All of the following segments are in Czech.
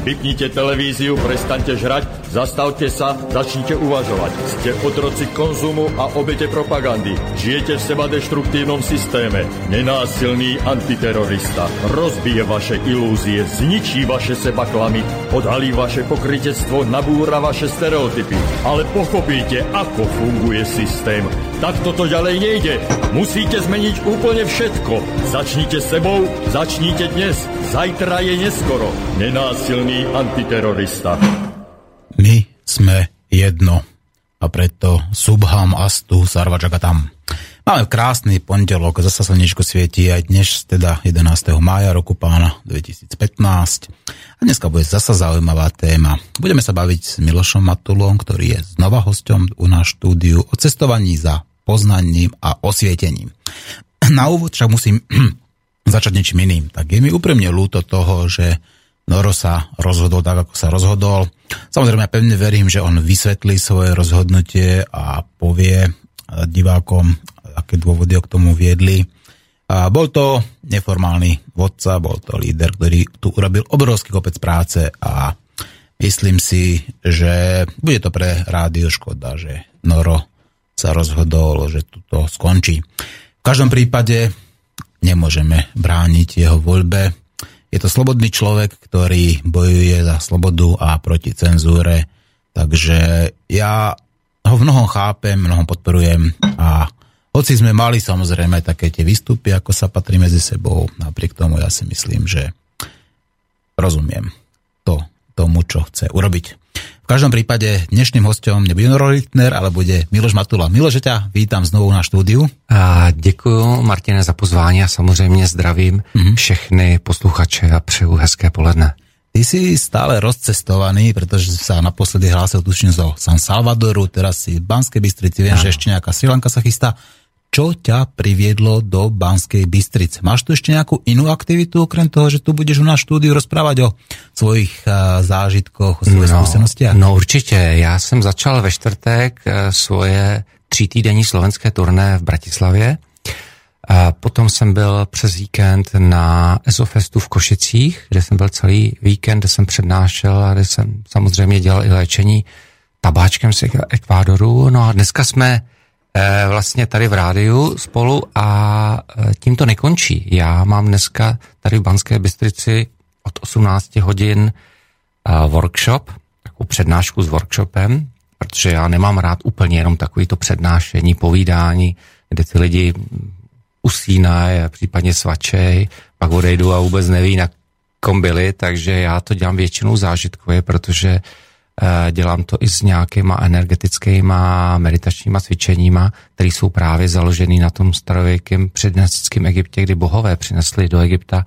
Vypnite televíziu, prestaňte žrať, zastavte sa, začnite uvažovať. Ste otroci konzumu a obete propagandy. Žijete v seba deštruktívnom systéme. Nenásilný antiterorista rozbije vaše ilúzie, zničí vaše sebaklamy, odhalí vaše pokrytectvo, nabúra vaše stereotypy. Ale pochopíte, ako funguje systém. Tak toto ďalej nejde. Musíte zmeniť úplne všetko. Začnite sebou, začnite dnes. Zajtra je neskoro. Nenásilný antiterorista. My sme jedno. A preto Subham Astu Sarvajagatam. Máme krásny pondelok. Zasa slnečko svieti aj dnes, teda 11. mája roku pána 2015. A dneska bude zasa zaujímavá téma. Budeme sa baviť s Milošom Matulom, ktorý je znova hosťom u náš štúdiu o cestovaní za poznaním a osvietením. Na úvod však musím začať niečím iným. Tak je mi úprimne ľúto toho, že Noro sa rozhodol tak, ako sa rozhodol. Samozrejme, ja pevne verím, že on vysvetlí svoje rozhodnutie a povie divákom, aké dôvody ho k tomu viedli. A bol to neformálny vodca, bol to líder, ktorý tu urobil obrovský kopec práce a myslím si, že bude to pre rádio škoda, že Noro sa rozhodol, že to skončí. V každom prípade nemôžeme brániť jeho voľbe. Je to slobodný človek, ktorý bojuje za slobodu a proti cenzúre, takže ja ho v mnohom chápem, mnohom podporujem a hoci sme mali samozrejme také tie výstupy, ako sa patrí medzi sebou, napriek tomu ja si myslím, že rozumiem tomu, čo chce urobiť. V každom prípade dnešným hosťom nebude Noro Richtner, ale bude Miloš Matula. Miloš, ťa vítám znovu na štúdiu. Děkuji, Martine, za pozvání a samozřejmě zdravím všechny posluchače a přeju hezké poledne. Ty si stále rozcestovaný, pretože sa naposledy hlásil tuším zo San Salvadoru, teraz si v Banskej Bystrici, viem, že ešte nejaká Sri Lanka sa chystá. Čo ťa priviedlo do Banskej Bystrice? Máš tu ešte nejakú inú aktivitu, okrem toho, že tu budeš u nás štúdiu rozprávať o svojich zážitkoch, o svojich skúsenostiach? No určitě. Já jsem začal ve čtvrtek svoje 3týdenní slovenské turné v Bratislavě. Potom jsem byl přes víkend na Esofestu v Košicích, kde jsem byl celý víkend, kde jsem přednášel a kde jsem samozřejmě dělal i léčení tabáčkem z Ekvádoru. No a dneska jsme vlastně tady v rádiu spolu a tím to nekončí. Já mám dneska tady v Banské Bystrici od 18 hodin workshop, takovou přednášku s workshopem, protože já nemám rád úplně jenom takovýto přednášení, povídání, kde ty lidi usínají, případně svačej, pak odejdou a vůbec neví, na kom byli, takže já to dělám většinou zážitkově, protože dělám to i s nějakýma energetickýma meditačníma cvičeníma, které jsou právě založený na tom starověkém přednastickém Egyptě, kdy bohové přinesli do Egypta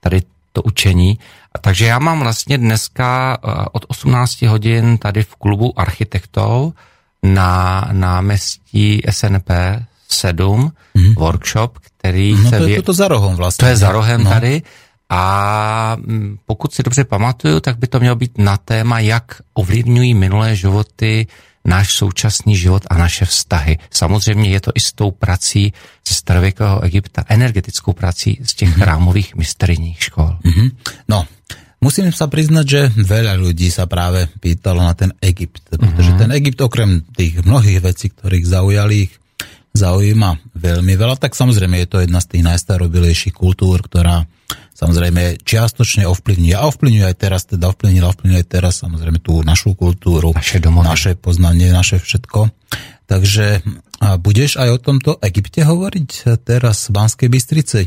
tady to učení. Takže já mám vlastně dneska od 18 hodin tady v klubu architektů na náměstí SNP 7 workshop, který... No to je to za rohem vlastně. To je za rohem tady. A pokud si dobře pamatuju, tak by to mělo být na téma, jak ovlivňují minulé životy náš současný život a naše vztahy. Samozřejmě je to i s tou prací ze starověkého Egypta, energetickou prací z těch chrámových mistryních škol. No, musím sa priznať, že veľa ľudí sa práve pýtalo na ten Egypt, pretože ten Egypt okrem tých mnohých vecí, ktorých zaujali, ich zaujíma veľmi veľa, tak samozrejme je to jedna z tých najstarobilejších kultúr, ktorá samozrejme čiastočne ovplyvňuje a ovplyvňuje aj teraz, teda ovplyvňuje aj teraz samozrejme tú našu kultúru, naše poznanie, naše všetko. Takže budeš aj o tomto Egypte hovoriť teraz v Banskej Bystrici?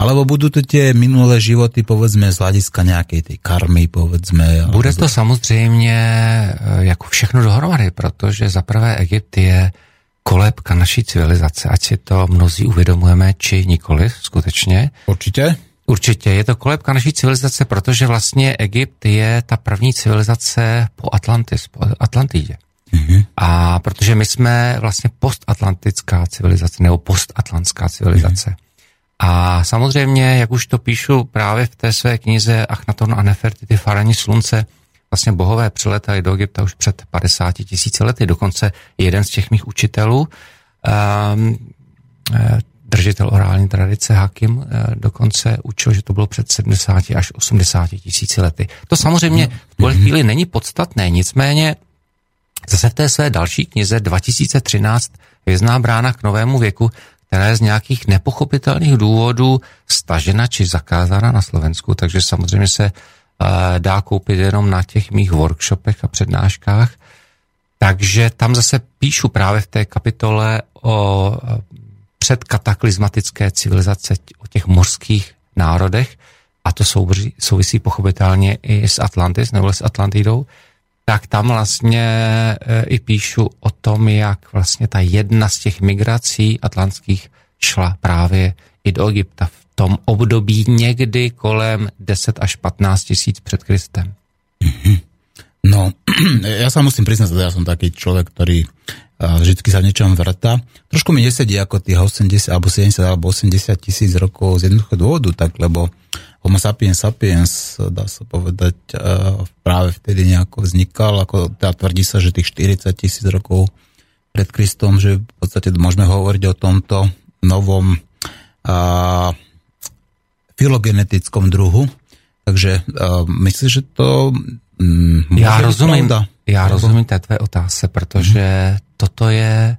Alebo budú to tie minulé životy, povedzme, z hľadiska nejakej tej karmy, povedzme? Bude to samozřejmě jako všechno dohromady, protože za prvé Egypt je kolébka naší civilizace, ať si to mnozí uvědomujeme, či nikoli, skutečně. Určitě? Určitě, je to kolébka naší civilizace, protože vlastně Egypt je ta první civilizace po Atlantidě. A protože my jsme vlastně postatlantická civilizace, nebo postatlantská civilizace. A samozřejmě, jak už to píšu právě v té své knize Achnaton a Nefertiti, Faraoni slunce, vlastně bohové přilétali do Egypta už před 50 000 lety, dokonce jeden z těch mých učitelů držitel orální tradice Hakim dokonce učil, že to bylo před 70 až 80 tisíci lety. To samozřejmě v tuhle chvíli není podstatné, nicméně zase v té své další knize 2013 Vzná brána k novému věku, která je z nějakých nepochopitelných důvodů stažena či zakázána na Slovensku, takže samozřejmě se dá koupit jenom na těch mých workshopech a přednáškách. Takže tam zase píšu právě v té kapitole o předkataklizmatické civilizace, o těch mořských národech, a to souvisí pochopitelně i s Atlantis, nebo s Atlantidou, tak tam vlastně i píšu o tom, jak vlastně ta jedna z těch migrací atlantských šla právě i do Egypta v tom období někdy kolem 10 až 15 tisíc před Kristem. No, ja sa musím priznať, že ja som taký človek, ktorý vždycky sa niečom vrta. Trošku mi nesedí ako tých 80 alebo 70 alebo 80 tisíc rokov z jednoduchého dôvodu, tak lebo Homo sapiens sapiens, dá sa povedať, práve vtedy nejako vznikal, ako teda tvrdí sa, že tých 40 tisíc rokov pred Kristom, že v podstate môžeme hovoriť o tomto novom filogenetickom druhu. Takže myslím, že to... Já rozumím té tvé otázce, protože toto je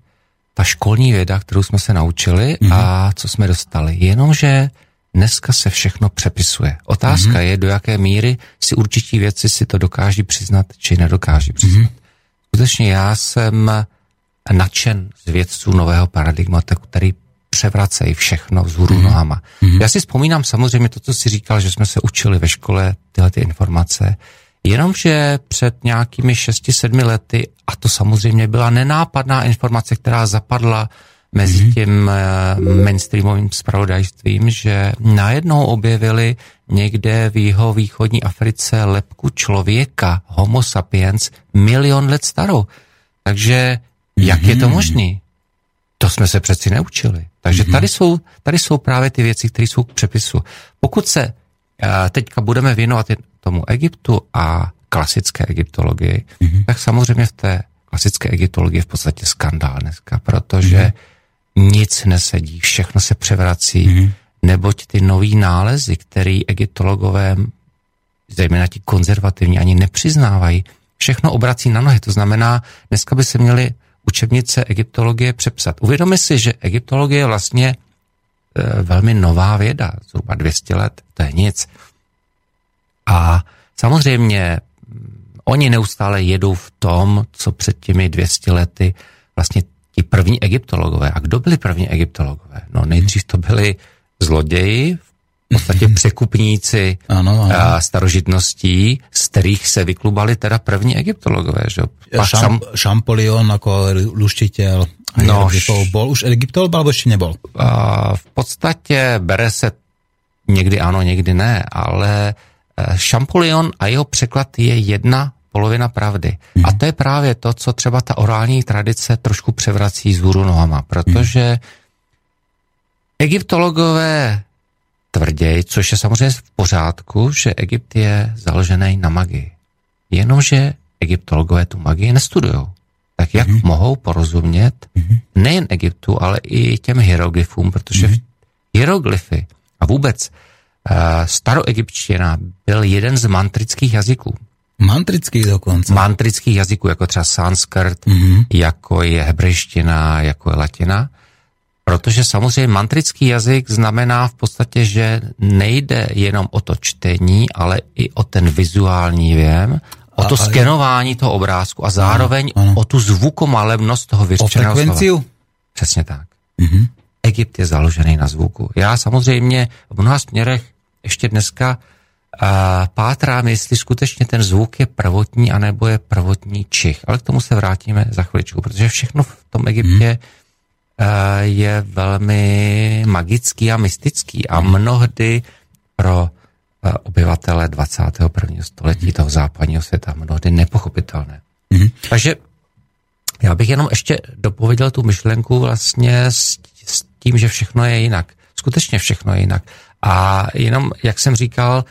ta školní věda, kterou jsme se naučili a co jsme dostali. Jenomže dneska se všechno přepisuje. Otázka je, do jaké míry si určití věci si to dokáží přiznat, či nedokáží přiznat. Skutečně já jsem nadšen z vědců nového paradigmatu, který převracejí všechno vzhůru nohama. Já si vzpomínám samozřejmě to, co jsi říkal, že jsme se učili ve škole tyhle ty informace. Jenomže před nějakými 6-7 lety, a to samozřejmě byla nenápadná informace, která zapadla mezi tím mainstreamovým zpravodajstvím, že najednou objevili někde v jihovýchodní Africe lebku člověka, Homo sapiens, 1 000 000 let starou. Takže jak je to možný? To jsme se přeci neučili. Takže tady jsou právě ty věci, které jsou k přepisu. Pokud se teďka budeme věnovat tomu Egyptu a klasické egyptologii, tak samozřejmě v té klasické egyptologii je v podstatě skandál dneska, protože nic nesedí, všechno se převrací, neboť ty nový nálezy, který egyptologové, zejména ti konzervativní, ani nepřiznávají, všechno obrací na nohy. To znamená, dneska by se měly učebnice egyptologie přepsat. Uvědomi si, že egyptologie je vlastně velmi nová věda, zhruba 200 let, to je nic. A samozřejmě oni neustále jedou v tom, co před těmi 200 lety vlastně ti první egyptologové. A kdo byli první egyptologové? No nejdřív to byli zloději, v podstatě překupníci starožitností, z kterých se vyklubali teda první egyptologové. Že? Champollion jako luštitel. No, bol už egyptolog, alebo ešte nebol? V podstatě bere se někdy ano, někdy ne, ale Champollion a jeho překlad je jedna polovina pravdy. A to je právě to, co třeba ta orální tradice trošku převrací vzhůru nohama, protože egyptologové tvrději, což je samozřejmě v pořádku, že Egypt je založený na magii. Jenomže egyptologové tu magii nestudují. Tak jak mohou porozumět nejen Egyptu, ale i těm hieroglyfům, protože hieroglyfy a vůbec staroegyptština byl jeden z mantrických jazyků. Mantrických dokonce? Mantrických jazyků, jako třeba sanskrt, jako je hebrejština, jako je latina. Protože samozřejmě mantrický jazyk znamená v podstatě, že nejde jenom o to čtení, ale i o ten vizuální věm, o to skenování toho obrázku a zároveň o tu zvukomalebnost toho vyřčeného slova. O frekvenciu? Přesně tak. Egypt je založený na zvuku. Já samozřejmě v mnoha směrech ještě dneska pátrám, jestli skutečně ten zvuk je prvotní, anebo je prvotní čich. Ale k tomu se vrátíme za chviličku, protože všechno v tom Egyptě je velmi magický a mystický a mnohdy pro obyvatele 21. století toho západního světa mnohdy nepochopitelné. Takže já bych jenom ještě dopověděl tu myšlenku vlastně s tím, že všechno je jinak. Skutečně všechno je jinak. A jenom, jak jsem říkal,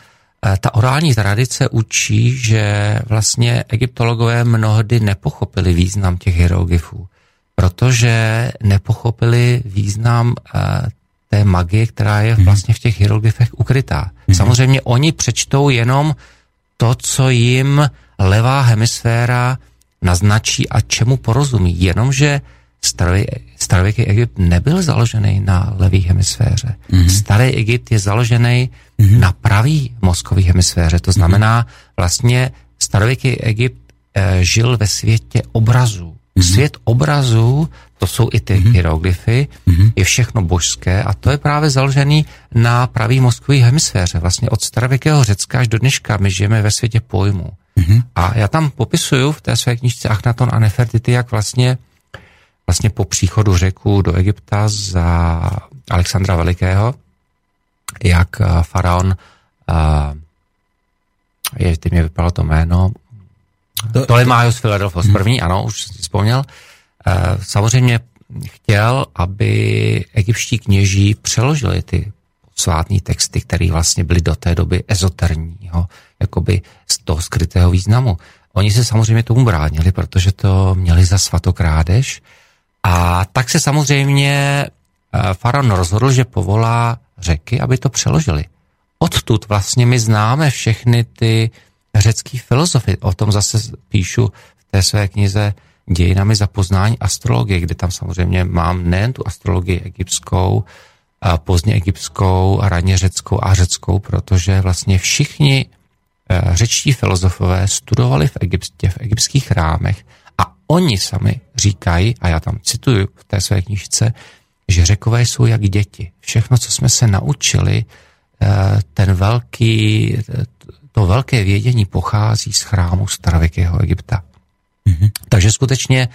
ta orální tradice učí, že vlastně egyptologové mnohdy nepochopili význam těch hieroglyfů, protože nepochopili význam té magie, která je vlastně v těch hieroglyfech ukrytá. Samozřejmě oni přečtou jenom to, co jim levá hemisféra naznačí a čemu porozumí. Jenomže starověký Egypt nebyl založený na levý hemisféře. Starý Egypt je založený na pravý mozkový hemisféře. To znamená, vlastně starověký Egypt žil ve světě obrazů. Svět obrazů, to jsou i ty hieroglyfy, je všechno božské a to je právě založený na pravý mozkový hemisféře. Vlastně od starověkého Řecka až do dneška my žijeme ve světě pojmů. A já tam popisuju v té své knížce Achnaton a Nefertiti, jak vlastně po příchodu Řeků do Egypta za Alexandra Velikého, jak faraon, ty mě vypadalo to jméno, Ptolemaios Philadelphos první, ano, už si vzpomněl, samozřejmě chtěl, aby egyptští kněží přeložili ty svátní texty, které vlastně byly do té doby ezoterního, jakoby z toho skrytého významu. Oni se samozřejmě tomu bránili, protože to měli za svatokrádež. A tak se samozřejmě faraon rozhodl, že povolá Řeky, aby to přeložili. Odtud vlastně my známe všechny ty řecké filozofy. O tom zase píšu v té své knize Dějinami zapoznání astrologie, kde tam samozřejmě mám nejen tu astrologii egyptskou, pozdně egyptskou, raně řeckou a řeckou, protože vlastně všichni řečtí filozofové studovali v Egyptě, v egyptských chrámech a oni sami říkají, a já tam cituju v té své knížce, že Řekové jsou jak děti. Všechno, co jsme se naučili, to velké vědění pochází z chrámu starověkého Egypta. Takže skutečně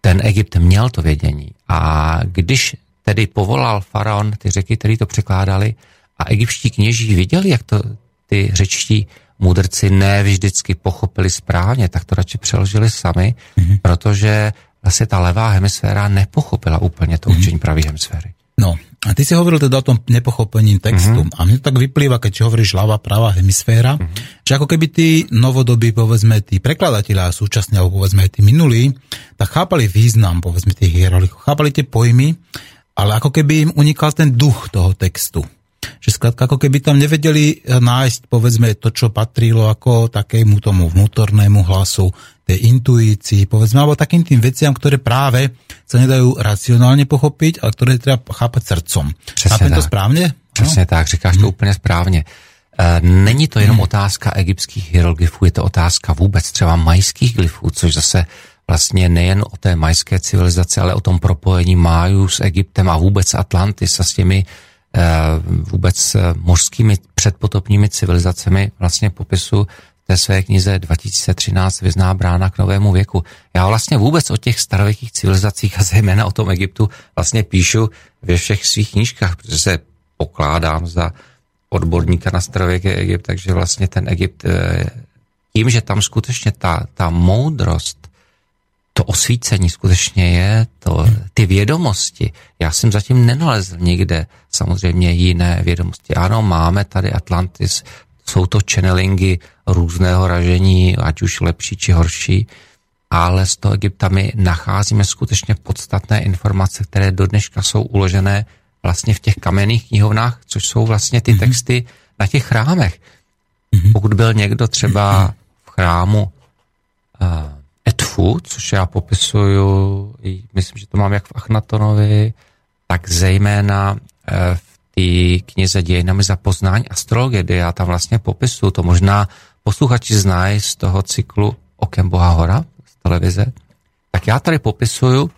ten Egypt měl to vědění a když tedy povolal faraon ty Řeky, který to překládali, a egyptští kněží viděli, jak to ty řečtí mudrci ne vždycky pochopili správně, tak to radši přeložili sami, protože vlastně ta levá hemisféra nepochopila úplně to učení pravý hemisféry. No, a ty si hovoril teda o tom nepochopení textu. A mne to tak vyplýva, keď hovoríš ľava, pravá hemisféra, že ako keby tí novodobí, povedzme, tí prekladatelia súčasne, alebo povedzme tí minulí, tak chápali význam, povedzme, tých hieroglyfov, chápali tie pojmy, ale ako keby im unikal ten duch toho textu. Že skladka, ako keby tam nevedeli nájsť, povedzme, to, čo patrilo ako takému tomu vnútornému hlasu, tej intuícii, povedzme, alebo takým tým veciam, ktoré práve sa nedajú racionálne pochopiť, ale ktoré treba chápať srdcom. Chápem to správne? Přesně tak, říkáš to úplně správně. Není to jenom otázka egyptských hieroglyfů, je to otázka vůbec třeba majských glyfů, což zase vlastně nejen o té majské civilizaci, ale o tom propojení Májů s Egyptem a vůbec Atlantis a s těmi vůbec mořskými předpotopními civilizacemi vlastně popisu té své knize 2013 Vzná brána k novému věku. Já vlastně vůbec o těch starověkých civilizacích a zejména o tom Egyptu vlastně píšu ve všech svých knížkách, protože se pokládám za odborníka na starověký Egypt, takže vlastně ten Egypt, tím, že tam skutečně ta moudrost, to osvícení skutečně je, ty vědomosti. Já jsem zatím nenalezl nikde samozřejmě jiné vědomosti. Ano, máme tady Atlantis, jsou to channelingy různého ražení, ať už lepší či horší, ale z toho Egypta my nacházíme skutečně podstatné informace, které do dneška jsou uložené vlastně v těch kamenných knihovnách, což jsou vlastně ty texty na těch chrámech. Pokud byl někdo třeba v chrámu Edfu, což já popisuju, myslím, že to mám jak v Achnatonovi, tak zejména v té knize Dějinami zapoznání astrologie, kde já tam vlastně popisuju, to možná posluchači znají z toho cyklu Okem Boha Hora z televize, tak já tady popisuju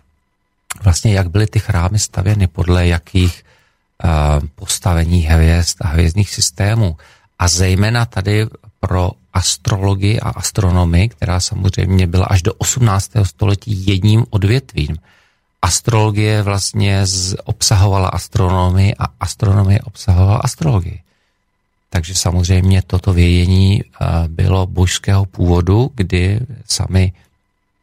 vlastně, jak byly ty chrámy stavěny, podle jakých postavení hvězd a hvězdních systémů. A zejména tady pro astrologii a astronomii, která samozřejmě byla až do 18. století jedním odvětvím. Astrologie vlastně obsahovala astronomii a astronomie obsahovala astrologii. Takže samozřejmě toto vědění bylo božského původu, kdy sami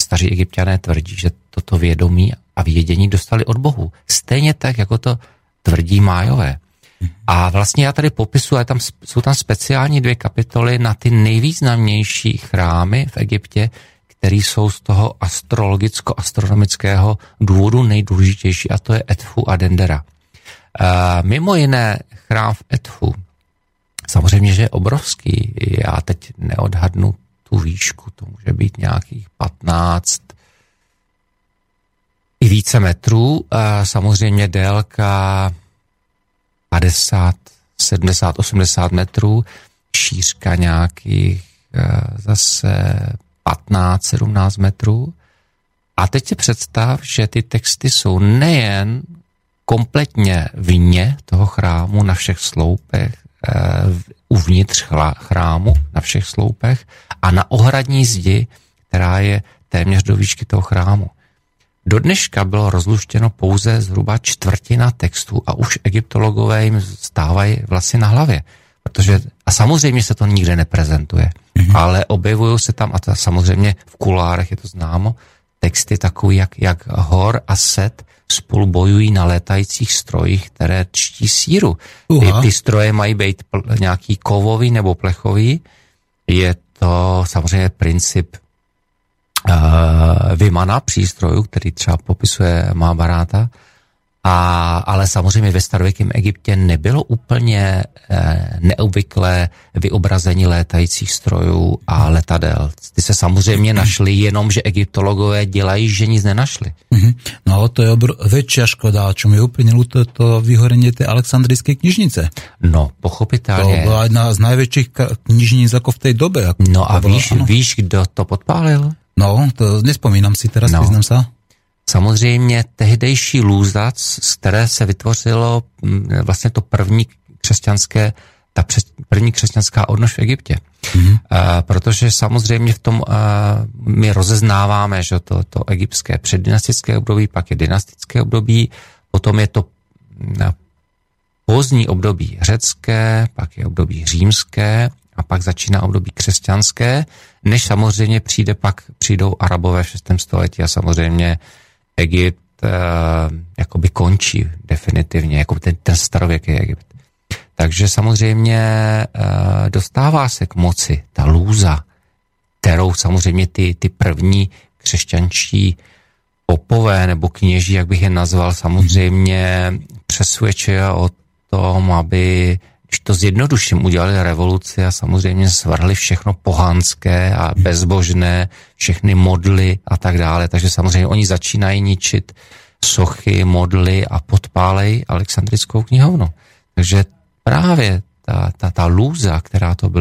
staří Egypťané tvrdí, že toto vědomí a vědění dostali od bohu. Stejně tak, jako to tvrdí Májové. A vlastně já tady popisuju, jsou tam speciální dvě kapitoly na ty nejvýznamnější chrámy v Egyptě, který jsou z toho astrologicko-astronomického důvodu nejdůležitější, a to je Edfu a Dendera. Mimo jiné chrám v Edfu, samozřejmě, že je obrovský, já teď neodhadnu tu výšku, to může být nějakých 15 i více metrů, samozřejmě délka 50, 70, 80 metrů, šířka nějakých zase 15, 17 metrů. A teď si představ, že ty texty jsou nejen kompletně vně toho chrámu na všech sloupech, uvnitř chrámu na všech sloupech a na ohradní zdi, která je téměř do výšky toho chrámu. Do dneška bylo rozluštěno pouze zhruba čtvrtina textů a už egyptologové jim stávají vlasy na hlavě. Protože, a samozřejmě se to nikde neprezentuje, ale objevují se tam, a to samozřejmě v kulárech je to známo, texty takový, jak Hor a Set spolu bojují na létajících strojích, které čtí síru. Ty stroje mají být nějaký kovový nebo plechový. Je to samozřejmě princip Vimana přístrojů, který třeba popisuje Mahabharata. Ale samozřejmě ve starověkém Egyptě nebylo úplně neobvyklé vyobrazení létajících strojů a letadel. Ty se samozřejmě našli, jenom že egyptologové dělají, že nic nenašli. No to je větší škoda, čo mi uplynulo to vyhorenie té Alexandrijské knižnice. No, pochopitelně. To byla jedna z největších knižnic jako v té době. No a víš, kdo to podpálil? No, to nespomínám si teraz, vyznám sa. Samozřejmě tehdejší lůzac, z které se vytvořilo vlastně to první křesťanská odnož v Egyptě. Protože samozřejmě v tom my rozeznáváme, že to egyptské předdynastické období, pak je dynastické období, potom je to pozdní období řecké, pak je období římské, a pak začíná období křesťanské, než samozřejmě přijdou Arabové v 6. století a samozřejmě Egypt jakoby končí definitivně, jako ten starověký Egypt. Takže samozřejmě dostává se k moci ta lůza, kterou samozřejmě ty první křesťančí popové nebo kněží, jak bych je nazval, samozřejmě přesvědčují o tom, aby to zjednoduším, udělali revoluci a samozřejmě svrhli všechno pohanské a bezbožné, všechny modly a tak dále. Takže samozřejmě oni začínají ničit sochy, modly a podpálejí Alexandrijskou knihovnu. Takže právě ta lůza, která to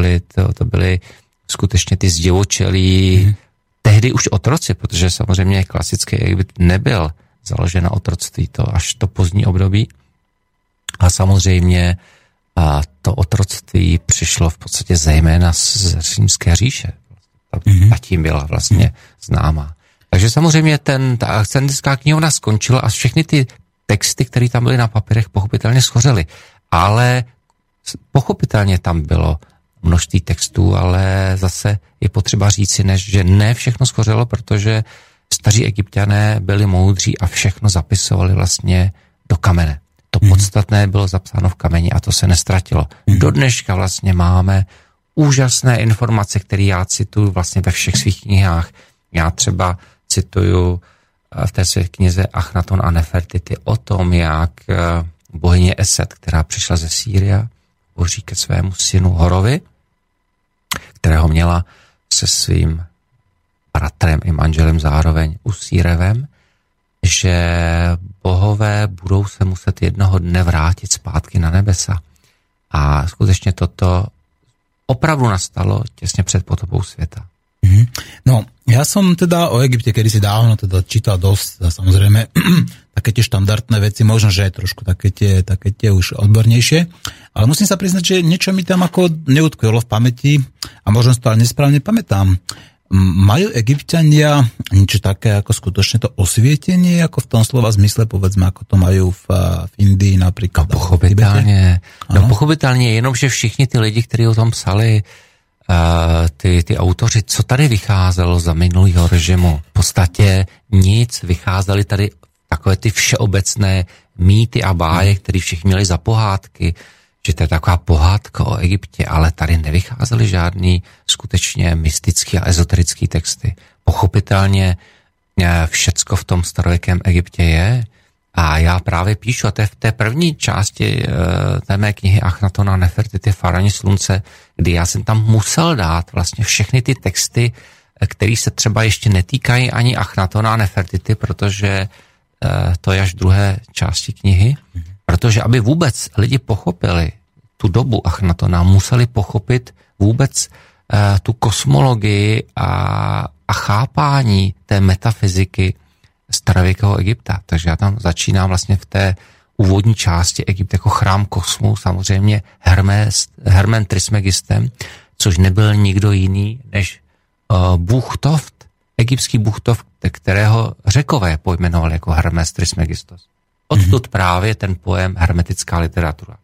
byly skutečně ty zdivočelí, tehdy už otroci, protože samozřejmě klasický Egypt nebyl založen na otroctví, to až to pozdní období. A samozřejmě a to otroctví přišlo v podstatě zejména z Římské říše. Ta tím byla vlastně známá. Takže samozřejmě ta Alexandrijská knihovna skončila a všechny ty texty, které tam byly na papírech, pochopitelně schořely. Ale pochopitelně tam bylo množství textů, ale zase je potřeba říci, že ne všechno schořelo, protože staří Egypťané byli moudří a všechno zapisovali vlastně do kamene. To podstatné bylo zapsáno v kameni a to se nestratilo. Do dneška vlastně máme úžasné informace, které já cituju vlastně ve všech svých knihách. Já třeba cituju v té své knize Achnaton a Nefertiti o tom, jak bohyně Eset, která přišla ze Sýria, boří ke svému synu Horovi, kterého měla se svým bratrem i manželem zároveň Usírevem, že bohové budou se muset jednoho dne vrátit zpátky na nebesa. A skutečně toto opravdu nastalo těsně před potopou světa. No, ja som teda o Egypte kedysi dávno teda čítal dosť, a samozrejme také tie štandardné veci, možno, že aj trošku také tie už odbornejšie, ale musím sa priznať, že niečo mi tam ako neutkvelo v pamäti a možno to ale nesprávne pamätám. Majú Egypťania niečo také ako skutočne to osvietenie, ako v tom slova zmysle, povedzme, ako to majú v Indii napríklad? No pochopitelne, jenomže všichni ty lidi, ktorí o tom psali, ty autoři, co tady vycházelo za minulýho režimu? V podstatě nic, vycházeli tady takové ty všeobecné mýty a báje, které všichni měli za pohádky, že to je taková pohádka o Egyptě, ale tady nevycházely žádný skutečně mystický a ezoterický texty. pochopitelně všecko v tom starověkém Egyptě je. A já právě píšu, a to je v té první části té mé knihy Achnatona Nefertiti, Faraoni slunce, kdy já jsem tam musel dát vlastně všechny ty texty, které se třeba ještě netýkají ani Achnatona Nefertiti, protože to je až v druhé části knihy, protože aby vůbec lidi pochopili tu dobu Achnatona, museli pochopit vůbec tu kosmologii a chápání té metafyziky starověkého Egypta. Takže já tam začínám vlastně v té úvodní části Egypt jako chrám kosmu, samozřejmě Hermem Trismegistem, což nebyl nikdo jiný než bůh Thoth, egyptský bůh Thoth, kterého Řekové pojmenovali jako Hermes Trismegistos. Odtud právě ten pojem hermetická literatura.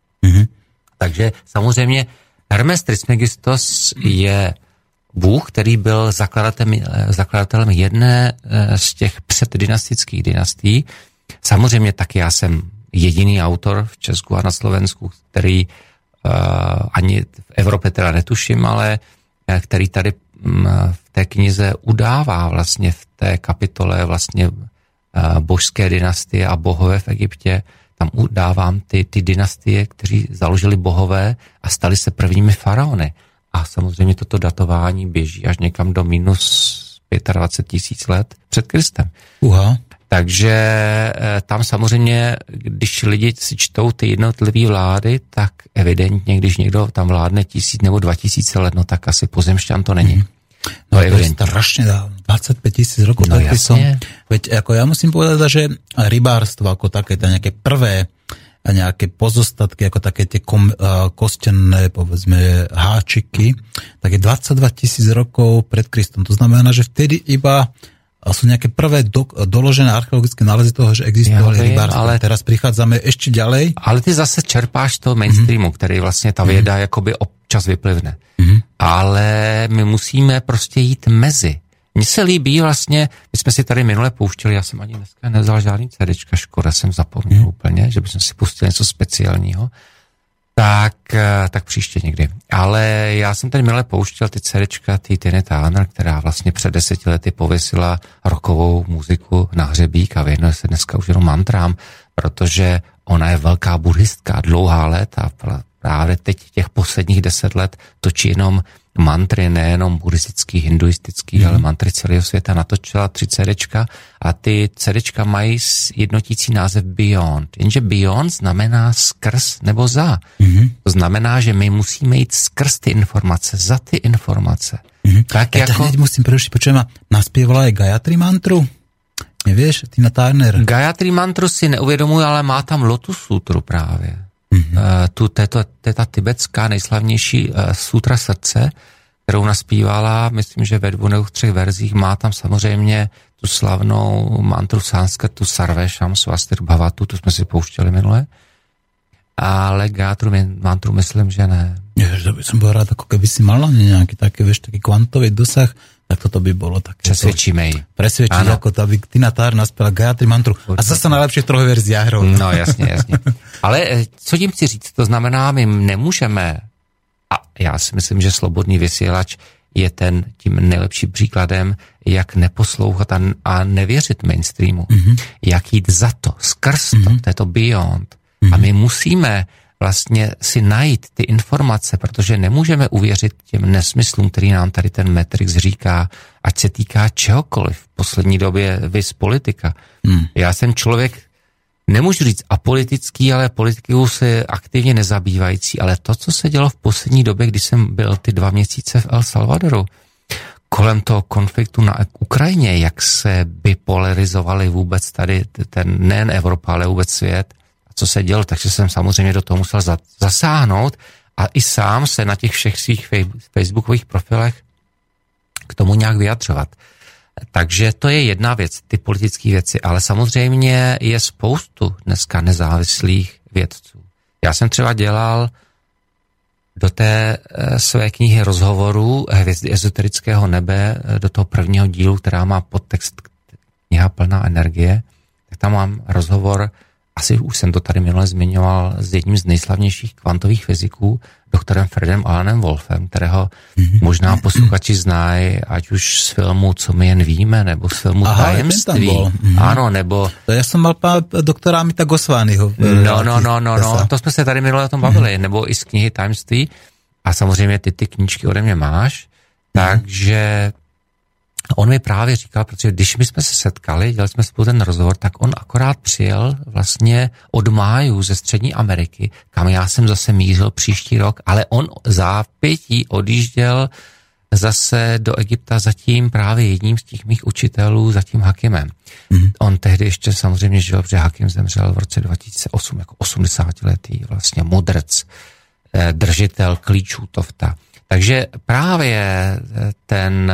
Takže samozřejmě Hermes Trismegistos je bůh, který byl zakladatelem jedné z těch předdynastických dynastií. Samozřejmě taky já jsem jediný autor v Česku a na Slovensku, který ani v Evropě teda netuším, ale který tady v té knize udává vlastně v té kapitole vlastně božské dynastie a bohové v Egyptě. Tam udávám ty dynastie, kteří založili bohové a stali se prvními faraony. A samozřejmě toto datování běží až někam do minus 25 000 let před Kristem. Uha. Takže tam samozřejmě, když lidi si čtou ty jednotlivé vlády, tak evidentně, když někdo tam vládne 1000 nebo 2000 let, no tak asi pozemšťan to není. No je to strašne dávno, 25 000 rokov. No jasne. Veď ako ja musím povedať, že rybárstvo ako také, nejaké prvé nejaké pozostatky, ako také tie kostenné, povedzme, háčiky, tak je 22 000 rokov pred Kristom. To znamená, že vtedy iba sú nejaké prvé doložené archeologické nálezy toho, že existovali rybárstvo. Ale teraz prichádzame ešte ďalej. Ale ty zase čerpáš toho mainstreamu, ktorý vlastne tá vieda jakoby občas vyplivne. Ale my musíme prostě jít mezi. Mně se líbí vlastně, my jsme si tady minule pouštěli, já jsem ani dneska nevzal žádný CDčka, škoda, jsem zapomněl úplně, že bychom si pustili něco speciálního, tak příště někdy. Ale já jsem tady minule pouštěl ty CDčka, ty Tiny Turner, která vlastně před 10 lety pověsila rockovou muziku na hřebík a věnuje se dneska už jenom mantrám, protože ona je velká buddhistka, dlouhá léta, právě teď těch posledních 10 let točí jenom mantry, nejenom buddhistický, hinduistický, ale mantry celého světa. Natočila 3 CDčka a ty CDčka mají jednotící název Beyond. Jenže Beyond znamená skrz nebo za. To znamená, že my musíme jít skrz ty informace, za ty informace. Tak ja jako... musím prerušiť, počujem, naspievala je Gayatri Mantru? Nevieš, Tina Turner? Gayatri Mantru si neuvědomuji, ale má tam Lotus Sutru právě. To je ta tibetská nejslavnější sutra srdce, kterou naspívala, myslím, že ve 2 nebo 3 verzích, má tam samozřejmě tu slavnou mantru sanskrtu Sarvesham Svastir Bhavatu, tu jsme si pouštěli minule, ale Gayatri mantru myslím, že ne. Jež, to by som bol rád, ako keby si mal na nejaký taký, vieš, taký kvantový dosah, tak toto by bolo také. Presvedčíme jej. Presvedčíme, ako tá Tina Turner naspela Gayatri mantru. Určite. A zase na lepších 3 verziách. No jasne, jasne. Ale co tím chci říct, to znamená, my nemůžeme, a já si myslím, že Slobodný vysielač je ten tím nejlepším příkladem, jak neposlouchat a nevěřit mainstreamu. Jak jít za to, skrz to, to je to beyond. A my musíme vlastně si najít ty informace, protože nemůžeme uvěřit těm nesmyslům, který nám tady ten Matrix říká, ať se týká čehokoliv. V poslední době viz politika. Já jsem člověk, nemůžu říct apolitický, ale politikou se aktivně nezabývající, ale to, co se dělo v poslední době, kdy jsem byl ty 2 měsíce v El Salvadoru, kolem toho konfliktu na Ukrajině, jak se bipolarizovali vůbec tady ten, nejen Evropa, ale vůbec svět, co se dělo, takže jsem samozřejmě do toho musel zasáhnout a i sám se na těch všech svých facebookových profilech k tomu nějak vyjadřovat. Takže to je jedna věc, ty politické věci, ale samozřejmě je spoustu dneska nezávislých vědců. Já jsem třeba dělal do té své knihy rozhovorů Hvězdy esoterického nebe, do toho prvního dílu, která má podtext Kniha plná energie, tak tam mám rozhovor Asi už jsem to tady minule zmiňoval s jedním z nejslavnějších kvantových fyziků, doktorem Fredem Alanem Wolfem, kterého možná posluchači znají, ať už z filmu Co my jen víme, nebo z filmu Tajemství. Ano, nebo... To já jsem mal doktora Amita Goswamiho. No, to jsme se tady minule o tom bavili, nebo i z knihy Tajemství. A samozřejmě ty knížky ode mě máš, takže... On mi právě říkal, protože když my jsme se setkali, dělali jsme spolu ten rozhovor, tak on akorát přijel vlastně od májů ze Střední Ameriky, kam já jsem zase mířil příští rok, ale on zápětí odjížděl zase do Egypta za tím právě jedním z těch mých učitelů, za tím Hakimem. On tehdy ještě samozřejmě žil, protože Hakim zemřel v roce 2008 jako 80-letý vlastně mudrc, držitel klíčů Tofta. Takže právě ten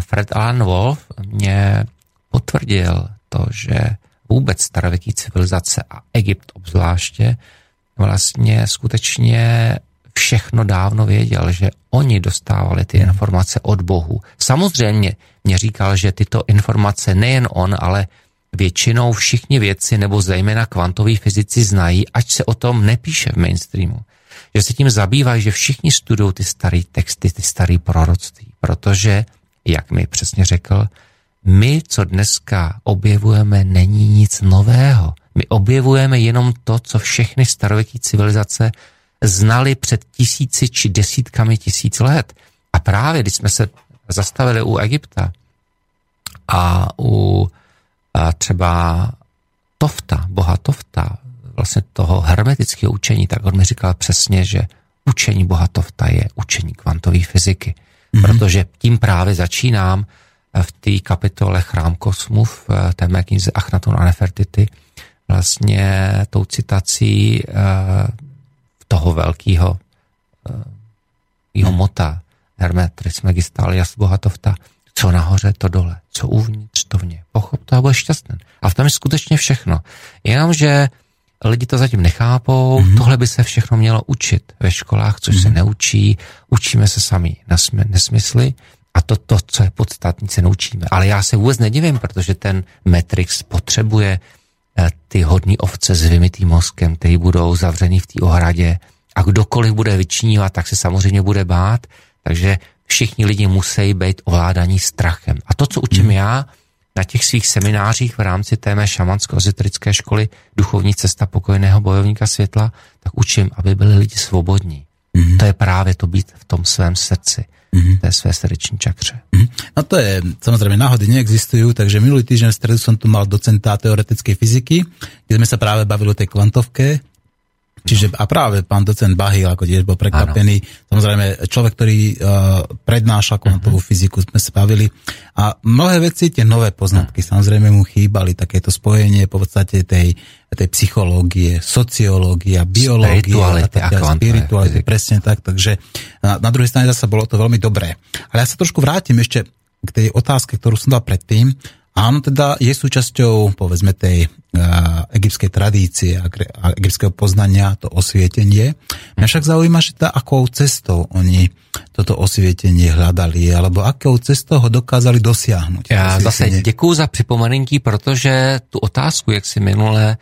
Fred Alan Wolf mě potvrdil to, že vůbec starověké civilizace a Egypt obzvláště vlastně skutečně všechno dávno věděl, že oni dostávali ty informace od bohu. Samozřejmě mě říkal, že tyto informace nejen on, ale většinou všichni vědci nebo zejména kvantoví fyzici znají, ať se o tom nepíše v mainstreamu. Že se tím zabývají, že všichni studují ty starý texty, ty starý proroctví, protože, jak mi přesně řekl, my, co dneska objevujeme, není nic nového. My objevujeme jenom to, co všechny starověké civilizace znaly před 1000 či 1000 let. A právě, když jsme se zastavili u Egypta a u třeba Tofta, boha Tofta, vlastně toho hermetického učení, tak on mi říkal přesně, že učení boha Tofta je učení kvantové fyziky. Protože tím právě začínám v té kapitole Chrám kosmu v té mé knize Achnaton a Nefertiti vlastně tou citací toho velkého jomota Hermes Trismegistos boha Tofta. Co nahoře, to dole, co uvnitř, to vně. Pochop to a budeš šťastný. A v tom je skutečně všechno. Jenomže lidi to zatím nechápou, tohle by se všechno mělo učit ve školách, což se neučí, učíme se sami na nesmysly a to, co je podstatní, se neučíme. Ale já se vůbec nedivím, protože ten Matrix potřebuje ty hodný ovce s vymitým mozkem, který budou zavřený v té ohradě a kdokoliv bude vyčnívat, tak se samozřejmě bude bát, takže všichni lidi musí být ovládaní strachem. A to, co učím já, na těch svých seminářích v rámci té mé šamansko-ezoterické školy Duchovní cesta pokojného bojovníka světla, tak učím, aby byli lidi svobodní. To je právě to být v tom svém srdci, v té své srdeční čakře. No to je, samozřejmě náhody neexistují, takže minulý týždeň v stredu jsem tu mal docenta teoretické fyziky, kde jsme se právě bavili o té kvantovke. Čiže a práve pán docent Bahil, ako tiež bol prekvapený, samozrejme človek, ktorý prednáša kvantovú fyziku, sme sa bavili. A mnohé veci, tie nové poznatky, samozrejme mu chýbali takéto spojenie v podstate tej psychológie, sociológia, biológie, spirituality, presne tak. Takže na druhej strane zase bolo to veľmi dobré. Ale ja sa trošku vrátim ešte k tej otázke, ktorú som dal predtým. Áno, teda je súčasťou, povedzme, tej egyptskej tradície a egyptského poznania to osvietenie. Mňa však zaujíma, že akou cestou oni toto osvietenie hľadali, alebo akou cestou ho dokázali dosiahnuť. Já zase děkuju za připomenutí, protože tu otázku, jak si minule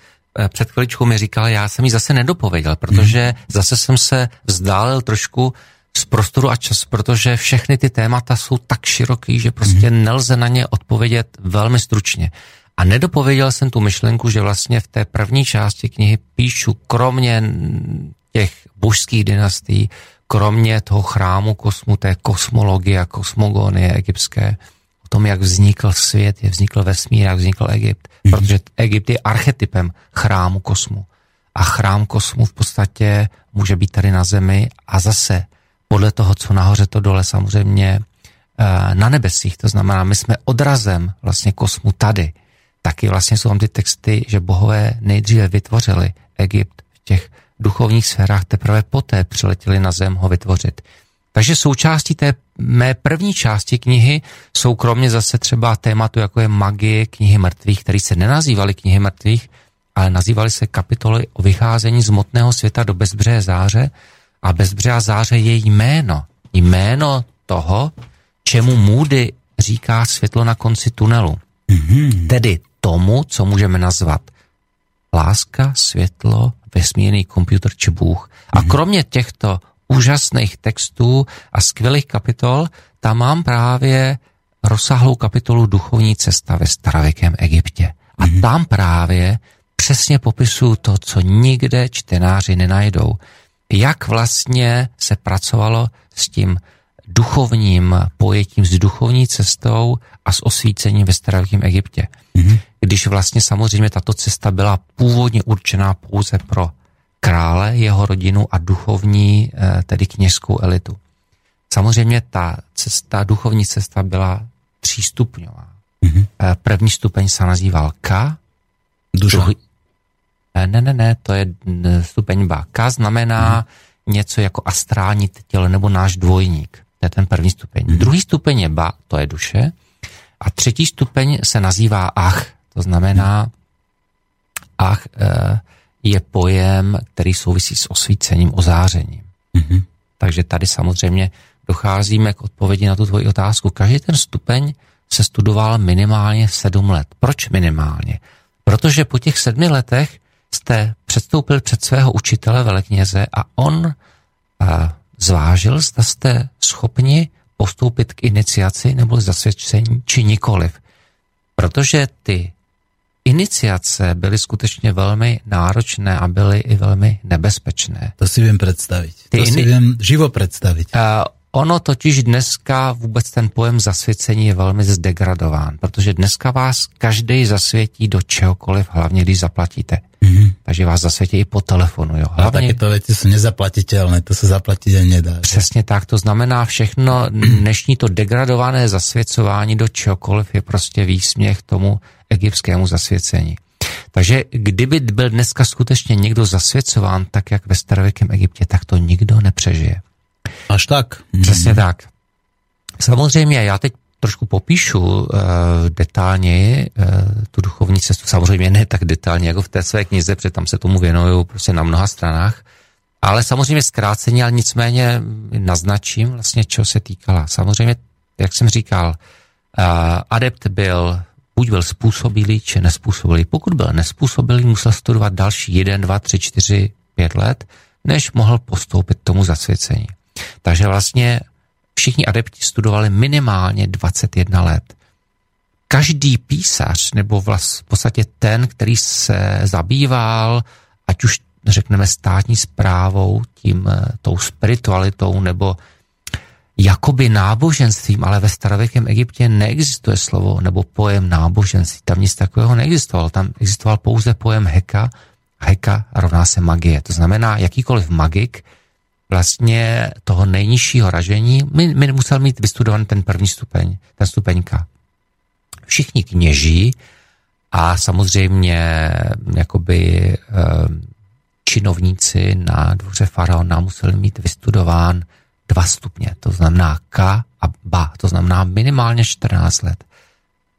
před chviličkou mi říkal, já jsem ji zase nedopověděl, protože zase jsem se vzdálil trošku z prostoru a času, protože všechny ty témata jsou tak široký, že prostě nelze na ně odpovědět velmi stručně. A nedopověděl jsem tu myšlenku, že vlastně v té první části knihy píšu, kromě těch božských dynastií, kromě toho chrámu kosmu, té kosmologie a kosmogonie egyptské, o tom, jak vznikl svět, jak vznikl vesmír, jak vznikl Egypt. Protože Egypt je archetypem chrámu kosmu. A chrám kosmu v podstatě může být tady na zemi a zase podle toho, co nahoře, to dole, samozřejmě na nebesích. To znamená, my jsme odrazem vlastně kosmu tady. Taky vlastně jsou tam ty texty, že bohové nejdříve vytvořili Egypt v těch duchovních sférách, teprve poté přiletěli na zem ho vytvořit. Takže součástí té mé první části knihy jsou kromě zase třeba tématu, jako je magie, knihy mrtvých, které se nenazývaly knihy mrtvých, ale nazývaly se kapitoly o vycházení z hmotného světa do bezbřehé záře. A bezbřehá záře je jméno. Jméno toho, čemu Moody říká světlo na konci tunelu. Tedy tomu, co můžeme nazvat láska, světlo, vesmírný komputer či Bůh. A kromě těchto úžasných textů a skvělých kapitol, tam mám právě rozsáhlou kapitolu Duchovní cesta ve starověkém Egyptě. A tam právě přesně popisuju to, co nikde čtenáři nenajdou. Jak vlastně se pracovalo s tím duchovním pojetím, s duchovní cestou a s osvícením ve starověkém Egyptě. Když vlastně samozřejmě tato cesta byla původně určená pouze pro krále, jeho rodinu a duchovní, tedy kněžskou elitu. Samozřejmě ta cesta, duchovní cesta byla třístupňová. První stupeň se nazýval Ka. Duša? Ne, to je stupeň Ba. Ka znamená něco jako astrální tělo nebo náš dvojník. To je ten první stupeň. Druhý stupeň je Ba, to je duše. A třetí stupeň se nazývá Ach. To znamená, Ach je pojem, který souvisí s osvícením, ozářením. Takže tady samozřejmě docházíme k odpovědi na tu tvoji otázku. Každý ten stupeň se studoval minimálně 7 let. Proč minimálně? Protože po těch 7 letech jste předstoupil před svého učitele velekněze a on zvážil, zda jste schopni postoupit k iniciaci nebo zasvědčení či nikoliv. Protože ty iniciace byly skutečně velmi náročné a byly i velmi nebezpečné. To si vím představit. To si vím živo představit. Ono totiž dneska vůbec ten pojem zasvěcení je velmi zdegradován, protože dneska vás každý zasvětí do čehokoliv, hlavně když zaplatíte. Takže vás zasvětí i po telefonu. Jo. Hlavně... A takéto věci jsou nezaplatitelné, to se zaplatit ani nedá. Přesně tak, to znamená všechno, dnešní to degradované zasvěcování do čehokoliv je prostě výsměch tomu egyptskému zasvěcení. Takže kdyby byl dneska skutečně někdo zasvěcován tak, jak ve starověkém Egyptě, tak to nikdo nepřežije. Až tak. Přesně tak. Samozřejmě, já teď trošku popíšu detailně tu duchovní cestu. Samozřejmě ne tak detailně, jako v té své knize, protože tam se tomu věnuju prostě na mnoha stranách. Ale samozřejmě zkráceně, ale nicméně naznačím vlastně, čeho se týkala. Samozřejmě, jak jsem říkal, adept byl, buď byl způsobilý, či nespůsobilý. Pokud byl nespůsobilý, musel studovat další 1, 2, 3, 4, 5 let, než mohl postoupit tomu zasvěcení. Takže vlastně všichni adepti studovali minimálně 21 let. Každý písař, nebo v podstatě ten, který se zabýval, ať už řekneme státní správou, tím tou spiritualitou, nebo jakoby náboženstvím, ale ve starověkém Egyptě neexistuje slovo nebo pojem náboženství. Tam nic takového neexistovalo. Tam existoval pouze pojem heka. Heka rovná se magie. To znamená, jakýkoliv magik vlastně toho nejnižšího ražení, my musel mít vystudovaný ten první stupeň, ten stupeňka. Všichni kněží a samozřejmě jakoby činovníci na dvoře faraona museli mít vystudován 2 stupně, to znamená Ka a Ba, to znamená minimálně 14 let.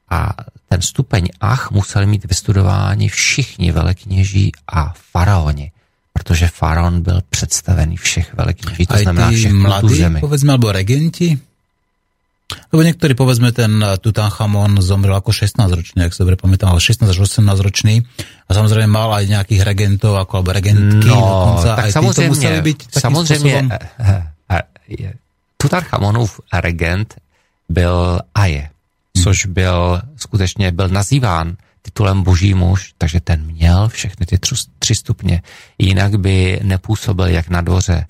A ten stupeň Ach museli mít vystudováni všichni velekněží a faraoni, protože faraon byl představený všech velekněží, to znamená všech mladých zemi. Povedzme, alebo regenti? Lebo niektorí, povedzme, ten Tutankhamon zomrel ako 16-ročný, ak sa dobre pamätám, ale 16 až 18-ročný a samozrejme mal aj nejakých regentov, ako, alebo regentky dokonca. Tak aj títo museli byť takým spôsobom. Tutankhamonův regent byl Aje, což byl, skutečně byl nazýván titulem boží muž, takže ten měl všechny ty 3 stupně. Jinak by nepůsobil jak na dvoře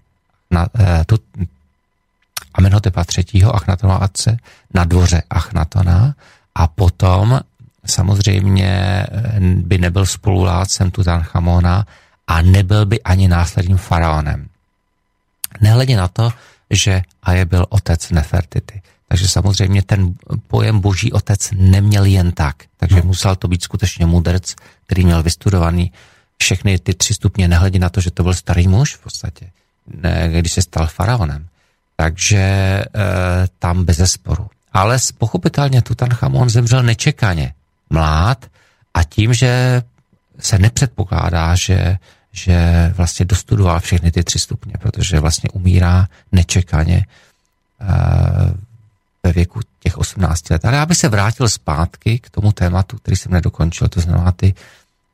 Amenhotepa III. Achnatona Atce, na dvoře Achnatona a potom samozřejmě by nebyl spoluvládcem Tutanchamona a nebyl by ani následným faraonem. Nehledě na to, že Aje byl otec Nefertiti. Takže samozřejmě ten pojem boží otec neměl jen tak. Takže musel to být skutečně mudrc, který měl vystudovaný všechny ty 3 stupně, nehledě na to, že to byl starý muž v podstatě, když se stal faraonem. Takže tam bezesporu. Ale pochopitelně Tutanchamon zemřel nečekaně, mlád a tím, že se nepředpokládá, že vlastně dostudoval všechny ty 3 stupně, protože vlastně umírá nečekaně ve věku těch 18 let. Ale já bych se vrátil zpátky k tomu tématu, který jsem nedokončil, to znamená ty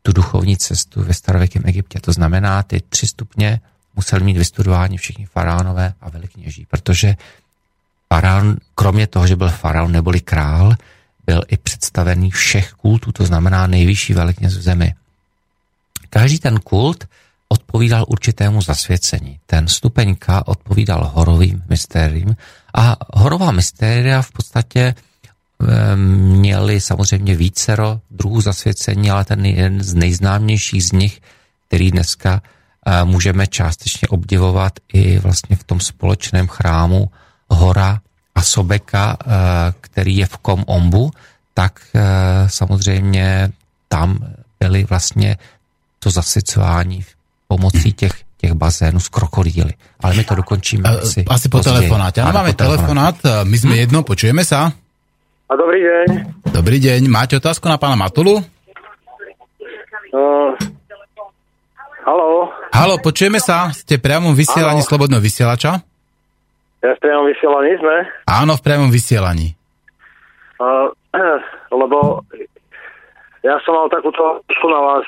tu duchovní cestu ve starověkém Egyptě. To znamená, ty 3 stupně museli mít vystudování všichni faraonové a velekněží, protože faraon, kromě toho, že byl faraon neboli král, byl i představený všech kultů, to znamená nejvyšší velekněz v zemi. Každý ten kult odpovídal určitému zasvěcení. Ten stupeň K odpovídal horovým mystériím a horová mystéria v podstatě měly samozřejmě vícero druhů zasvěcení, ale ten jeden z nejznámějších z nich, který dneska můžeme částečně obdivovat i vlastně v tom společném chrámu Hora a Sobeka, který je v Kom Ombu, tak samozřejmě tam byly vlastně to zasvěcování pomocí těch bazénů z krokodýly. Ale my to dokončíme asi po telefonáte. Ano, máme telefonát, my jsme jedno, počujeme se. A dobrý deň. Dobrý deň. Máte otázku na pána Matulu? Haló. Haló, počujeme sa? Ste priamom vysielaní slobodného vysielača? Ja v priamom vysielaní sme? Áno, v priamom vysielaní. Lebo ja som mal takúto otázku na vás.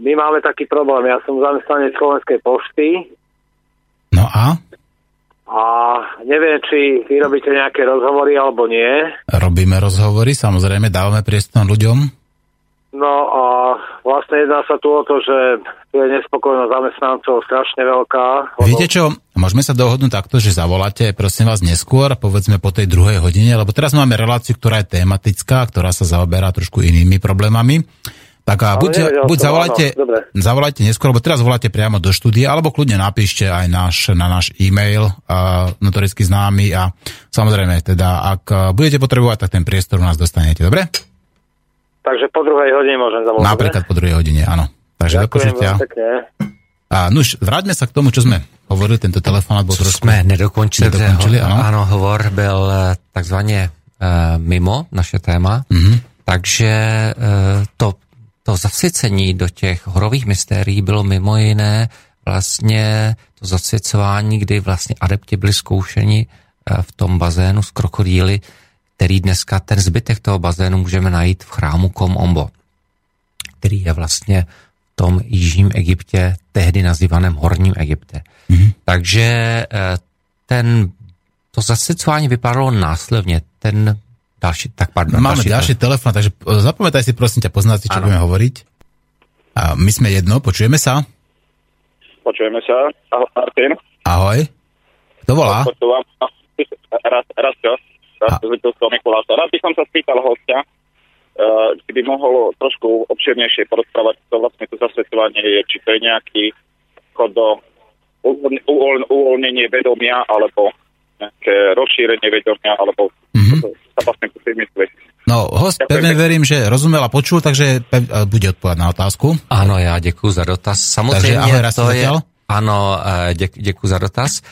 My máme taký problém. Ja som zamestnanec Slovenskej pošty. No a? A neviem, či vy robíte nejaké rozhovory alebo nie. Robíme rozhovory, samozrejme, dávame priestor ľuďom. No a vlastne jedná sa tu o to, že tu je nespokojnosť zamestnancov strašne veľká. Viete čo, môžeme sa dohodnúť takto, že zavoláte, prosím vás, neskôr, povedzme po tej 2:00, lebo teraz máme reláciu, ktorá je tematická, ktorá sa zaoberá trošku inými problémami. Tak a buď zavolajte neskôr, lebo teraz voláte priamo do štúdia, alebo kľudne napíšte aj na náš e-mail, notoricky známy, a samozrejme, teda, ak budete potrebovať, tak ten priestor u nás dostanete, dobre? Takže po 2:00 môžem zavolať. Napríklad po 2:00, áno. Takže dokončite. A nuž, vráťme sa k tomu, čo sme hovorili, tento telefonát bol trošku... Sme nedokončili, áno, hovor byl takzvané mimo naše téma, takže to zasvěcení do těch horových mystérií bylo mimo jiné vlastně to zasvěcování, kdy vlastně adepti byli zkoušeni v tom bazénu z krokodýly, který dneska ten zbytek toho bazénu můžeme najít v chrámu Kom Ombo, který je vlastně v tom jižním Egyptě, tehdy nazývaném Horním Egyptě. Mm-hmm. Takže to zasvěcování vypadalo následně. Máme ďalší telefon, takže zapamätaj si, prosím ťa, poznáte, čo budeme hovoriť. A my sme jedno, počujeme sa? Počujeme sa. Ahoj, Martin. Ahoj. Kto volá? Počúvam. Raz by som sa spýtal hostia, keby mohol trošku obširnejšie porozprávať, to vlastne to zasvetovanie je, či to je nejaký chod do uvoľnenie vedomia, alebo nejaké rozšírenie vedomia, alebo No, host, pevne verím, že rozumel a počul, takže bude odpovedať na otázku. Ano, já děkuji za dotaz. Samozřejmě, takže, ahoj, to je... Ano, děkuji za dotaz.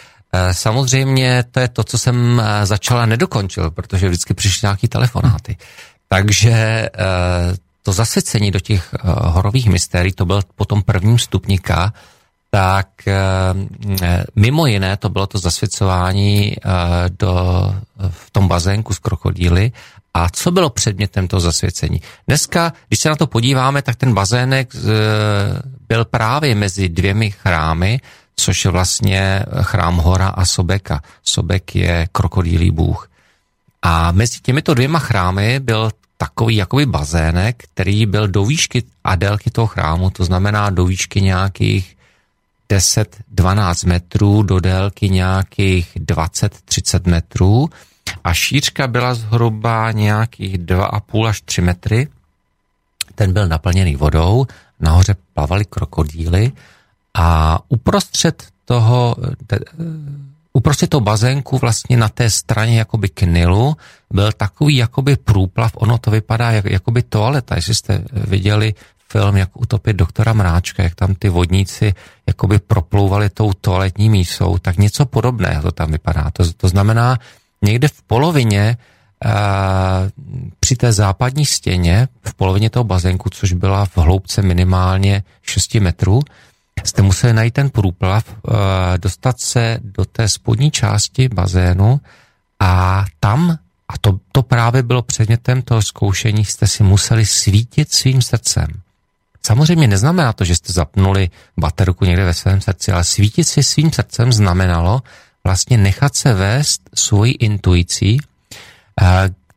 Samozřejmě to je to, co jsem začal a nedokončil, protože vždycky přišly nějaké telefonáty. Takže to zasvěcení do těch horových mystérií, to byl po tom prvním stupníka, tak mimo jiné to bylo to zasvěcování v tom bazénku z krokodýly. A co bylo předmětem toho zasvěcení? Dneska, když se na to podíváme, tak ten bazének byl právě mezi 2 chrámy, což je vlastně chrám Hora a Sobeka. Sobek je krokodýlí bůh. A mezi těmito 2 chrámy byl takový jakoby bazének, který byl do výšky a délky toho chrámu, to znamená do výšky nějakých 10-12 metrů, do délky nějakých 20-30 metrů a šířka byla zhruba nějakých 2,5 až 3 metry. Ten byl naplněný vodou, nahoře plavaly krokodýly a uprostřed toho bazénku vlastně na té straně jakoby k Nilu byl takový jakoby průplav, ono to vypadá jakoby toaleta, jestli jste viděli film, jak utopit doktora Mráčka, jak tam ty vodníci jakoby proplouvali tou toaletní mísou, tak něco podobného to tam vypadá. To znamená, někde v polovině při té západní stěně, v polovině toho bazénku, což byla v hloubce minimálně 6 metrů, jste museli najít ten průplav, dostat se do té spodní části bazénu a tam, a to právě bylo předmětem toho zkoušení, jste si museli svítit svým srdcem. Samozřejmě neznamená to, že jste zapnuli baterku někde ve svém srdci, ale svítit si svým srdcem znamenalo vlastně nechat se vést svojí intuicí,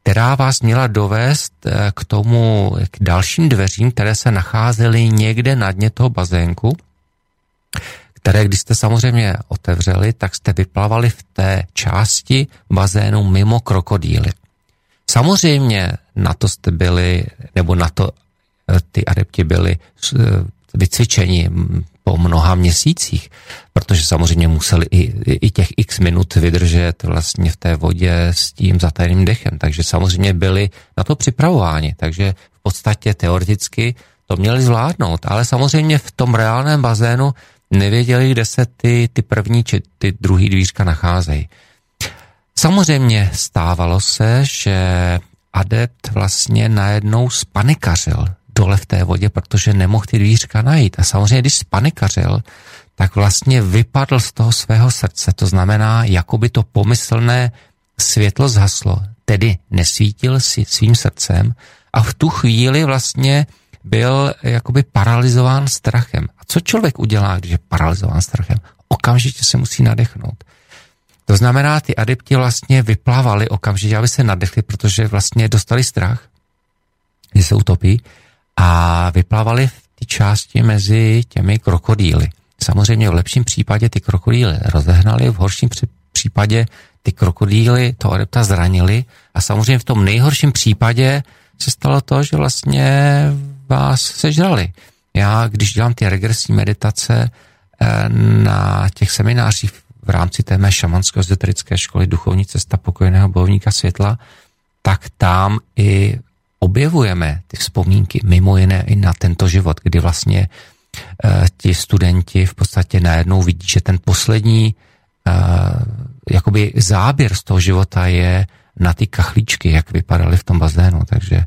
která vás měla dovést k tomu, k dalším dveřím, které se nacházely někde na dně toho bazénku, které, když jste samozřejmě otevřeli, tak jste vyplavali v té části bazénu mimo krokodýly. Samozřejmě na to jste byli, nebo na to ty adepti byli vycvičeni po mnoha měsících, protože samozřejmě museli i těch x minut vydržet vlastně v té vodě s tím zatajeným dechem, takže samozřejmě byli na to připravováni, takže v podstatě teoreticky to měli zvládnout, ale samozřejmě v tom reálném bazénu nevěděli, kde se ty první či ty druhý dvířka nacházejí. Samozřejmě stávalo se, že adept vlastně najednou spanikařil dole v té vodě, protože nemohl ty dvířka najít. A samozřejmě, když spanikařil, tak vlastně vypadl z toho svého srdce. To znamená, jakoby to pomyslné světlo zhaslo, tedy nesvítil si svým srdcem a v tu chvíli vlastně byl jakoby paralizován strachem. A co člověk udělá, když je paralizován strachem? Okamžitě se musí nadechnout. To znamená, ty adepti vlastně vyplavali okamžitě, aby se nadechli, protože vlastně dostali strach, že se utopí, a vyplavali v ty části mezi těmi krokodýly. Samozřejmě v lepším případě ty krokodýly rozehnali, v horším případě ty krokodýly toho adepta zranili a samozřejmě v tom nejhorším případě se stalo to, že vlastně vás sežrali. Já, když dělám ty regresní meditace na těch seminářích v rámci té mé šamansko-ezoterické školy Duchovní cesta pokojného bojovníka světla, tak tam i objevujeme ty vzpomínky, mimo jiné i na tento život, kdy vlastně ti studenti v podstatě najednou vidí, že ten poslední jakoby záběr z toho života je na ty kachlíčky, jak vypadaly v tom bazénu, takže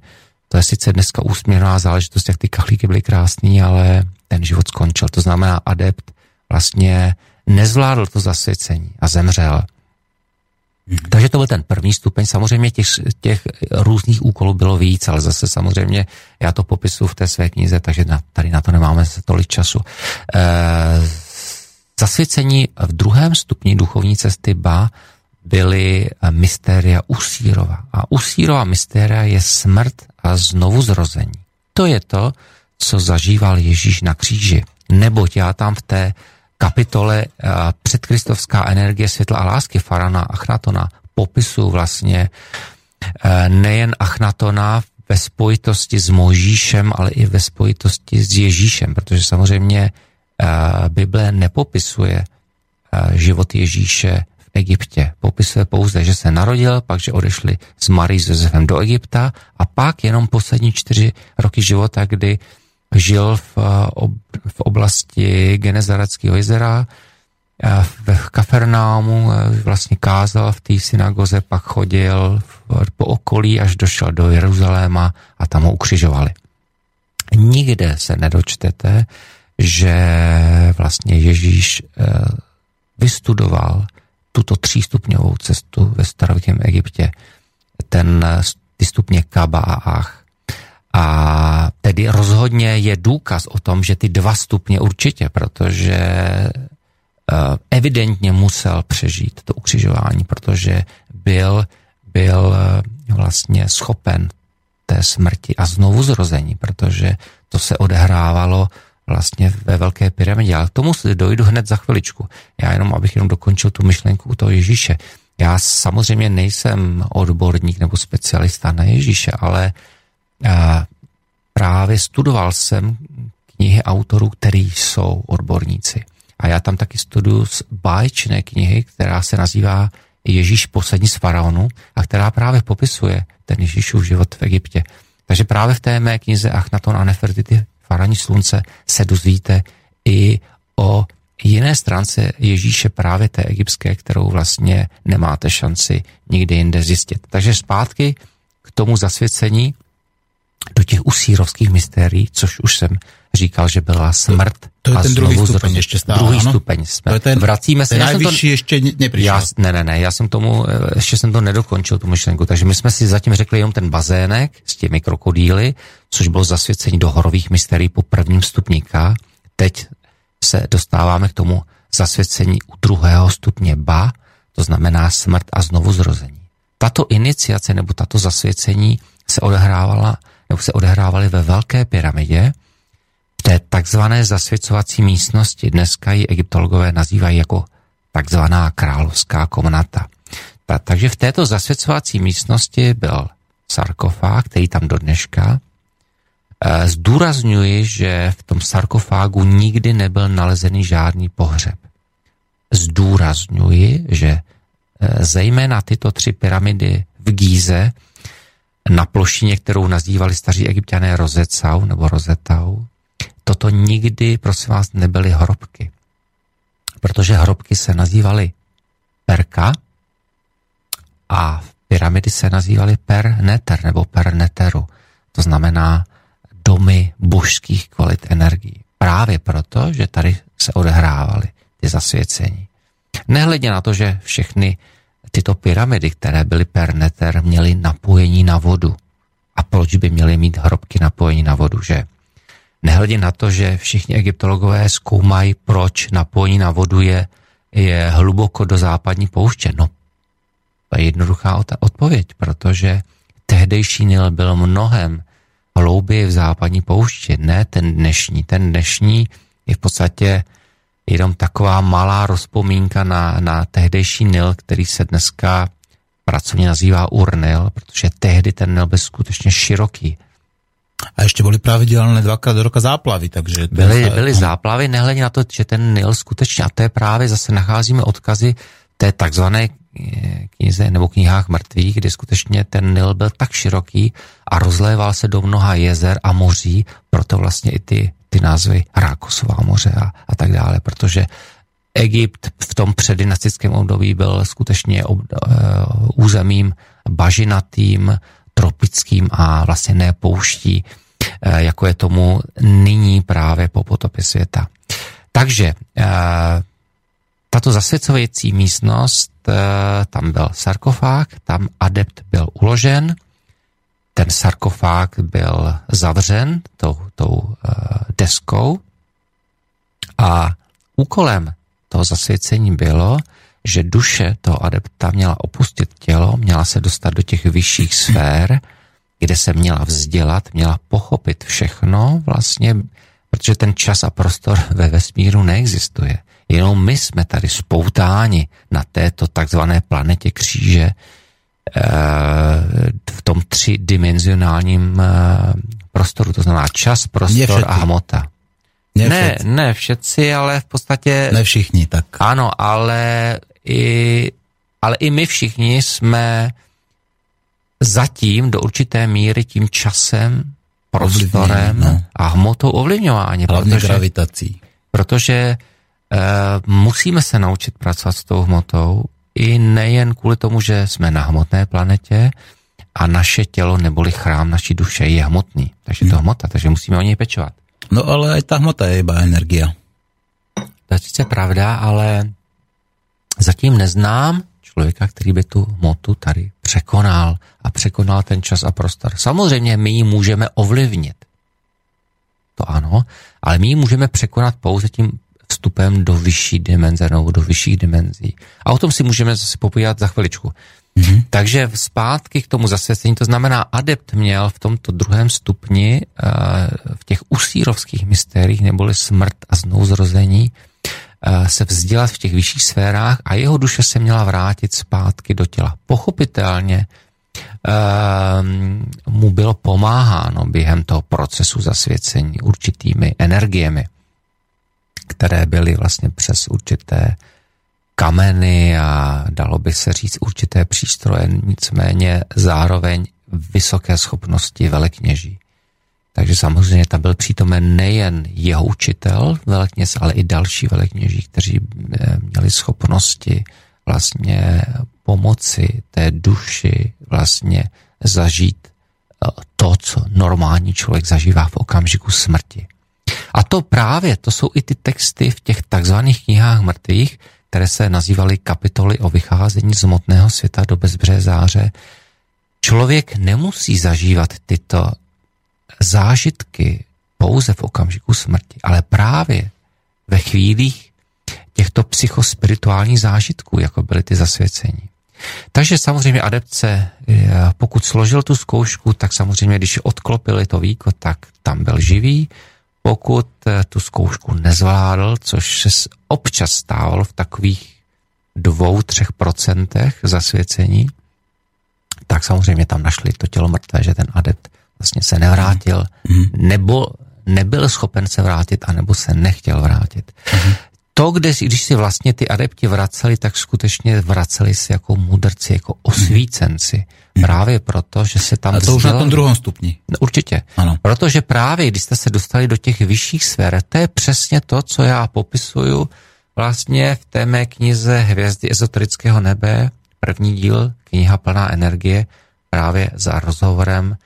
to je sice dneska úsměvná záležitost, jak ty kachlíky byly krásný, ale ten život skončil. To znamená, adept vlastně nezvládl to zasvěcení a zemřel. Takže to byl ten první stupeň. Samozřejmě těch různých úkolů bylo víc, ale zase samozřejmě já to popisuju v té své knize, takže tady na to nemáme tolik času. Zasvěcení v druhém stupni duchovní cesty ba byly mystéria Usírova. A Usírova mystéria je smrt a znovuzrození. To je to, co zažíval Ježíš na kříži. Neboť já tam v té kapitole Předkristovská energie světla a lásky Farana Achnatona popisu vlastně nejen Achnatona ve spojitosti s Mojžíšem, ale i ve spojitosti s Ježíšem, protože samozřejmě Bible nepopisuje život Ježíše v Egyptě. Popisuje pouze, že se narodil, pak, že odešli s Marií s Josefem do Egypta a pak jenom poslední 4 roky života, kdy žil v oblasti Genezareckého jezera, v Kafernámu, vlastně kázal v té synagoze, pak chodil po okolí, až došel do Jeruzaléma a tam ho ukřižovali. Nikde se nedočtete, že vlastně Ježíš vystudoval tuto 3stupňovou cestu ve starověkém Egyptě, ty stupně Kaba a Ach. A tedy rozhodně je důkaz o tom, že ty 2 stupně určitě, protože evidentně musel přežít to ukřižování, protože byl vlastně schopen té smrti a znovuzrození, protože to se odehrávalo vlastně ve Velké pyramidě. Ale k tomu se dojdu hned za chviličku. Já abych dokončil tu myšlenku u toho Ježíše. Já samozřejmě nejsem odborník nebo specialista na Ježíše, ale právě studoval jsem knihy autorů, který jsou odborníci. A já tam taky studuju z báječné knihy, která se nazývá Ježíš poslední z faraonů a která právě popisuje ten Ježíšův život v Egyptě. Takže právě v té mé knize Achnaton a Nefertiti, Faraní slunce, se dozvíte i o jiné stránce Ježíše, právě té egyptské, kterou vlastně nemáte šanci nikdy jinde zjistit. Takže zpátky k tomu zasvěcení do těch usírovských mystérií, což už jsem říkal, že byla smrt. To je a ten druhý stupeň ještě stále. Druhý stupeň jsme. Vracíme se. Nejvyšší ještě nepřišel. Já jsem tomu, ještě jsem to nedokončil, tu myšlenku. Takže my jsme si zatím řekli jenom ten bazének s těmi krokodýly, což bylo zasvěcení do horových mystérií po prvním stupníka. Teď se dostáváme k tomu zasvěcení u druhého stupně ba, to znamená smrt a znovuzrození. Tato iniciace nebo tato zasvěcení se odehrávala nebo se odehrávaly ve Velké pyramidě, v té takzvané zasvěcovací místnosti. Dneska ji egyptologové nazývají jako takzvaná královská komnata. Takže v této zasvěcovací místnosti byl sarkofág, který tam do dneška. Zdůrazňuji, že v tom sarkofágu nikdy nebyl nalezený žádný pohřeb. Zdůrazňuji, že zejména tyto tři pyramidy v Gíze na plošině, kterou nazývali staří Egypťané Rozetau nebo Rozetau, toto nikdy, prosím vás, nebyly hrobky. Protože hrobky se nazývaly perka a pyramidy se nazývaly perneter nebo perneteru. To znamená domy božských kvalit energií. Právě proto, že tady se odehrávaly ty zasvěcení. Nehledě na to, že všechny tyto pyramidy, které byly perneter, měly napojení na vodu. A proč by měly mít hrobky napojení na vodu, že? Nehledě na to, že všichni egyptologové zkoumají, proč napojení na vodu je hluboko do západní pouště. No, to je jednoduchá odpověď, protože tehdejší Nil byl mnohem hlouběji v západní poušti, ne ten dnešní. Ten dnešní je v podstatě jenom taková malá rozpomínka na tehdejší Nil, který se dneska pracovně nazývá Urnil, protože tehdy ten Nil byl skutečně široký. A ještě byly pravidelné dvakrát do roka záplavy, takže... Byly záplavy, nehledě na to, že ten Nil skutečně, a to je právě zase nacházíme odkazy té takzvané knize nebo knihách mrtvých, kdy skutečně ten Nil byl tak široký a rozléval se do mnoha jezer a moří, proto vlastně i ty názvy Rákosová moře a tak dále, protože Egypt v tom předdynastickém období byl skutečně územím bažinatým, tropickým a vlastně ne pouští, jako je tomu nyní právě po potopě světa. Takže tato zasvěcovající místnost, tam byl sarkofág, tam adept byl uložen, ten sarkofág byl zavřen tou deskou a úkolem toho zasvěcení bylo, že duše toho adepta měla opustit tělo, měla se dostat do těch vyšších sfér, kde se měla vzdělat, měla pochopit všechno vlastně, protože ten čas a prostor ve vesmíru neexistuje. Jenom my jsme tady spoutáni na této takzvané planetě kříže v tom třidimenzionálním prostoru, to znamená čas, prostor a hmota. Ne všetci, ale v podstatě... Ne všichni, tak. Ano, ale i my všichni jsme zatím do určité míry tím časem, prostorem a hmotou ovlivňováni. Hlavně gravitací. Protože musíme se naučit pracovat s tou hmotou i nejen kvůli tomu, že jsme na hmotné planetě a naše tělo neboli chrám naší duše je hmotný. Takže to hmota, takže musíme o něj pečovat. No ale aj tá hmota je iba energia. To je sice pravda, ale zatím neznám člověka, který by tu hmotu tady překonal a překonal ten čas a prostor. Samozřejmě my ji můžeme ovlivnit. To ano, ale my ji můžeme překonat pouze tím vstupem do vyšší dimenze nebo do vyšších dimenzí. A o tom si můžeme zase popovídat za chviličku. Mm-hmm. Takže zpátky k tomu zasvěcení, to znamená, adept měl v tomto druhém stupni v těch usírovských mystériích neboli smrt a znovuzrození se vzdělat v těch vyšších sférách a jeho duše se měla vrátit zpátky do těla. Pochopitelně mu bylo pomáháno během toho procesu zasvěcení určitými energiemi, které byly vlastně přes určité kameny a dalo by se říct určité přístroje, nicméně zároveň vysoké schopnosti velekněží. Takže samozřejmě tam byl přítomen nejen jeho učitel velekněz, ale i další velekněží, kteří měli schopnosti vlastně pomoci té duši vlastně zažít to, co normální člověk zažívá v okamžiku smrti. A to právě, to jsou i ty texty v těch takzvaných knihách mrtvých, které se nazývaly kapitoly o vycházení z hmotného světa do bezbřezáře. Člověk nemusí zažívat tyto zážitky pouze v okamžiku smrti, ale právě ve chvílích těchto psychospirituálních zážitků, jako byly ty zasvěcení. Takže samozřejmě adepce, pokud složil tu zkoušku, tak samozřejmě, když odklopili to víko, tak tam byl živý. Pokud tu zkoušku nezvládl, což se občas stávalo v takových 2–3% zasvěcení, tak samozřejmě tam našli to tělo mrtvé, že ten adept vlastně se nevrátil, nebo nebyl schopen se vrátit, anebo se nechtěl vrátit. To, když si vlastně ty adepti vraceli, tak skutečně vraceli se jako mudrci, jako osvícenci. Právě proto, že se tam... A to vzdělali. Už na tom druhém stupni. No, určitě. Ano. Protože právě, když jste se dostali do těch vyšších sfér, to je přesně to, co já popisuju vlastně v té mé knize Hvězdy esoterického nebe, první díl, kniha plná energie, právě za rozhovorem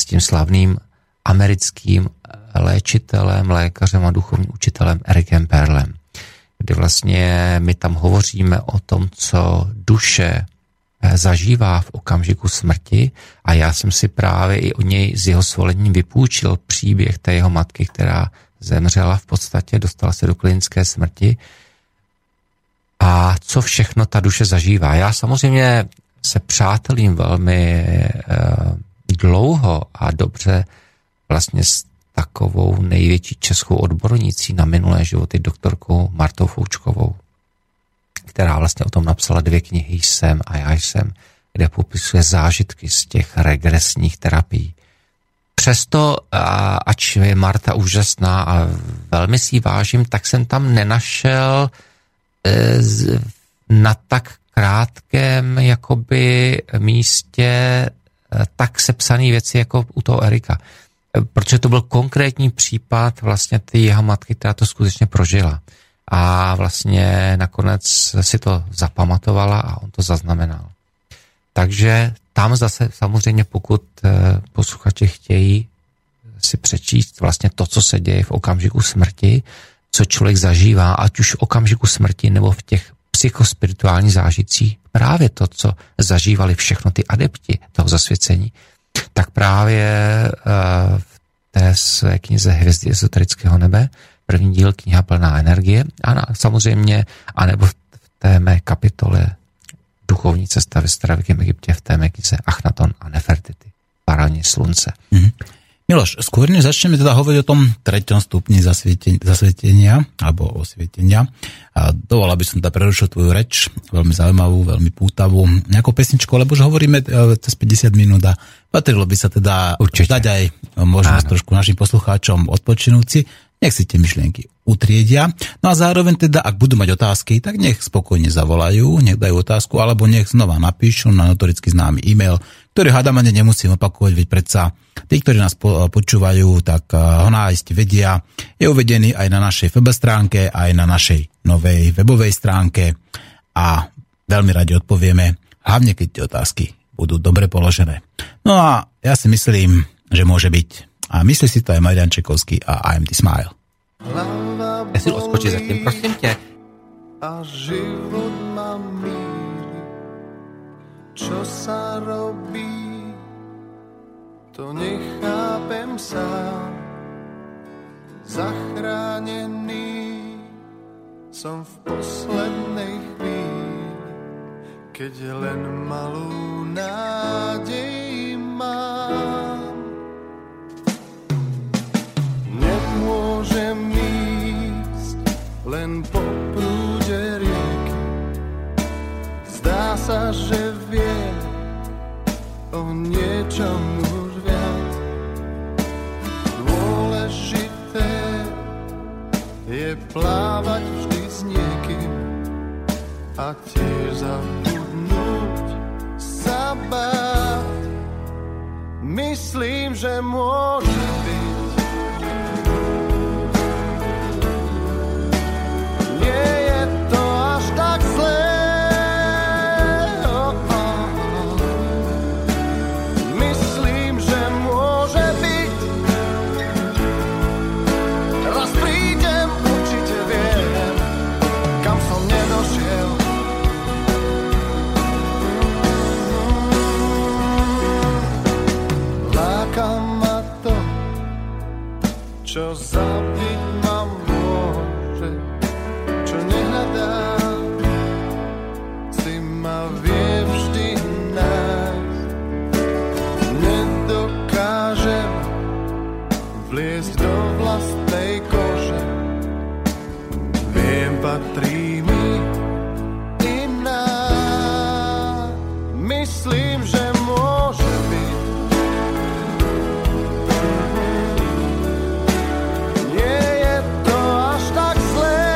s tím slavným americkým léčitelem, lékařem a duchovním učitelem Erikem Perlem, kdy vlastně my tam hovoříme o tom, co duše zažívá v okamžiku smrti, a já jsem si právě i od něj s jeho svolením vypůjčil příběh té jeho matky, která zemřela v podstatě, dostala se do klinické smrti, a co všechno ta duše zažívá. Já samozřejmě se přátelím velmi dlouho a dobře vlastně s takovou největší českou odbornicí na minulé životy, doktorkou Martou Foučkovou, která vlastně o tom napsala 2 knihy Jsem a já jsem, kde popisuje zážitky z těch regresních terapií. Přesto, ač je Marta úžasná a velmi si ji vážím, tak jsem tam nenašel na tak krátkém jakoby místě tak sepsané věci jako u toho Erika. Protože to byl konkrétní případ vlastně ty jeho matky, která to skutečně prožila. A vlastně nakonec si to zapamatovala a on to zaznamenal. Takže tam zase samozřejmě, pokud posluchači chtějí si přečíst vlastně to, co se děje v okamžiku smrti, co člověk zažívá, ať už v okamžiku smrti nebo v těch psychospirituálních zážitcích, právě to, co zažívali všechno ty adepti toho zasvěcení, tak právě v té své knize Hvězdy esoterického nebe, první díl, kniha plná energie, a samozřejmě, anebo v té mé kapitole Duchovní cesta ve starověkém Egyptě, v té mé knize Achnaton a Nefertiti, paralelně slunce. Miloš, skôr než začneme teda hovoriť o tom 3. stupni zasvietenia alebo osvietenia, a dovolal by som teda prerušil tvoju reč, veľmi zaujímavú, veľmi pútavú, nejakou pesničku, lebo už hovoríme cez 50 minút a patrilo by sa teda určite dať aj možnosť trošku našim poslucháčom odpočinúci, nech si tie myšlienky utriedia. No a zároveň teda, ak budú mať otázky, tak nech spokojne zavolajú, nech dajú otázku, alebo nech znova napíšu na notoricky známy e-mail, ktorý hádamane nemusím opakovať, veď predsa tí, ktorí nás počúvajú, tak ho nájsť vedia. Je uvedený aj na našej web stránke, aj na našej novej webovej stránke a veľmi radi odpovieme, hlavne keď tie otázky budú dobre položené. No a ja si myslím, že môže byť. A myslí si to aj Marian Čekovský a I'm the Smile. Ja si odskočím za tým, prosím ťa. A život ma míli, čo sa robí, to nechápem sám, zachránený som v poslednej chvíli, keď len malú nádej mám. Nemôžem ísť len po prúde rieky, zdá sa, že viem o niečom už viac. Dôležité je plávať vždy s niekým a tiež zabudnúť sa báť. Myslím, že môže byť. Nie je to až tak zlé. myslím, že môže byť. Nie je to až tak zlé.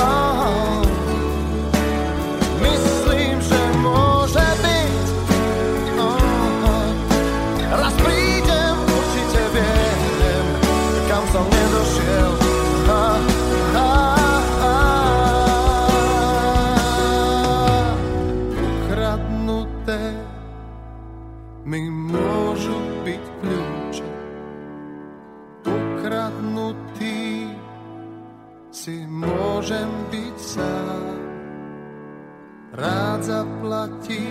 Oh. Myslím, že môže byť. Oh. Raz prídem, určite viem, kam som nedošiel. Môžem byť sám, rád zaplatí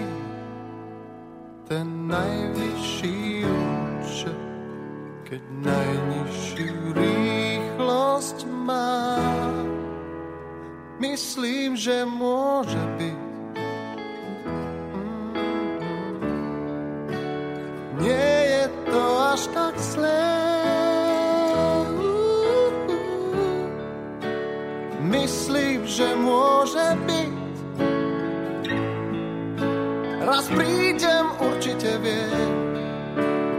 ten najvyšší účet, keď najnižšiu rýchlosť má. Myslím, že môže byť. Nie je to až tak zlé. Myslím, že môže byť. Raz prídem, určite viem,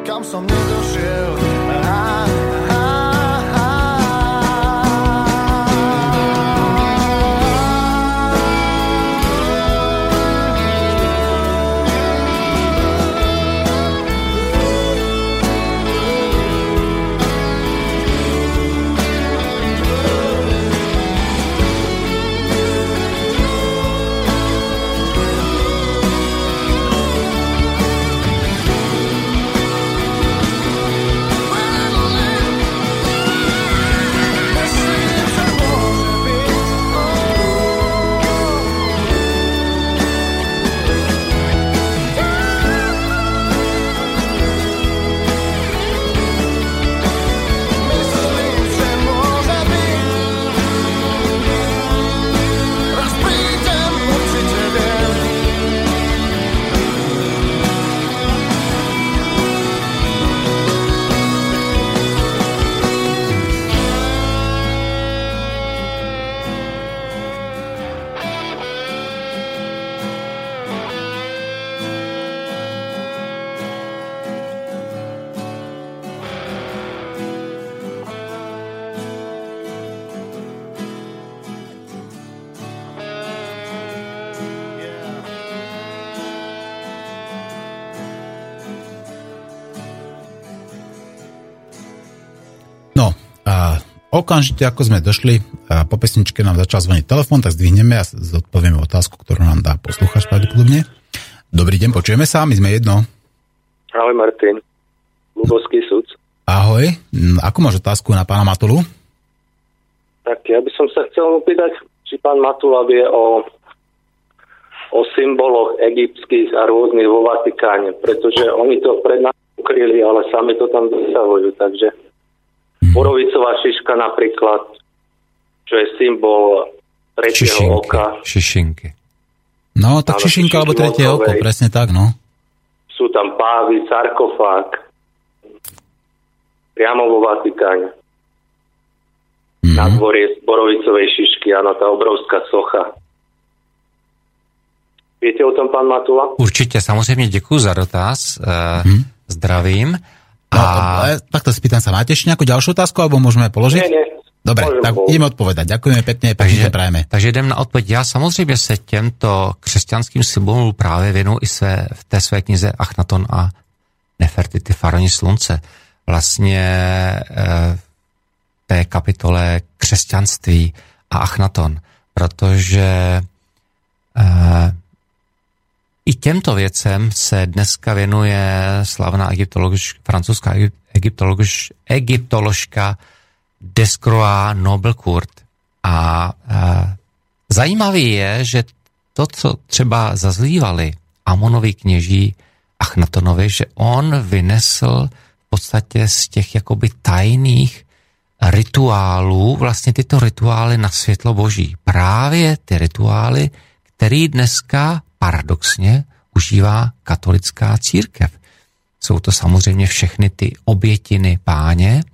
kam som nedošiel. Okamžite, ako sme došli a po pesničke nám začal zvoniť telefón, tak zdvihneme a zodpovieme otázku, ktorú nám dá poslucháč pravdepodobne. Dobrý deň, počujeme sa, my sme jedno. Ahoj Martin, Ľubovský sud. Ahoj, ako máš otázku na pána Matulu? Tak ja by som sa chcel opýtať, či pán Matula vie o symboloch egyptských a rôznych vo Vatikáne, pretože oni to pred nás ukryli, ale sami to tam dosahujú, takže... Borovicová šiška napríklad, čo je symbol tretieho oka. Šišinky. No, tak šišinka alebo tretie oko, presne tak, no. Sú tam pávy, sarkofág. Priamo vo Vatikáne. Na dvore Borovicovej šišky, áno, tá obrovská socha. Viete o tom, pán Matula? Určite, samozrejme, ďakujem za dotaz. Zdravím. A... Takto spýtam sa, máte ešte nejakú ďalšiu otázku, alebo môžeme položiť? Nie. Dobre, tak ideme odpovedať. Ďakujeme pekne, takže prajeme. Takže jdem na odpověď. Já samozřejmě se těmto křesťanským symbolům právě věnuji i v té své knize Achnaton a Nefertiti, Faraoni slunce. Vlastně té kapitole křesťanství a Achnaton, protože i těmto věcem se dneska věnuje slavná francouzská egyptoložka Descroix Noblecourt. A zajímavý je, že to, co třeba zazlívali Amonovi kněží Achnatonovi, že on vynesl v podstatě z těch jakoby tajných rituálů, vlastně tyto rituály na světlo boží. Právě ty rituály, který dneska paradoxně užívá katolická církev. Jsou to samozřejmě všechny ty obětiny páně,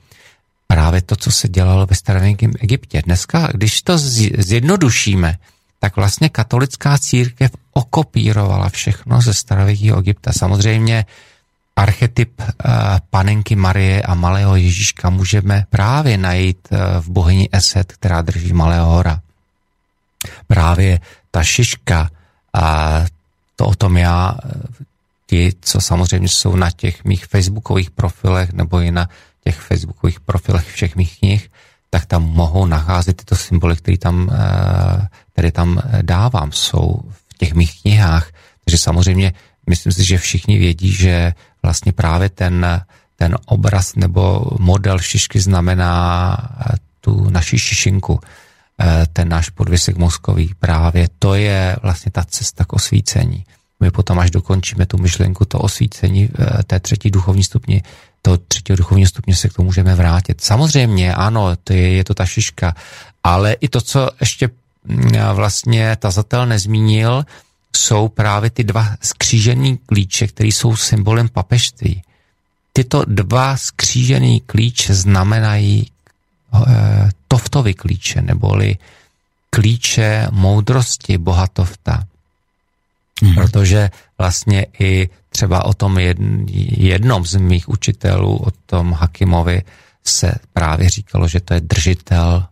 právě to, co se dělalo ve starověkém Egyptě. Dneska, když to zjednodušíme, tak vlastně katolická církev okopírovala všechno ze starověkého Egypta. Samozřejmě archetyp panenky Marie a malého Ježíška můžeme právě najít v bohyni Eset, která drží malého hora. Právě ta šiška, a to o tom já, ti, co samozřejmě jsou na těch mých facebookových profilech nebo i na těch facebookových profilech všech mých knih, tak tam mohou nacházet tyto symboly, které tam dávám, jsou v těch mých knihách. Takže samozřejmě myslím si, že všichni vědí, že vlastně právě ten obraz nebo model šišky znamená tu naši šišinku, ten náš podvěsek mozkový. Právě to je vlastně ta cesta k osvícení. My potom, až dokončíme tu myšlenku, to osvícení toho třetího duchovního stupně, se k tomu můžeme vrátit. Samozřejmě, ano, je to ta šiška, ale i to, co ještě vlastně tazatel nezmínil, jsou právě ty dva skřížený klíče, které jsou symbolem papežství. Tyto dva skřížený klíče znamenají Toftovy klíče, neboli klíče moudrosti boha Tofta. Protože vlastně i třeba o tom jednom z mých učitelů, o tom Hakimovi, se právě říkalo, že to je držitel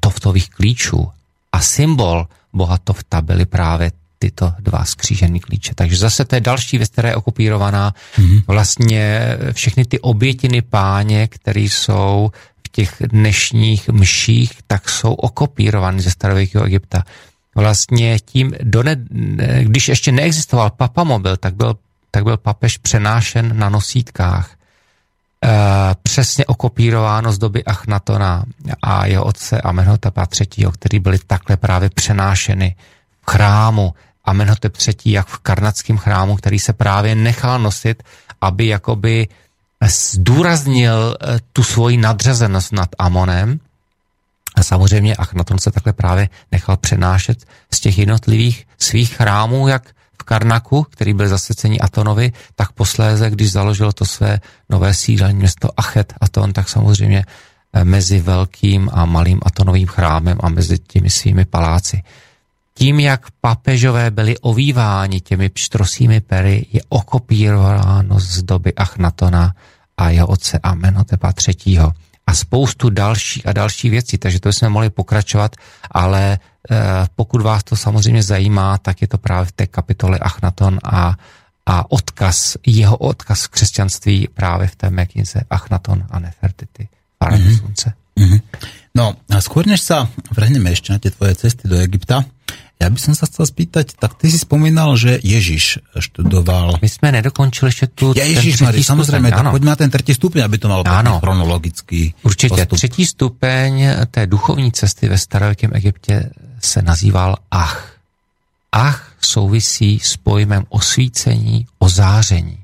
Toftových klíčů. A symbol boha Tofta byly právě tyto dva skřížené klíče. Takže zase to je další věc, která je okupírovaná. Vlastně všechny ty obětiny páně, které jsou v těch dnešních mších, tak jsou okopírovány ze starověkého Egypta. Vlastně tím, když ještě neexistoval papamobil, tak byl papež přenášen na nosítkách. Přesně okopírováno z doby Achnatona a jeho otce Amenhotepa III., který byly takhle právě přenášeny v chrámu Amenhotep III., jak v karnatském chrámu, který se právě nechal nosit, aby jakoby zdůraznil tu svoji nadřazenost nad Amonem. A samozřejmě Achnaton se takhle právě nechal přenášet z těch jednotlivých svých chrámů, jak v Karnaku, který byl zasvěcení Atonovi, tak posléze, když založil to své nové sídelní město Achetaton, tak samozřejmě mezi velkým a malým Atonovým chrámem a mezi těmi svými paláci. Tím, jak papežové byli ovýváni těmi pštrosími pery, je okopírováno z doby Achnatona a jeho otce Amenhotepa III. A spoustu dalších a další věcí, takže to jsme mohli pokračovat, ale pokud vás to samozřejmě zajímá, tak je to právě v té kapitole Achnaton a jeho odkaz v křesťanství právě v té mé knize Achnaton a Nefertiti, Faraon slunce. No a skôr než sa vrhneme ešte na tie tvoje cesty do Egypta, ja by som sa chcel spýtať, tak ty si spomínal, že Ježiš študoval... My sme nedokončili ešte tu... Ja Ježišmari, samozrejme, tak poďme na ten tretí stupeň, aby to malo chronologický určite postup. Třetí stupeň té duchovní cesty ve starověkém Egyptě se nazýval Ach. Ach souvisí s pojmem osvícení, ozáření.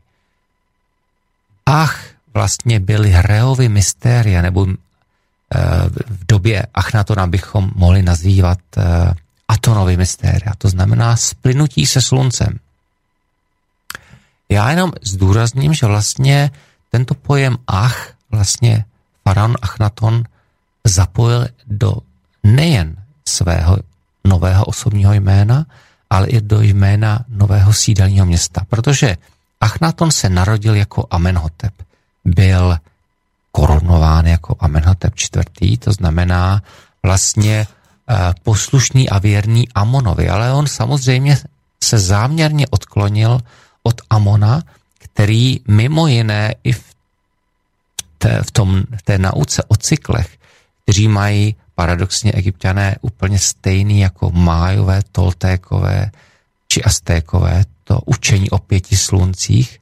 Ach vlastně byly Hreovy mystéria, nebo v době Achnatona bychom mohli nazývat Atonovy mystéria, to znamená splynutí se sluncem. Já jenom zdůrazním, že vlastně tento pojem Ach vlastně faraon Achnaton zapojil do nejen svého nového osobního jména, ale i do jména nového sídelního města, protože Achnaton se narodil jako Amenhotep, byl korunován jako Amenhotep IV., to znamená vlastně poslušný a věrný Amonovi, ale on samozřejmě se záměrně odklonil od Amona, který mimo jiné i v té nauce o cyklech, kteří mají paradoxně Egypťané úplně stejný jako Májové, Toltékové či Aztékové, to učení o 5 sluncích,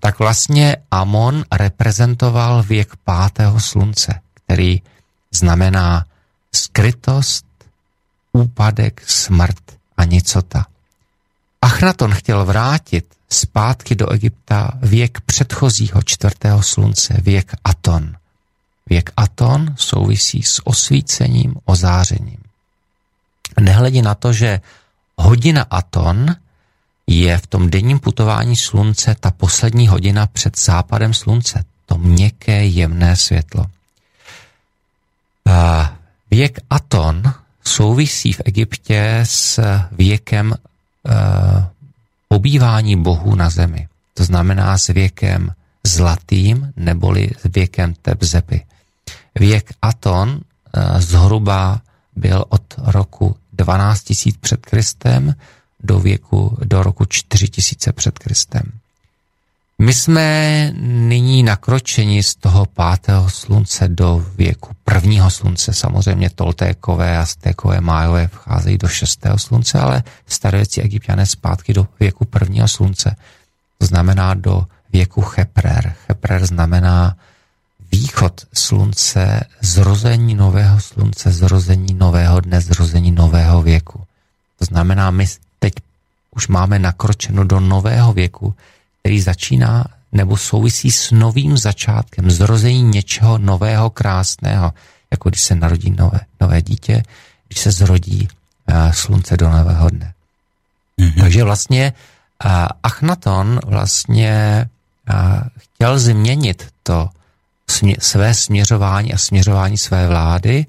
tak vlastně Amon reprezentoval věk 5. slunce, který znamená skrytost, úpadek, smrt a nicota. Achnaton chtěl vrátit zpátky do Egypta věk předchozího 4. slunce, věk Aton. Věk Aton souvisí s osvícením, ozářením. Nehledě na to, že hodina Aton je v tom denním putování slunce ta poslední hodina před západem slunce, to měkké, jemné světlo. Věk Aton souvisí v Egyptě s věkem pobývání bohů na zemi. To znamená s věkem zlatým neboli s věkem Tebzepy. Věk Aton zhruba byl od roku 12 000 před Kristem do roku 4 000 před Kristem. My jsme nyní nakročeni z toho 5. slunce do věku 1. slunce. Samozřejmě Toltékové a Aztékové Májové vcházejí do 6. slunce, ale starověcí Egypťané zpátky do věku 1. slunce. To znamená do věku Cheper. Cheper znamená východ slunce, zrození nového slunce, zrození nového dne, zrození nového věku. To znamená, my teď už máme nakročeno do nového věku, který začíná nebo souvisí s novým začátkem, zrození něčeho nového, krásného, jako když se narodí nové dítě, když se zrodí slunce do nového dne. Mm-hmm. Takže vlastně Achnaton vlastně chtěl změnit to své směřování a směřování své vlády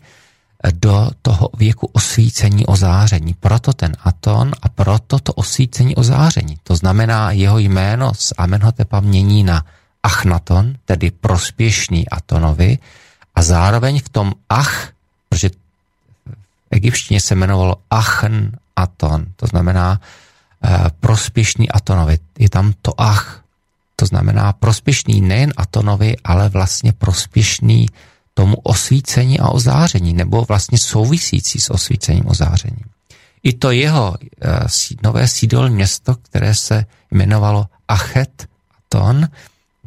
do toho věku osvícení, ozáření. Proto ten Aton a proto to osvícení, ozáření. To znamená, jeho jméno z Amenhotepa mění na Achnaton, tedy prospěšný Atonovi, a zároveň v tom Ach, protože v egyptštině se jmenovalo Achnaton, to znamená prospěšný Atonovi. Je tam to Ach, to znamená prospěšný nejen Atonovi, ale vlastně prospěšný tomu osvícení a ozáření, nebo vlastně souvisící s osvícením a ozářením. I to jeho nové sídelní město, které se jmenovalo Achetaton,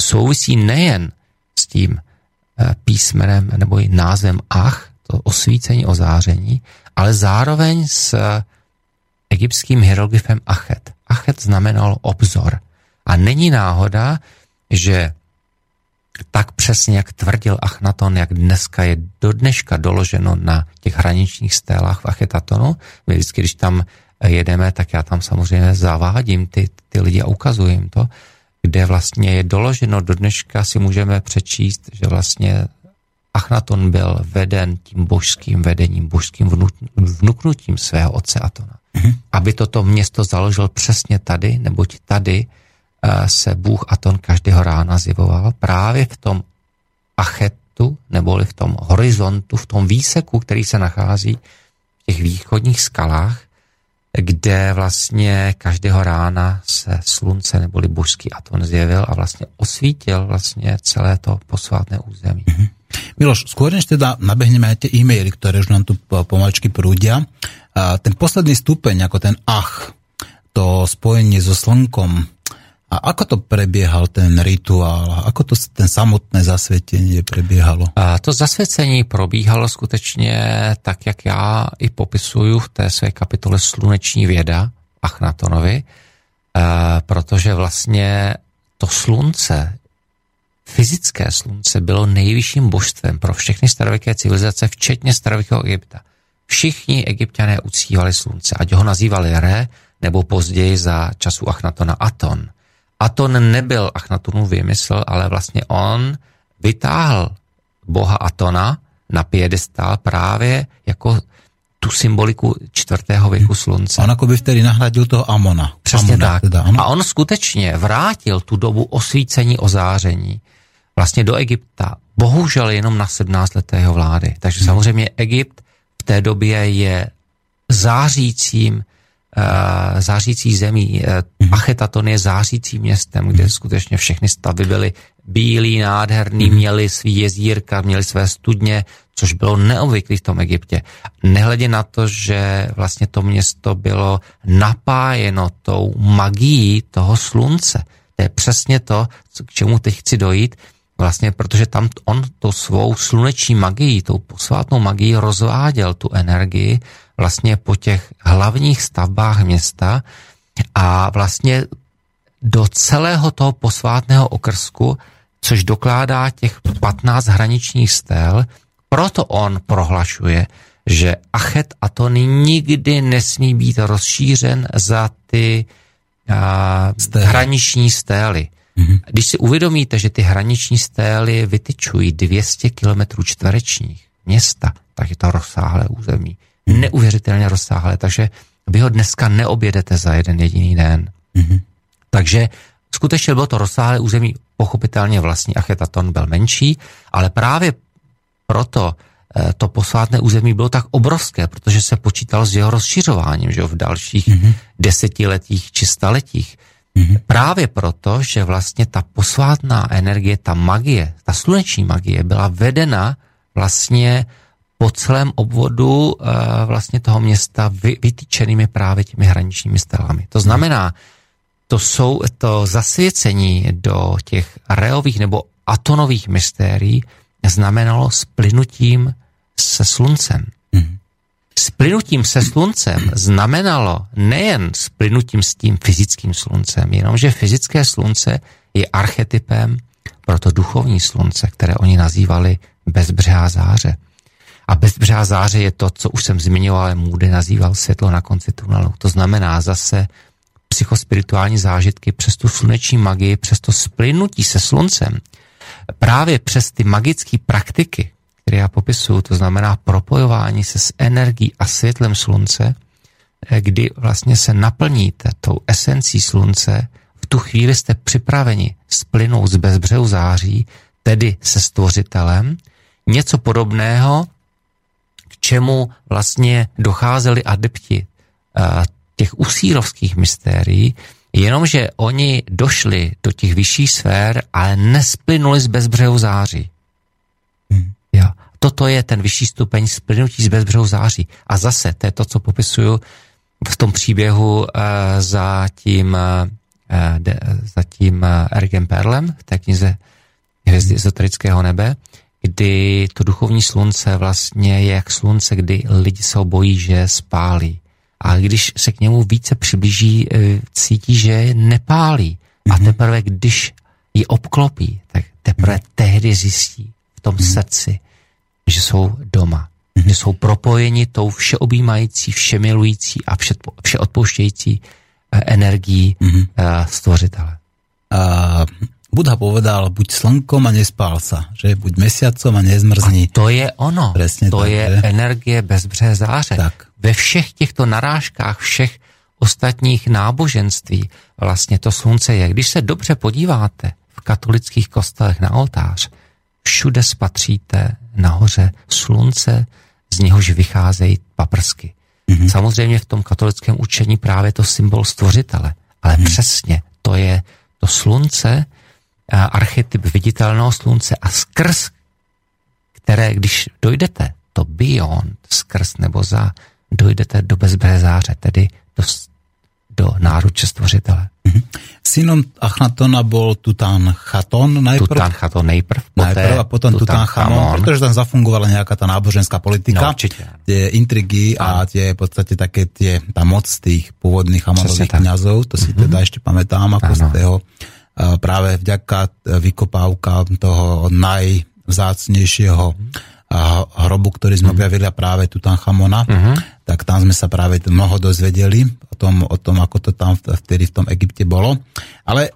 souvisí nejen s tím písmenem nebo i názvem Ach, to osvícení a ozáření, ale zároveň s egyptským hieroglyfem Achet. Achet znamenal obzor. A není náhoda, že tak přesně, jak tvrdil Achnaton, jak dneska je do dneška doloženo na těch hraničních stélách v Achetatonu. My vždycky, když tam jedeme, tak já tam samozřejmě zavádím ty lidi a ukazuji jim to, kde vlastně je doloženo do dneška, si můžeme přečíst, že vlastně Achnaton byl veden tím božským vedením, božským vnuknutím svého otce Atona. Mhm. Aby toto město založil přesně tady, neboť tady se Bůh Aton každého rána zjevoval právě v tom Achetu, neboli v tom horizontu, v tom výseku, který se nachází v těch východních skalách, kde vlastně každého rána se slunce neboli božský Aton zjevil a vlastně osvítil vlastně celé to posvátné území. Mm-hmm. Miloš, skôr než teda nabehneme aj tie e-maily, ktoré už nám tu pomaličky prúdia, ten posledný stupeň, ako ten Ach, to spojenie so slnkom, a ako to prebiehal ten rituál? Ako to ten samotné zasvetenie prebiehalo? A to zasvěcení probíhalo skutečně tak, jak já i popisuju v té své kapitole Sluneční věda Achnatonovi, protože vlastně to slunce, fyzické slunce, bylo nejvyšším božstvem pro všechny starověké civilizace, včetně starověkého Egypta. Všichni Egypťané uctívali slunce, ať ho nazývali Re, nebo později za času Achnatona Aton. Aton nebyl Achnatonův vymysl, ale vlastně on vytáhl boha Atona na piedestál právě jako tu symboliku 4. věku slunce. On jako by vtedy nahradil toho Amona. Přesně Amona, tak. Teda, a on skutečně vrátil tu dobu osvícení, ozáření vlastně do Egypta. Bohužel jenom na 17-leté jeho vlády. Takže samozřejmě Egypt v té době je zářící zemí. Achetaton je zářící městem, kde skutečně všechny stavy byly bílý, nádherný, měly svý jezírka, měly své studně, což bylo neobvyklý v tom Egyptě. Nehledě na to, že vlastně to město bylo napájeno tou magií toho slunce. To je přesně to, k čemu teď chci dojít, vlastně protože tam on to svou sluneční magii, tou posvátnou magii rozváděl tu energii vlastně po těch hlavních stavbách města a vlastně do celého toho posvátného okrsku, což dokládá těch 15 hraničních stél, proto on prohlašuje, že Achetaton nikdy nesmí být rozšířen za ty hraniční stély. Když si uvědomíte, že ty hraniční stély vytyčují 200 km čtverečních města, tak je to rozsáhlé území. neuvěřitelně rozsáhlé, takže vy ho dneska neobjedete za jeden jediný den. Mm-hmm. Takže skutečně bylo to rozsáhlé území, pochopitelně vlastní Achetaton byl menší, ale právě proto to posvátné území bylo tak obrovské, protože se počítalo s jeho rozšiřováním, že v dalších desetiletích či staletích. Mm-hmm. Právě proto, že vlastně ta posvátná energie, ta magie, ta sluneční magie byla vedena vlastně po celém obvodu vlastně toho města vytyčenými právě těmi hraničními stelami. To znamená, to zasvěcení do těch reových nebo atonových mystérií znamenalo splynutím se sluncem. Mm-hmm. Splynutím se sluncem znamenalo nejen splynutím s tím fyzickým sluncem, jenomže fyzické slunce je archetypem pro to duchovní slunce, které oni nazývali bezbřehá záře. A bezbřehá záře je to, co už jsem zmiňoval, Moody nazýval světlo na konci tunelu. To znamená zase psychospirituální zážitky přes tu sluneční magii, přes to splynutí se sluncem, právě přes ty magické praktiky, které já popisuju, to znamená propojování se s energií a světlem slunce, kdy vlastně se naplníte tou esencí slunce, v tu chvíli jste připraveni splynout z bezbřehu září, tedy se stvořitelem, něco podobného, k čemu vlastně docházeli adepti těch usírovských mystérií, jenomže oni došli do těch vyšších sfér, ale nesplynuli z bezbřehu září. Jo. Toto je ten vyšší stupeň splynutí z bezbřehu září. A zase, to je to, co popisuju v tom příběhu za tím Ergem Perlem, v té knize Hvězdy esoterického nebe, kdy to duchovní slunce vlastně je jak slunce, kdy lidi se ho bojí, že spálí. A když se k němu více přiblíží, cítí, že nepálí. A teprve, když ji obklopí, tak teprve tehdy zjistí v tom srdci, že jsou doma. Že jsou propojeni tou všeobjímající, všemilující a všeodpouštějící energií stvořitele. Buddha povedal, buď slnkom a nespál sa, že buď mesiacom a nezmrzní. A to je ono, presne to tak, je energie bezbřehé záře. Tak. Ve všech těchto narážkách, všech ostatních náboženství vlastně to slunce je. Když se dobře podíváte v katolických kostelech na oltář, všude spatříte nahoře slunce, z něhož vycházejí paprsky. Mm-hmm. Samozřejmě v tom katolickém učení právě to symbol stvořitele, ale přesně to je to slunce, archetyp viditelného slunce a skrz, které, když dojdete, to beyond, skrz nebo za, dojdete do bezbřehé záře, tedy do náruče stvořitele. Mm-hmm. Synom Achnatona bol Tutankhaton najprv a potom Tutankhamon, pretože tam zafungovala nejaká tá náboženská politika, no, tie intrigy a tie v podstate také tie, tá moc tých pôvodných chamonových kňazov, to si teda ešte pamätám ako z toho práve vďaka vykopávka toho najvzácnejšieho hrobu, ktorý sme objavili a práve Tutankhamona, tak tam sme sa práve mnoho dozvedeli o tom, ako to tam vtedy v tom Egypte bolo. Ale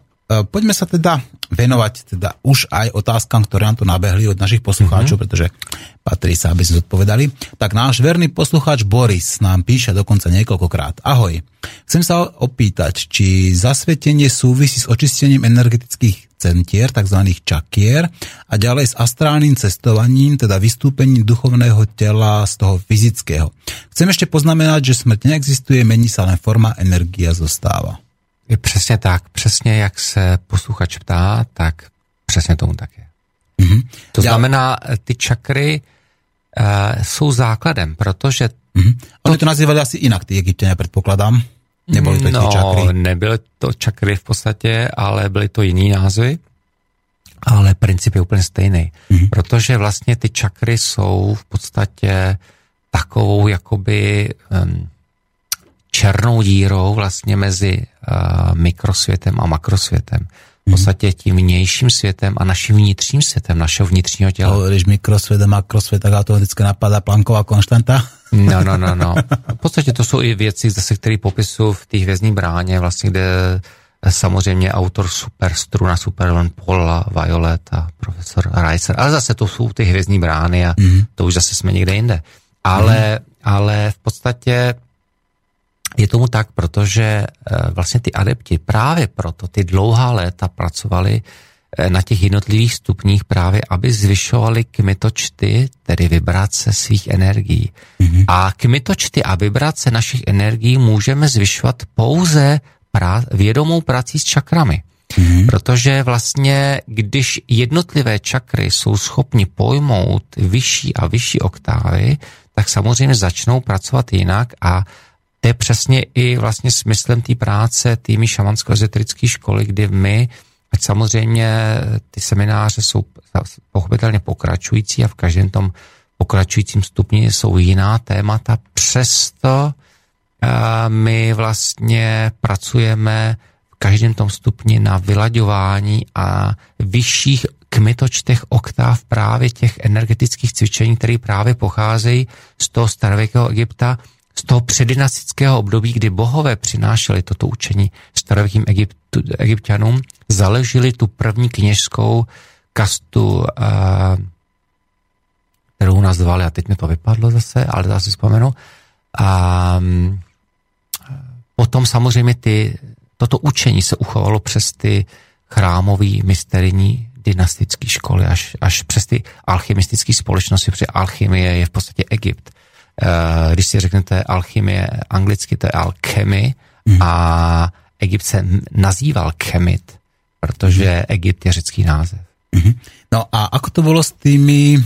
poďme sa teda venovať teda už aj otázkam, ktoré nám tu nabehli od našich poslucháčov, pretože patrí sa, aby sme zodpovedali. Tak náš verný poslucháč Boris nám píše dokonca niekoľkokrát. Ahoj, chcem sa opýtať, či zasvetenie súvisí s očistením energetických centier, takzvaných čakier, a ďalej s astrálnym cestovaním, teda vystúpením duchovného tela z toho fyzického. Chcem ešte poznamenať, že smrť neexistuje, mení sa len forma, energia zostáva. Je přesně tak. Přesně jak se posluchač ptá, tak přesně tomu tak je. Mm-hmm. To znamená, ty čakry jsou základem, protože... Mm-hmm. Oni to nazývali asi jinak, ty Egyptěné, předpokládám. Nebyly to ty čakry? No, nebyly to čakry v podstatě, ale byly to jiný názvy. Ale princip je úplně stejný. Mm-hmm. Protože vlastně ty čakry jsou v podstatě takovou jakoby... černou dírou vlastně mezi mikrosvětem a makrosvětem. V podstatě tím vnějším světem a naším vnitřním světem, našeho vnitřního těla. No, když mikrosvět a makrosvět, tak to vždycky napadá Plancková konštanta. No. V podstatě to jsou i věci, zase, které popisuju v té Hvězdní bráně, vlastně, kde samozřejmě autor Superstruna, Superman Paula, Violet a profesor Reiser, ale zase to jsou ty Hvězdní brány a to už zase jsme někde jinde. Ale... ale v podstatě je tomu tak, protože vlastně ty adepti právě proto ty dlouhá léta pracovali na těch jednotlivých stupních právě, aby zvyšovali kmitočty, tedy vibrace svých energií. Mm-hmm. A kmitočty a vibrace našich energií můžeme zvyšovat pouze vědomou prací s čakrami. Mm-hmm. Protože vlastně, když jednotlivé čakry jsou schopni pojmout vyšší a vyšší oktávy, tak samozřejmě začnou pracovat jinak a to je přesně i vlastně smyslem té práce týmy šamansko-ezoterické školy, kdy my, ať samozřejmě ty semináře jsou pochopitelně pokračující a v každém tom pokračujícím stupni jsou jiná témata, přesto my vlastně pracujeme v každém tom stupni na vylaďování a vyšších kmitočtech oktáv právě těch energetických cvičení, které právě pocházejí z toho starověkého Egypta, z toho předynastického období, kdy bohové přinášeli toto učení starověkým Egypťanům, založili tu první kněžskou kastu, kterou nazvali, a teď mi to vypadlo zase, ale já si vzpomenu. A potom samozřejmě toto učení se uchovalo přes ty chrámový, mysterijní, dynastické školy, až přes ty alchymistické společnosti, protože alchymie je v podstatě Egypt. Když si řeknete alchymie anglicky, to je alchemy a Egypt se nazýval chemit, protože Egypt je řecký název. No a ako to bylo s tím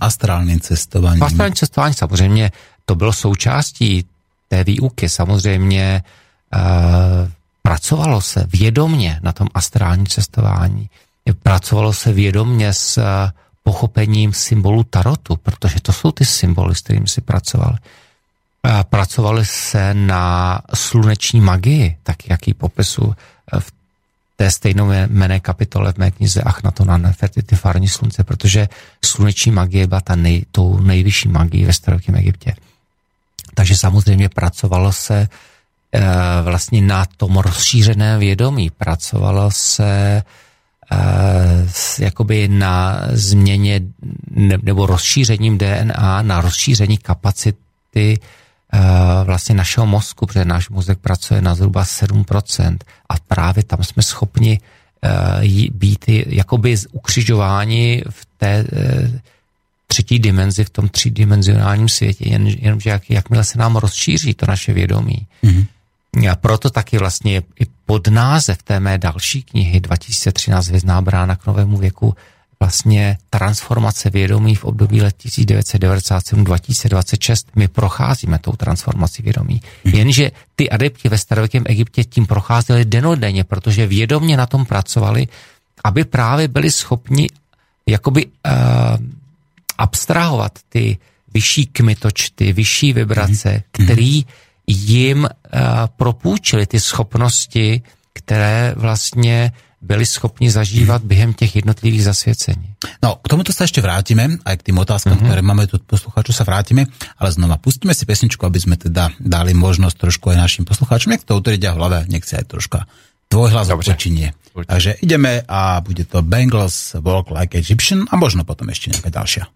astrálním cestováním? Astrálním cestování samozřejmě, to bylo součástí té výuky, samozřejmě pracovalo se vědomně na tom astrálním cestování, pracovalo se vědomně s pochopením symbolu tarotu, protože to jsou ty symboly, s kterými si pracoval. Pracovali se na sluneční magii, tak jak ji popisu v té stejnojmenné kapitole v mé knize Achnatona Nefertiti farní slunce, protože sluneční magie byla tou nejvyšší magii ve starověkém Egyptě. Takže samozřejmě pracovalo se vlastně na tom rozšířeném vědomí, pracovalo se jakoby na změně nebo rozšířením DNA, na rozšíření kapacity vlastně našeho mozku, protože náš mozek pracuje na zhruba 7% a právě tam jsme schopni být jakoby ukřižováni v té třetí dimenzi, v tom třidimenzionálním světě, jenomže jakmile se nám rozšíří to naše vědomí, a proto taky vlastně i pod název té mé další knihy 2013 Vzná brána k novému věku vlastně transformace vědomí v období let 1997-2026. My procházíme tou transformací vědomí. Jenže ty adepti ve starověkém Egyptě tím procházeli denodenně, protože vědomně na tom pracovali, aby právě byli schopni jakoby abstrahovat ty vyšší kmitočty, vyšší vibrace, který jim propůjčili ty schopnosti, které vlastně byli schopni zažívat během těch jednotlivých zasvěcení. No, k tomuto sa ešte vrátime, aj k tým otázkám, ktoré máme tu od poslucháčov, sa vrátime, ale znova pustíme si pesničku, aby sme teda dali možnosť trošku aj našim poslucháčom, nech to utriedia v hlave, nech si aj troška tvoj hlas odpočinie. Takže ideme a bude to Bangles Walk Like Egyptian a možno potom ešte nejaká ďalšia.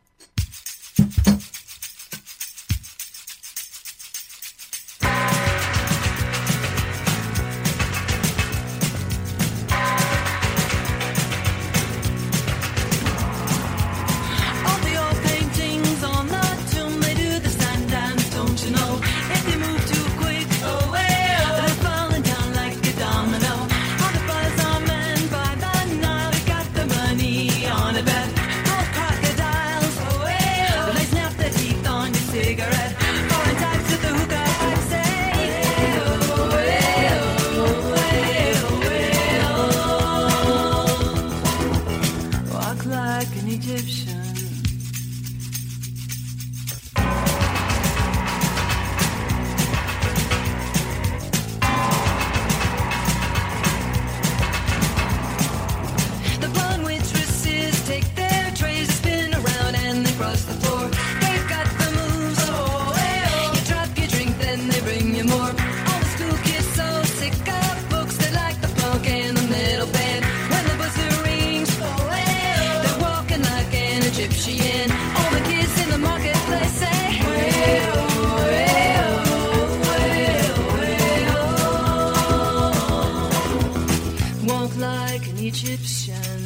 walk like an Egyptian.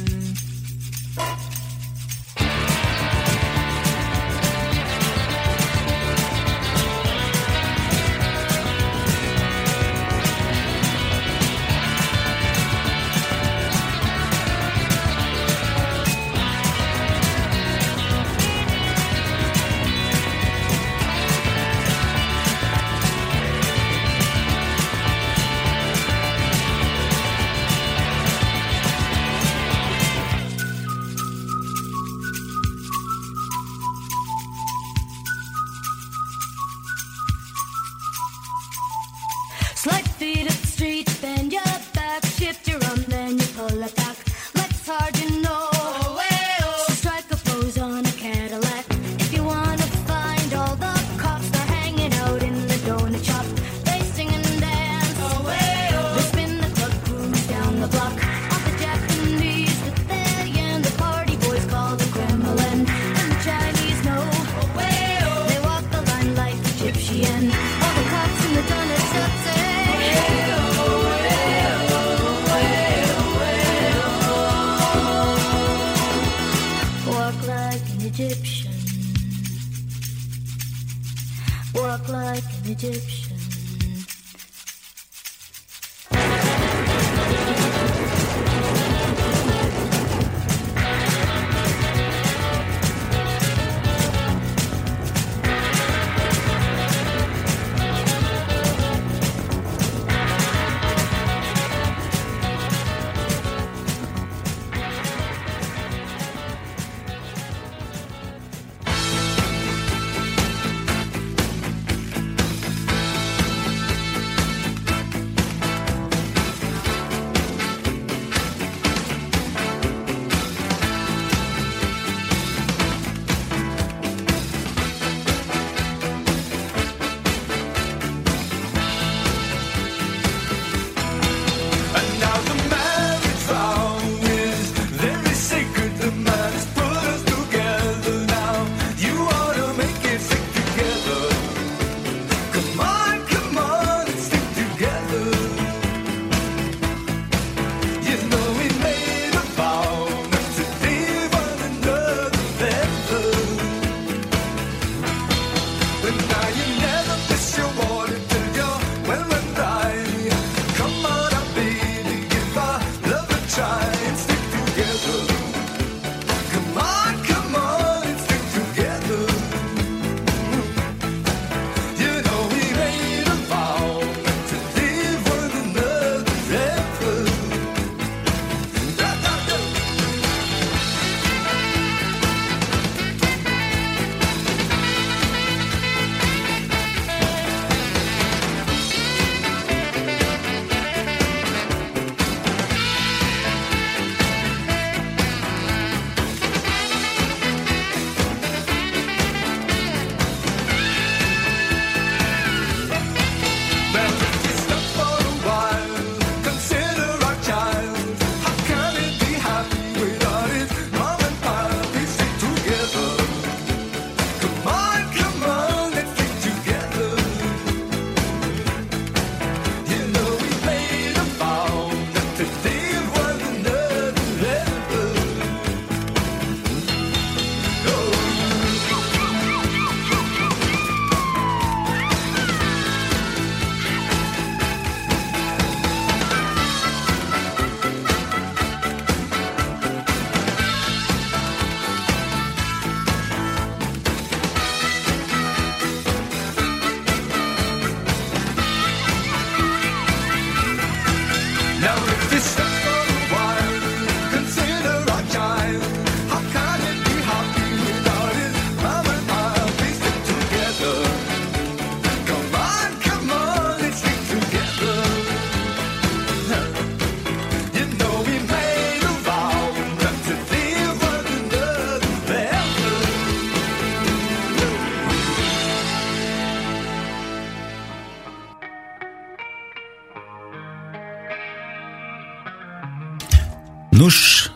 Nuž,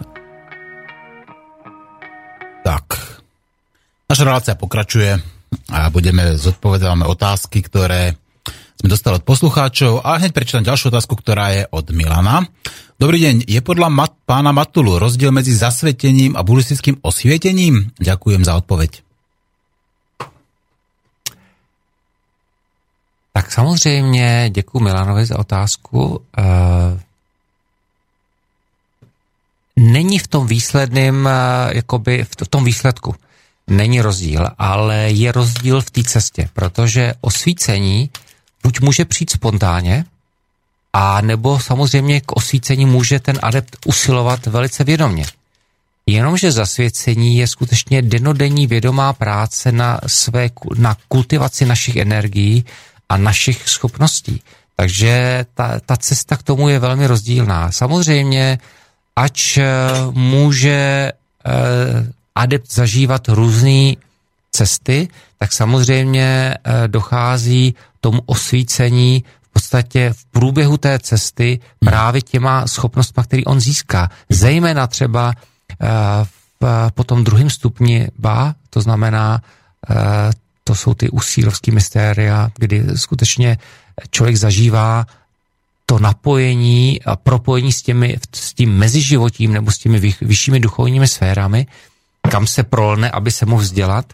tak, naša relácia pokračuje a budeme zodpovedať otázky, ktoré sme dostali od poslucháčov a hneď prečítam ďalšiu otázku, ktorá je od Milana. Dobrý deň, je podľa pána Matulu rozdiel medzi zasvetením a buddhistickým osvietením? Ďakujem za odpoveď. Tak samozřejmě děkuji Milanovi za otázku. Není v tom výsledném, jakoby v tom výsledku, není rozdíl, ale je rozdíl v té cestě, protože osvícení buď může přijít spontánně, a nebo samozřejmě k osvícení může ten adept usilovat velice vědomě. Jenomže zasvěcení je skutečně dennodenní vědomá práce na kultivaci našich energií a našich schopností. Takže ta cesta k tomu je velmi rozdílná. Samozřejmě, ač může adept zažívat různé cesty, tak samozřejmě dochází tomu osvícení v podstatě v průběhu té cesty právě těma schopnostma, který on získá. Zejména třeba po tom druhém stupni Ba, to znamená to jsou ty usílovský mystéria, kdy skutečně člověk zažívá to napojení a propojení s tím meziživotím nebo s těmi vyššími duchovními sférami, kam se prolne, aby se mohl vzdělat.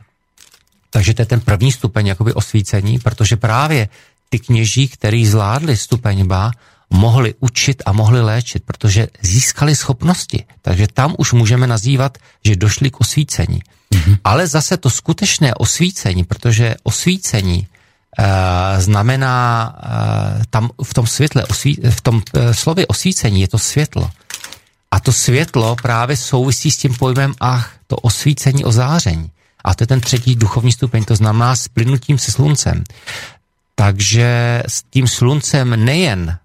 Takže to je ten první stupeň jakoby osvícení, protože právě ty kněží, který zvládli stupeň Ba, mohli učit a mohli léčit, protože získali schopnosti. Takže tam už můžeme nazývat, že došli k osvícení. Mm-hmm. Ale zase to skutečné osvícení, protože osvícení znamená tam v tom světle, v tom slově osvícení je to světlo. A to světlo právě souvisí s tím pojmem ach, to osvícení, ozáření. A to je ten třetí duchovní stupeň, to znamená splynutím se sluncem. Takže s tím sluncem nejen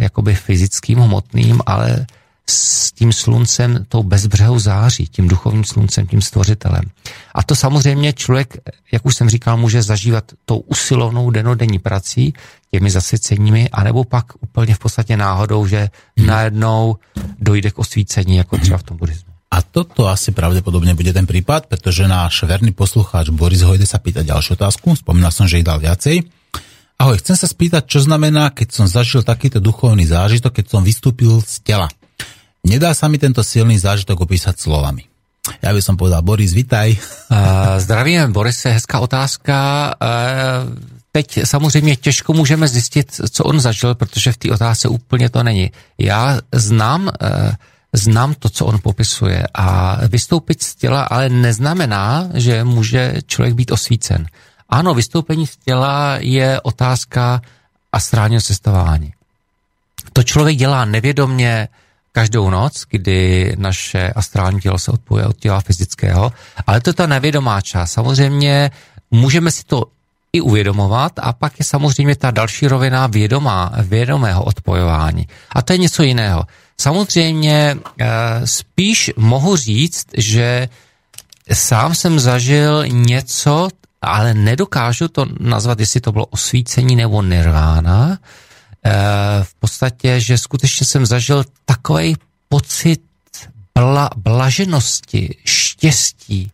jakoby fyzickým, hmotným, ale s tím sluncem, tou bezbřehou září, tím duchovním sluncem, tím stvořitelem. A to samozřejmě člověk, jak už jsem říkal, může zažívat tou usilovnou dennodenní prací, těmi zasvěceními, anebo pak úplně v podstatě náhodou, že najednou dojde k osvícení, jako třeba v tom buddhismu. A toto asi pravdepodobne bude ten prípad, pretože náš verný poslucháč Boris Hojde sa pýta ďalšiu otázku. Spomínal som, že ich dal viacej. Ahoj, chcem sa spýtať, čo znamená, keď som zažil takýto duchovný zážitok, keď som vystúpil z tela. Nedá sa mi tento silný zážitok opísať slovami. Ja by som povedal, Boris, vitaj. Zdravím, Boris, je hezká otázka. Teď samozřejmě těžko můžeme zjistit, co on zažil, protože v té otázce úplně to není. Já znám to, co on popisuje. A vystoupit z těla ale neznamená, že může člověk být osvícen. Ano, vystoupení z těla je otázka astrálního cestování. To člověk dělá nevědomně každou noc, kdy naše astrální tělo se odpojuje od těla fyzického, ale to je ta nevědomá část. Samozřejmě můžeme si to i uvědomovat a pak je samozřejmě ta další rovina vědomého odpojování. A to je něco jiného. Samozřejmě spíš mohu říct, že sám jsem zažil něco, ale nedokážu to nazvat, jestli to bylo osvícení nebo nirvána. V podstatě, že skutečně jsem zažil takový pocit blaženosti, štěstí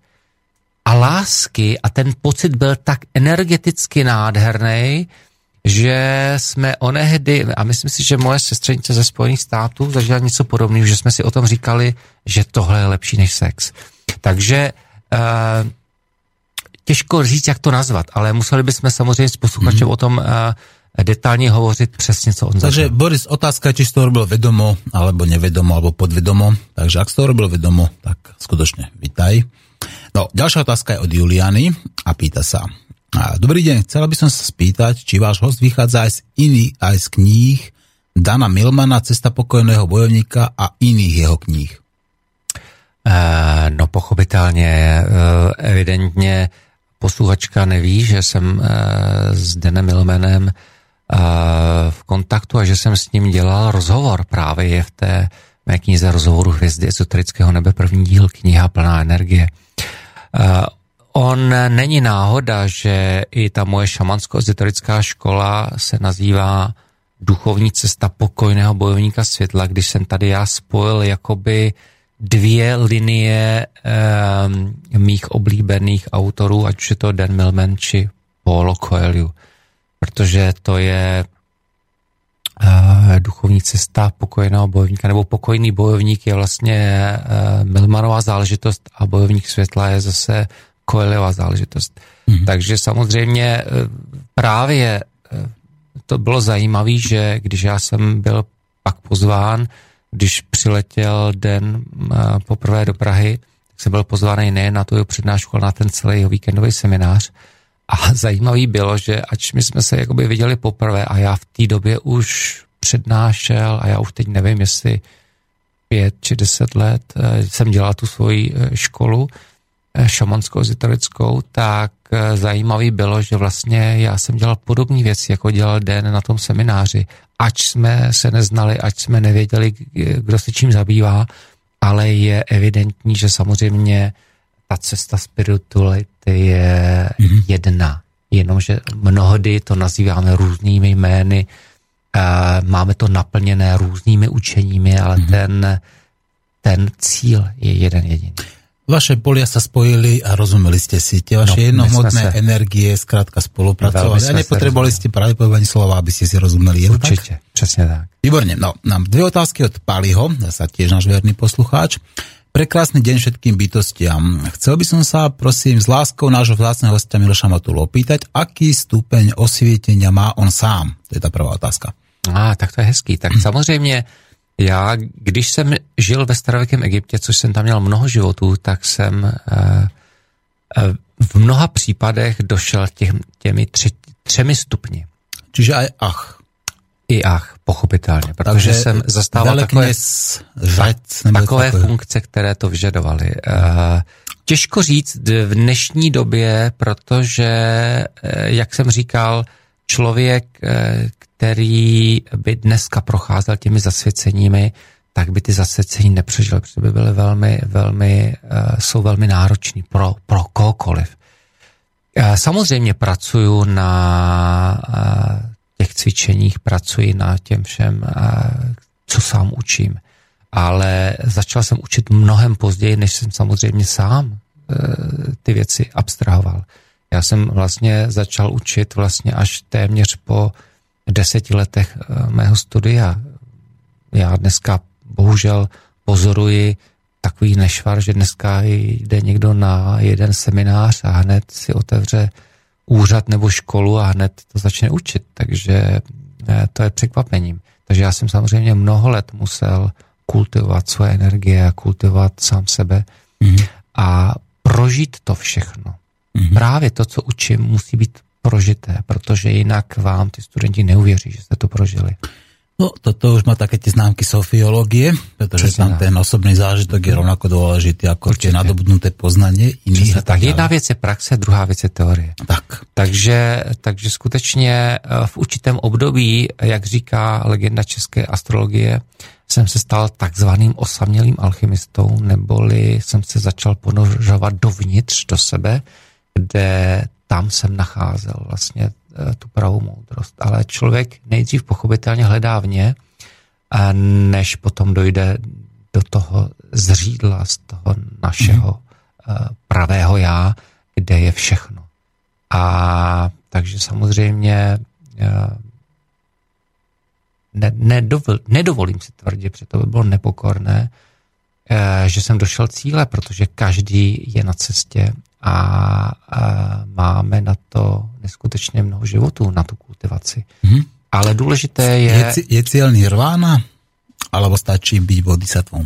a lásky a ten pocit byl tak energeticky nádherný, že jsme onehdy, a myslím si, že moje sestřenice ze Spojených států zažila něco podobného, že jsme si o tom říkali, že tohle je lepší než sex. Takže těžko říct, jak to nazvat, ale museli bychom samozřejmě s posluchačem o tom detailně hovořit přesně, co on zažil. Takže Boris, otázka, či si to robil vedomo, alebo nevedomo, alebo podvedomo. Takže ak si to robil vedomo, tak skutečně vítaj. No, ďalšia otázka je od Juliany a pýta sa. Dobrý deň, chcela by som sa spýtať, či váš host vychádza aj z kníh Dana Millmana, Cesta pokojného bojovníka a iných jeho kníh. No pochopitelně, evidentně posluchačka neví, že jsem s Danem Millmanem v kontaktu a že jsem s ním dělal rozhovor, právě je v té mé knize Rozhovoru Hvězdy esoterického nebe, první díl, kniha plná energie. On není náhoda, že i ta moje šamansko-ezoterická škola se nazývá Duchovní cesta pokojného bojovníka světla, když jsem tady já spojil jakoby dvě linie mých oblíbených autorů, ať už je to Dan Millman či Paulo Coelho. protože to je Duchovní cesta pokojného bojovníka, nebo Pokojný bojovník je vlastně Milmanová záležitost a Bojovník světla je zase Coelhová záležitost. Mm-hmm. Takže samozřejmě právě to bylo zajímavé, že když já jsem byl pak pozván, když přiletěl den poprvé do Prahy, tak jsem byl pozvaný nejen na tu jeho přednášku, ale na ten celý jeho víkendový seminář. A zajímavý bylo, že ač my jsme se jakoby viděli poprvé a já v té době už přednášel a já už teď nevím, jestli 5 či 10 let jsem dělal tu svoji školu šamanskou, ezoterickou, tak zajímavý bylo, že vlastně já jsem dělal podobné věci, jako dělal den na tom semináři. Ač jsme se neznali, ač jsme nevěděli, kdo se čím zabývá, ale je evidentní, že samozřejmě ta cesta spirituality je jedna, jenomže mnohdy to nazýváme různými jmény, máme to naplněné různými učeními, ale ten cíl je jeden jediný. Vaše polia sa spojili a rozumeli ste si. Tie vaše jednohmotné energie skrátka spolupracovali. A nepotrebovali ste pravdepodobne slova, aby ste si rozumeli. Určite, tak? Presne tak. Výborne. No, nám 2 otázky od Paliho, zasa tiež náš verný poslucháč. Prekrásny deň všetkým bytostiam. Chcel by som sa, prosím, s láskou nášho vzácneho hostia Miloša Matulu opýtať, aký stupeň osvietenia má on sám? To je tá prvá otázka. Tak to je hezký. Tak samozrejme, já, když jsem žil ve starověkém Egyptě, což jsem tam měl mnoho životů, tak jsem v mnoha případech došel těmi 3 stupni. Čiže aj ach. I ach, pochopitelně, protože jsem zastával takové funkce, které to vyžadovaly. Těžko říct v dnešní době, protože, jak jsem říkal, člověk, který by dneska procházel těmi zasvěceními, tak by ty zasvěcení nepřežil, protože by byly velmi náročný pro kohokoliv. Samozřejmě pracuju na těch cvičeních, pracuji na těm všem, co sám učím, ale začal jsem učit mnohem později, než jsem samozřejmě sám ty věci abstrahoval. Já jsem vlastně začal učit vlastně až téměř po 10 letech mého studia. Já dneska bohužel pozoruji takový nešvar, že dneska jde někdo na jeden seminář a hned si otevře úřad nebo školu a hned to začne učit. Takže to je překvapením. Takže já jsem samozřejmě mnoho let musel kultivovat svoje energie a kultivovat sám sebe a prožít to všechno. Právě to, co učím, musí být prožité, protože jinak vám ty studenti neuvěří, že ste to prožili. No, toto už má také tie známky sofiológie, pretože tam ten osobný zážitok je rovnako dôležitý ako tie nadobudnuté poznanie. Tak jedna věc je praxe, druhá věc je teorie. Tak. Takže skutečně v určitém období, jak říká legenda české astrologie, jsem se stal takzvaným osamělým alchymistou, neboli jsem se začal ponořovat dovnitř do sebe, kde tam jsem nacházel vlastně tu pravou moudrost. Ale člověk nejdřív pochopitelně hledá vně, než potom dojde do toho zřídla, z toho našeho pravého já, kde je všechno. A takže samozřejmě nedovolím si tvrdit, protože to by bylo nepokorné, že jsem došel cíle, protože každý je na cestě a máme na to neskutečně mnoho životů, na tu kultivaci. Ale důležité je... Je cíl nirvána, alebo stačí být bodhisattvou?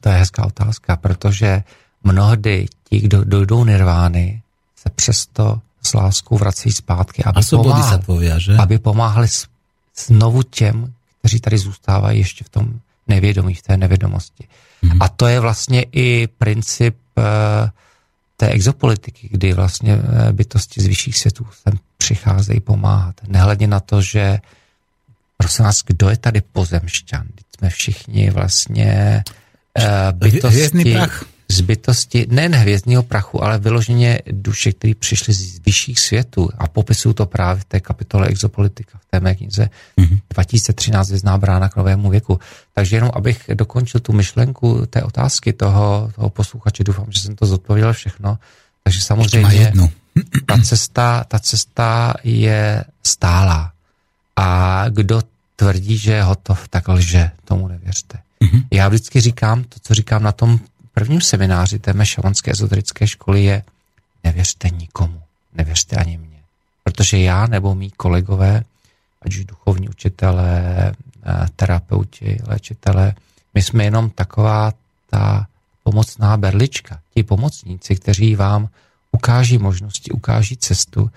To je hezká otázka, protože mnohdy ti, kdo dojdou nirvány, se přesto s láskou vrací zpátky, aby pomáhali znovu těm, kteří tady zůstávají ještě v tom nevědomí, v té nevědomosti. A to je vlastně i princip té exopolitiky, kdy vlastně bytosti z vyšších světů sem přicházejí pomáhat. Nehledě na to, že prosím vás, kdo je tady pozemšťan? Jsme všichni vlastně bytosti z bytosti, nejen hvězdního prachu, ale vyloženě duše, které přišly z vyšších světů a popisují to právě v té kapitole Exopolitika, v té mé knize 2013 Vzná brána k novému věku. Takže jenom abych dokončil tu myšlenku té otázky toho posluchače, doufám, že jsem to zodpověděl všechno. Takže samozřejmě ta cesta je stálá. A kdo tvrdí, že je hotov, tak lže, tomu nevěřte. Mm-hmm. Já vždycky říkám, to, co říkám na tom prvním semináři té mé šamanské ezoterické školy, je nevěřte nikomu, nevěřte ani mně. Protože já nebo mý kolegové, ať už duchovní učitelé, terapeuti, léčitelé, my jsme jenom taková ta pomocná berlička, ti pomocníci, kteří vám ukáží možnosti, ukáží cestu,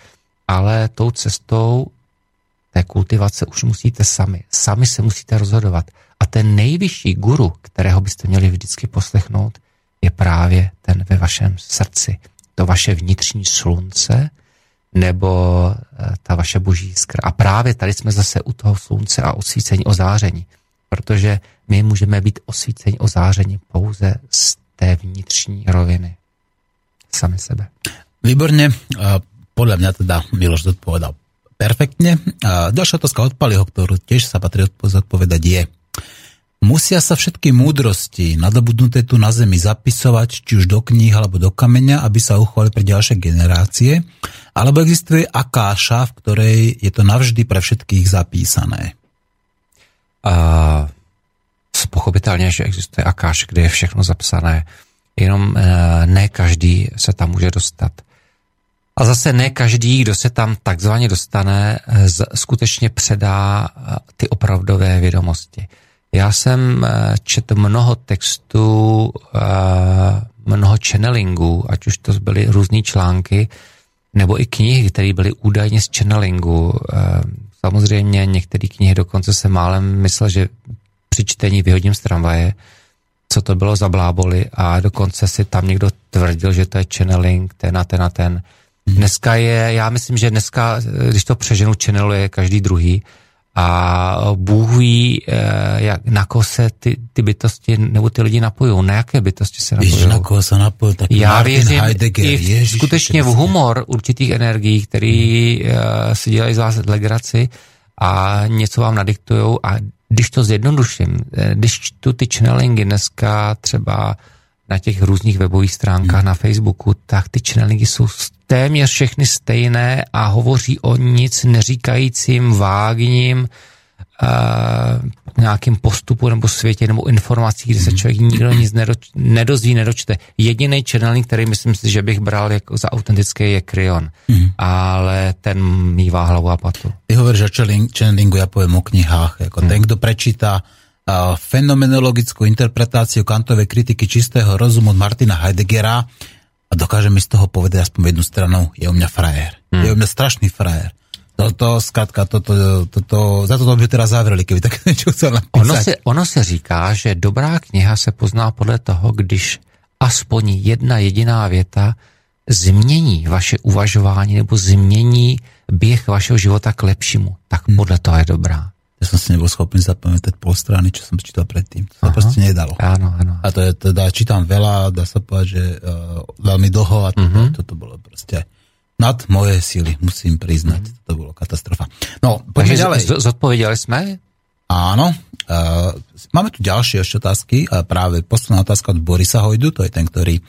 ale tou cestou té kultivace už musíte sami. Sami se musíte rozhodovat. A ten nejvyšší guru, kterého byste měli vždycky poslechnout, je právě ten ve vašem srdci. To vaše vnitřní slunce nebo ta vaše boží iskra. A právě tady jsme zase u toho slunce a osvícení, ozáření. Protože my můžeme být osvícení, ozáření pouze z té vnitřní roviny. Sami sebe. Výborně. Podle mě teda Miloš odpovedal perfektne. Ďalšia otázka od Paliho, ktorú tiež sa patrí odpovedať je. Musia sa všetky múdrosti nadobudnuté tu na Zemi zapisovať, či už do kníh alebo do kameňa, aby sa uchovali pre ďalšie generácie? Alebo existuje akáša, v ktorej je to navždy pre všetkých zapísané? Pochopitelne, že existuje akáš, kde je všechno zapsané. Jenom ne každý se tam může dostat. A zase ne každý, kdo se tam takzvaně dostane, skutečně předá ty opravdové vědomosti. Já jsem četl mnoho textů, mnoho channelingů, ať už to byly různý články, nebo i knihy, které byly údajně z channelingu. Samozřejmě některé knihy dokonce se málem myslel, že při čtení vyhodím z tramvaje, co to bylo za bláboli, a dokonce si tam někdo tvrdil, že to je channeling, ten a ten a ten. Dneska je, já myslím, že dneska, když to přeženu, channeluje každý druhý a Bůh ví, na koho se ty bytosti nebo ty lidi napojují, na jaké bytosti se napojují. Víš, na koho se napojují, tak já věřím i skutečně v humor určitých energií, který si dělají z vás legraci a něco vám nadiktujou. A když to zjednoduším, když čtu ty channelingy dneska třeba na těch různých webových stránkách, na Facebooku, tak ty channelingy jsou téměř všechny stejné a hovoří o nic neříkajícím, vágním nějakým postupu nebo světě nebo informací, kde se člověk nikdo nic nedozví, nedočte. Jediný channeling, který myslím si, že bych bral jako za autentický, je Kryon, ale ten mívá hlavu a patu. Ty hovoríš o channelingu, já povím o knihách. Jako ten, kdo prečítá fenomenologickú interpretáciu kantovej kritiky čistého rozumu od Martina Heideggera a dokáže mi z toho povedať aspoň jednu stranu, je u mňa frajer. Je u mňa strašný frajer. Za toto by teraz zavreli, keby také niečo chcel napísať. Ono se říká, že dobrá kniha se pozná podle toho, když aspoň jedna jediná věta změní vaše uvažování nebo změní běh vašeho života k lepšímu. Tak podle toho je dobrá. Ja som si nebol schopný zapamätať pol strany, čo som čítal predtým. To sa proste nedalo. Áno. A to je teda, čítam veľa, dá sa povedať, že veľmi dlho a toto bolo proste nad moje síly, musím priznať. To bolo katastrofa. No, poďme ďalej. Zodpovedali sme? Áno. Máme tu ďalšie ešte otázky. Práve posledná otázka od Borisa Hojdu, to je ten, ktorý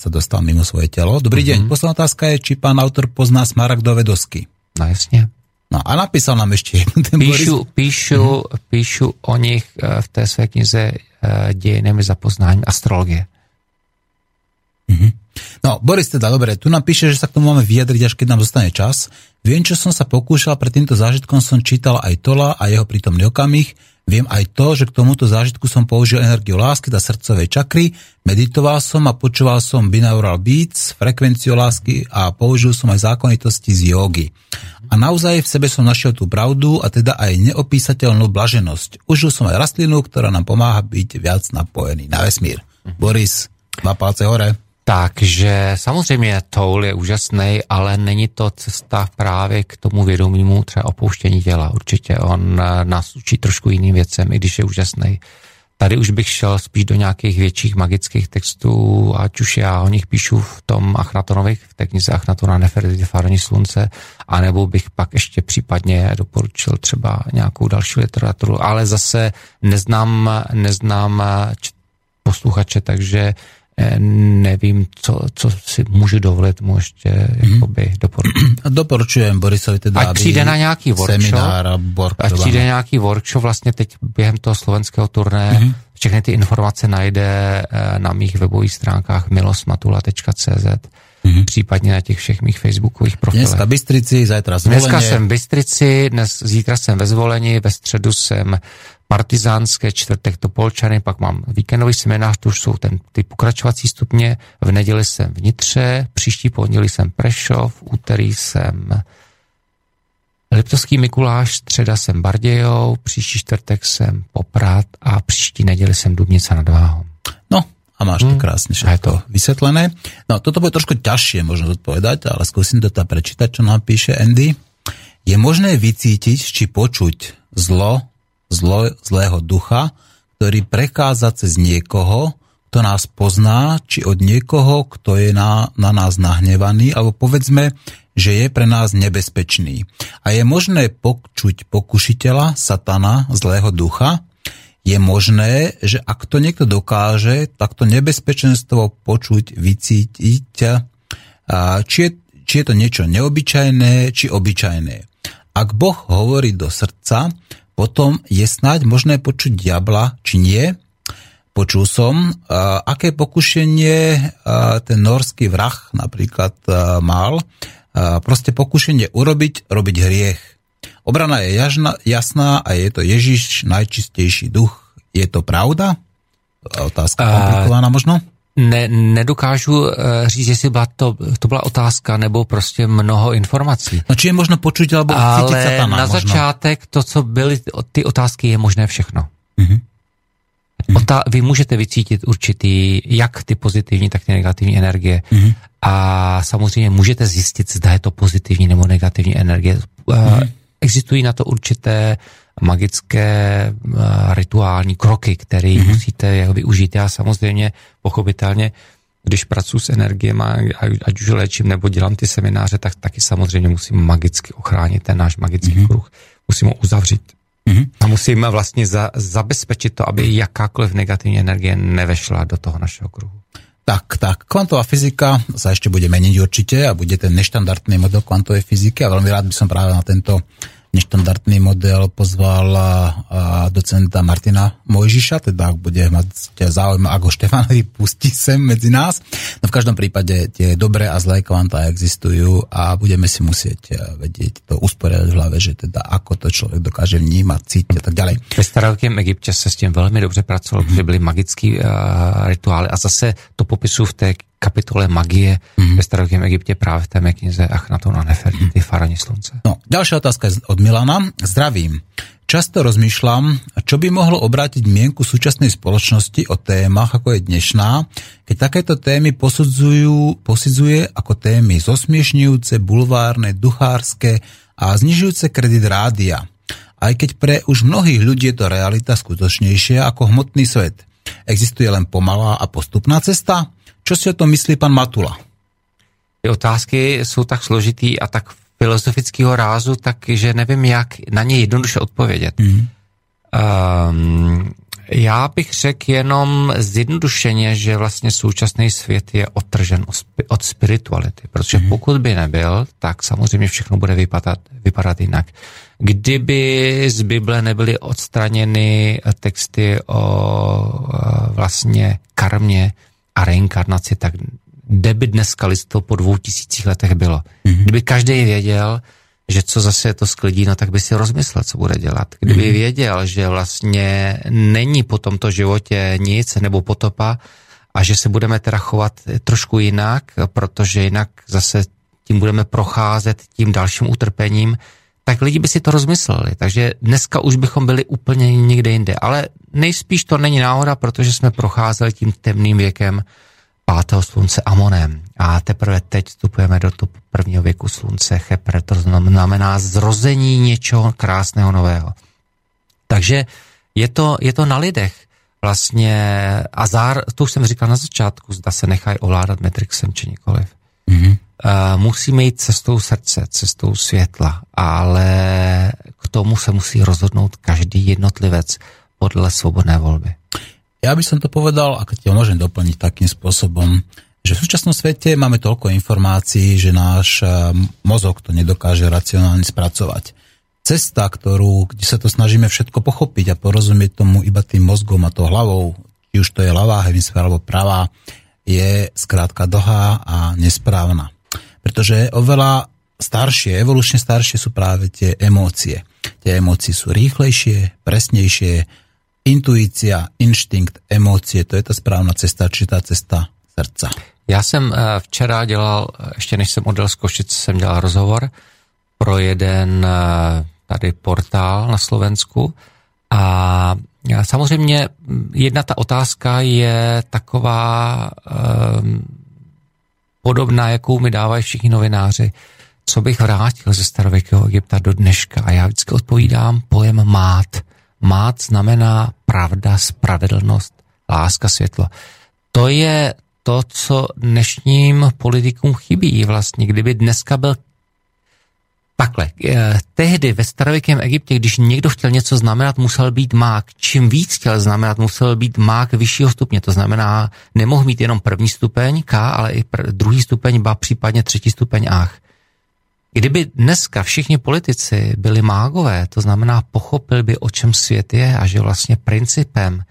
sa dostal mimo svoje telo. Dobrý deň. Posledná otázka je, či pán autor pozná smaragdové dosky. No jasne. No a napísal nám ešte jednu ten Boris. Píšu o nich v té své knize Dějinami zapoznání astrologie. No, Boris, teda dobre, tu nám píše, že sa k tomu máme vyjadriť, až keď nám zostane čas. Viem, čo som sa pokúšal, pred týmto zážitkom som čítal aj Tola a jeho prítomný okamih. Viem aj to, že k tomuto zážitku som použil energiu lásky do srdcovej čakry, meditoval som a počúval som binaural beats, frekvenciu lásky a použil som aj zákonitosti z jógy. A naozaj v sebe som našiel tú pravdu a teda aj neopísateľnú blaženosť. Užil som aj rastlinu, ktorá nám pomáha byť viac napojený na vesmír. Boris, má palce hore. Takže samozřejmě toul je úžasný, ale není to cesta právě k tomu vědomímu třeba opouštění těla. Určitě on nás učí trošku jiným věcem, i když je úžasný. Tady už bych šel spíš do nějakých větších magických textů, ať už já o nich píšu v tom Achnatonových, v té knize Achnatona Nefertiti Fární slunce, anebo bych pak ještě případně doporučil třeba nějakou další literaturu, ale zase neznám posluchače, takže nevím, co si můžu dovolit, mu ještě jakoby doporučuji. Doporučujem Borisovi teda, ať přijde na nějaký workshop, vlastně teď během toho slovenského turné, všechny ty informace najde na mých webových stránkách milosmatula.cz, případně na těch všech mých facebookových profilech. Dneska Bystrici, zajtra Zvoleně. Dneska jsem Bystrici, zítra jsem ve Zvolení, ve středu jsem Partizánské, čtvrtek Topolčany, pak mám víkendový seminář, to už jsou ty pokračovací stupně, v neděli jsem Vnitře, příští pondělí jsem Prešov, úterý jsem Liptovský Mikuláš, středa jsem Bardějov, příští čtvrtek jsem Poprad a příští neděli jsem Dubnica nad Váhom. No a máš to krásne všetko vysvetlené. No toto bude trošku ťažšie možno zodpovedať, ale skúsim to tam prečítať, čo nám píše Andy. Je možné vycítiť či počuť zlého ducha, ktorý prekáza cez niekoho, kto nás pozná, či od niekoho, kto je na nás nahnevaný, alebo povedzme, že je pre nás nebezpečný. A je možné počuť pokušiteľa, satana, zlého ducha. Je možné, že ak to niekto dokáže, tak to nebezpečenstvo počuť, vycítiť, či je to niečo neobyčajné, či obyčajné. Ak Boh hovorí do srdca, potom je snáď možné počuť diabla, či nie? Počul som, aké pokušenie ten norský vrah napríklad mal. Proste pokušenie robiť hriech. Obrana je jasná a je to Ježiš, najčistejší duch. Je to pravda? Otázka komplikovaná možno? Nedokážu říct, jestli to byla otázka nebo prostě mnoho informací. No či je možno počuť, alebo cítiť satana. Ale na začátek to, co byly ty otázky, je možné všechno. Vy můžete vycítit určitý, jak ty pozitivní, tak ty negativní energie. A samozřejmě můžete zjistit, zda je to pozitivní nebo negativní energie. Existují na to určité magické rituální kroky, které musíte využít. Já samozřejmě pochopitelně, když pracuji s energiemi, ať už léčím nebo dělám ty semináře, tak taky samozřejmě musím magicky ochránit ten náš magický kruh. Musím ho uzavřít. A musím vlastně zabezpečit to, aby jakákoliv negativní energie nevešla do toho našeho kruhu. Tak, kvantová fyzika sa ešte bude meniť určite a bude ten neštandardný model kvantovej fyziky a veľmi rád by som práve na tento neštandardný model pozval docenta Martina Mojžiša, teda ak bude mať záujem, ako Štefanovi pustí sem medzi nás. No v každom prípade tie dobré a zlé kvanta existujú a budeme si musieť vedieť to usporiadať v hlave, že teda ako to človek dokáže vnímať, cítiť a tak ďalej. Ve starověkém Egyptě se s tím velmi dobře pracovalo, protože byly magické rituály a zase to popisu v té kapitole magie ve starověkém Egyptě právě v té mé knize Achnaton a Nefertiti, Faraoni slunce. No, ďalšia otázka je od Milana. Zdravím. Často rozmýšľam, čo by mohlo obrátiť mienku súčasnej spoločnosti o témach, ako je dnešná, keď takéto témy posudzuje ako témy zosmiešňujúce, bulvárne, duchárske a znižujúce kredit rádia. Aj keď pre už mnohých ľudí je to realita skutočnejšia ako hmotný svet. Existuje len pomalá a postupná cesta? Čo si o tom myslí pan Matula? Ty otázky sú tak složitý a tak filozofického rázu, takže nevím, jak na ně jednoduše odpovědět. Já bych řekl jenom zjednodušeně, že vlastně současný svět je odtržen od spirituality, protože pokud by nebyl, tak samozřejmě všechno bude vypadat jinak. Kdyby z Bible nebyly odstraněny texty o vlastně karmě a reinkarnaci, tak kde by dneska lidstvo po 2000 letech bylo. Kdyby každý věděl, že co zase je to sklidí, no tak by si rozmyslel, co bude dělat. Kdyby věděl, že vlastně není po tomto životě nic nebo potopa a že se budeme teda chovat trošku jinak, protože jinak zase tím budeme procházet tím dalším utrpením, tak lidi by si to rozmysleli. Takže dneska už bychom byli úplně někde jinde. Ale nejspíš to není náhoda, protože jsme procházeli tím temným věkem 5. slunce Amonem. A teprve teď vstupujeme do toho 1. věku slunce Cheper, to znamená zrození něčeho krásného nového. Takže je to na lidech vlastně azár, to už jsem říkal na začátku, zda se nechají ovládat Matrixem či nikoliv. Musíme jít cestou srdce, cestou světla, ale k tomu se musí rozhodnout každý jednotlivec podle svobodné volby. Ja by som to povedal, ak to môžem doplniť takým spôsobom, že v súčasnom svete máme toľko informácií, že náš mozog to nedokáže racionálne spracovať. Cesta, kde sa to snažíme všetko pochopiť a porozumieť tomu iba tým mozgom a tou hlavou, či už to je ľavá hemisféra alebo pravá, je skrátka dlhá a nesprávna. Pretože oveľa staršie, evolučne staršie sú práve tie emócie. Tie emócie sú rýchlejšie, presnejšie, intuícia, inštinkt, emócie, to je ta správna cesta, či tá cesta srdca. Já jsem včera dělal, ještě než jsem odjel z Košic, jsem dělal rozhovor pro jeden tady portál na Slovensku a samozřejmě jedna ta otázka je taková podobná, jakou mi dávají všichni novináři. Co bych vrátil ze starověkého Egypta do dneška? A já vždycky odpovídám pojem mát. Mát znamená pravda, spravedlnost, láska, světlo. To je to, co dnešním politikům chybí vlastně. Kdyby dneska byl takhle. Tehdy ve starověkém Egyptě, když někdo chtěl něco znamenat, musel být mák. Čím víc chtěl znamenat, musel být mák vyššího stupně. To znamená, nemohl mít jenom první stupeň K, ale i druhý stupeň B, případně třetí stupeň Ach. Kdyby dneska všichni politici byli mágové, to znamená pochopil by, o čem svět je a že vlastně principem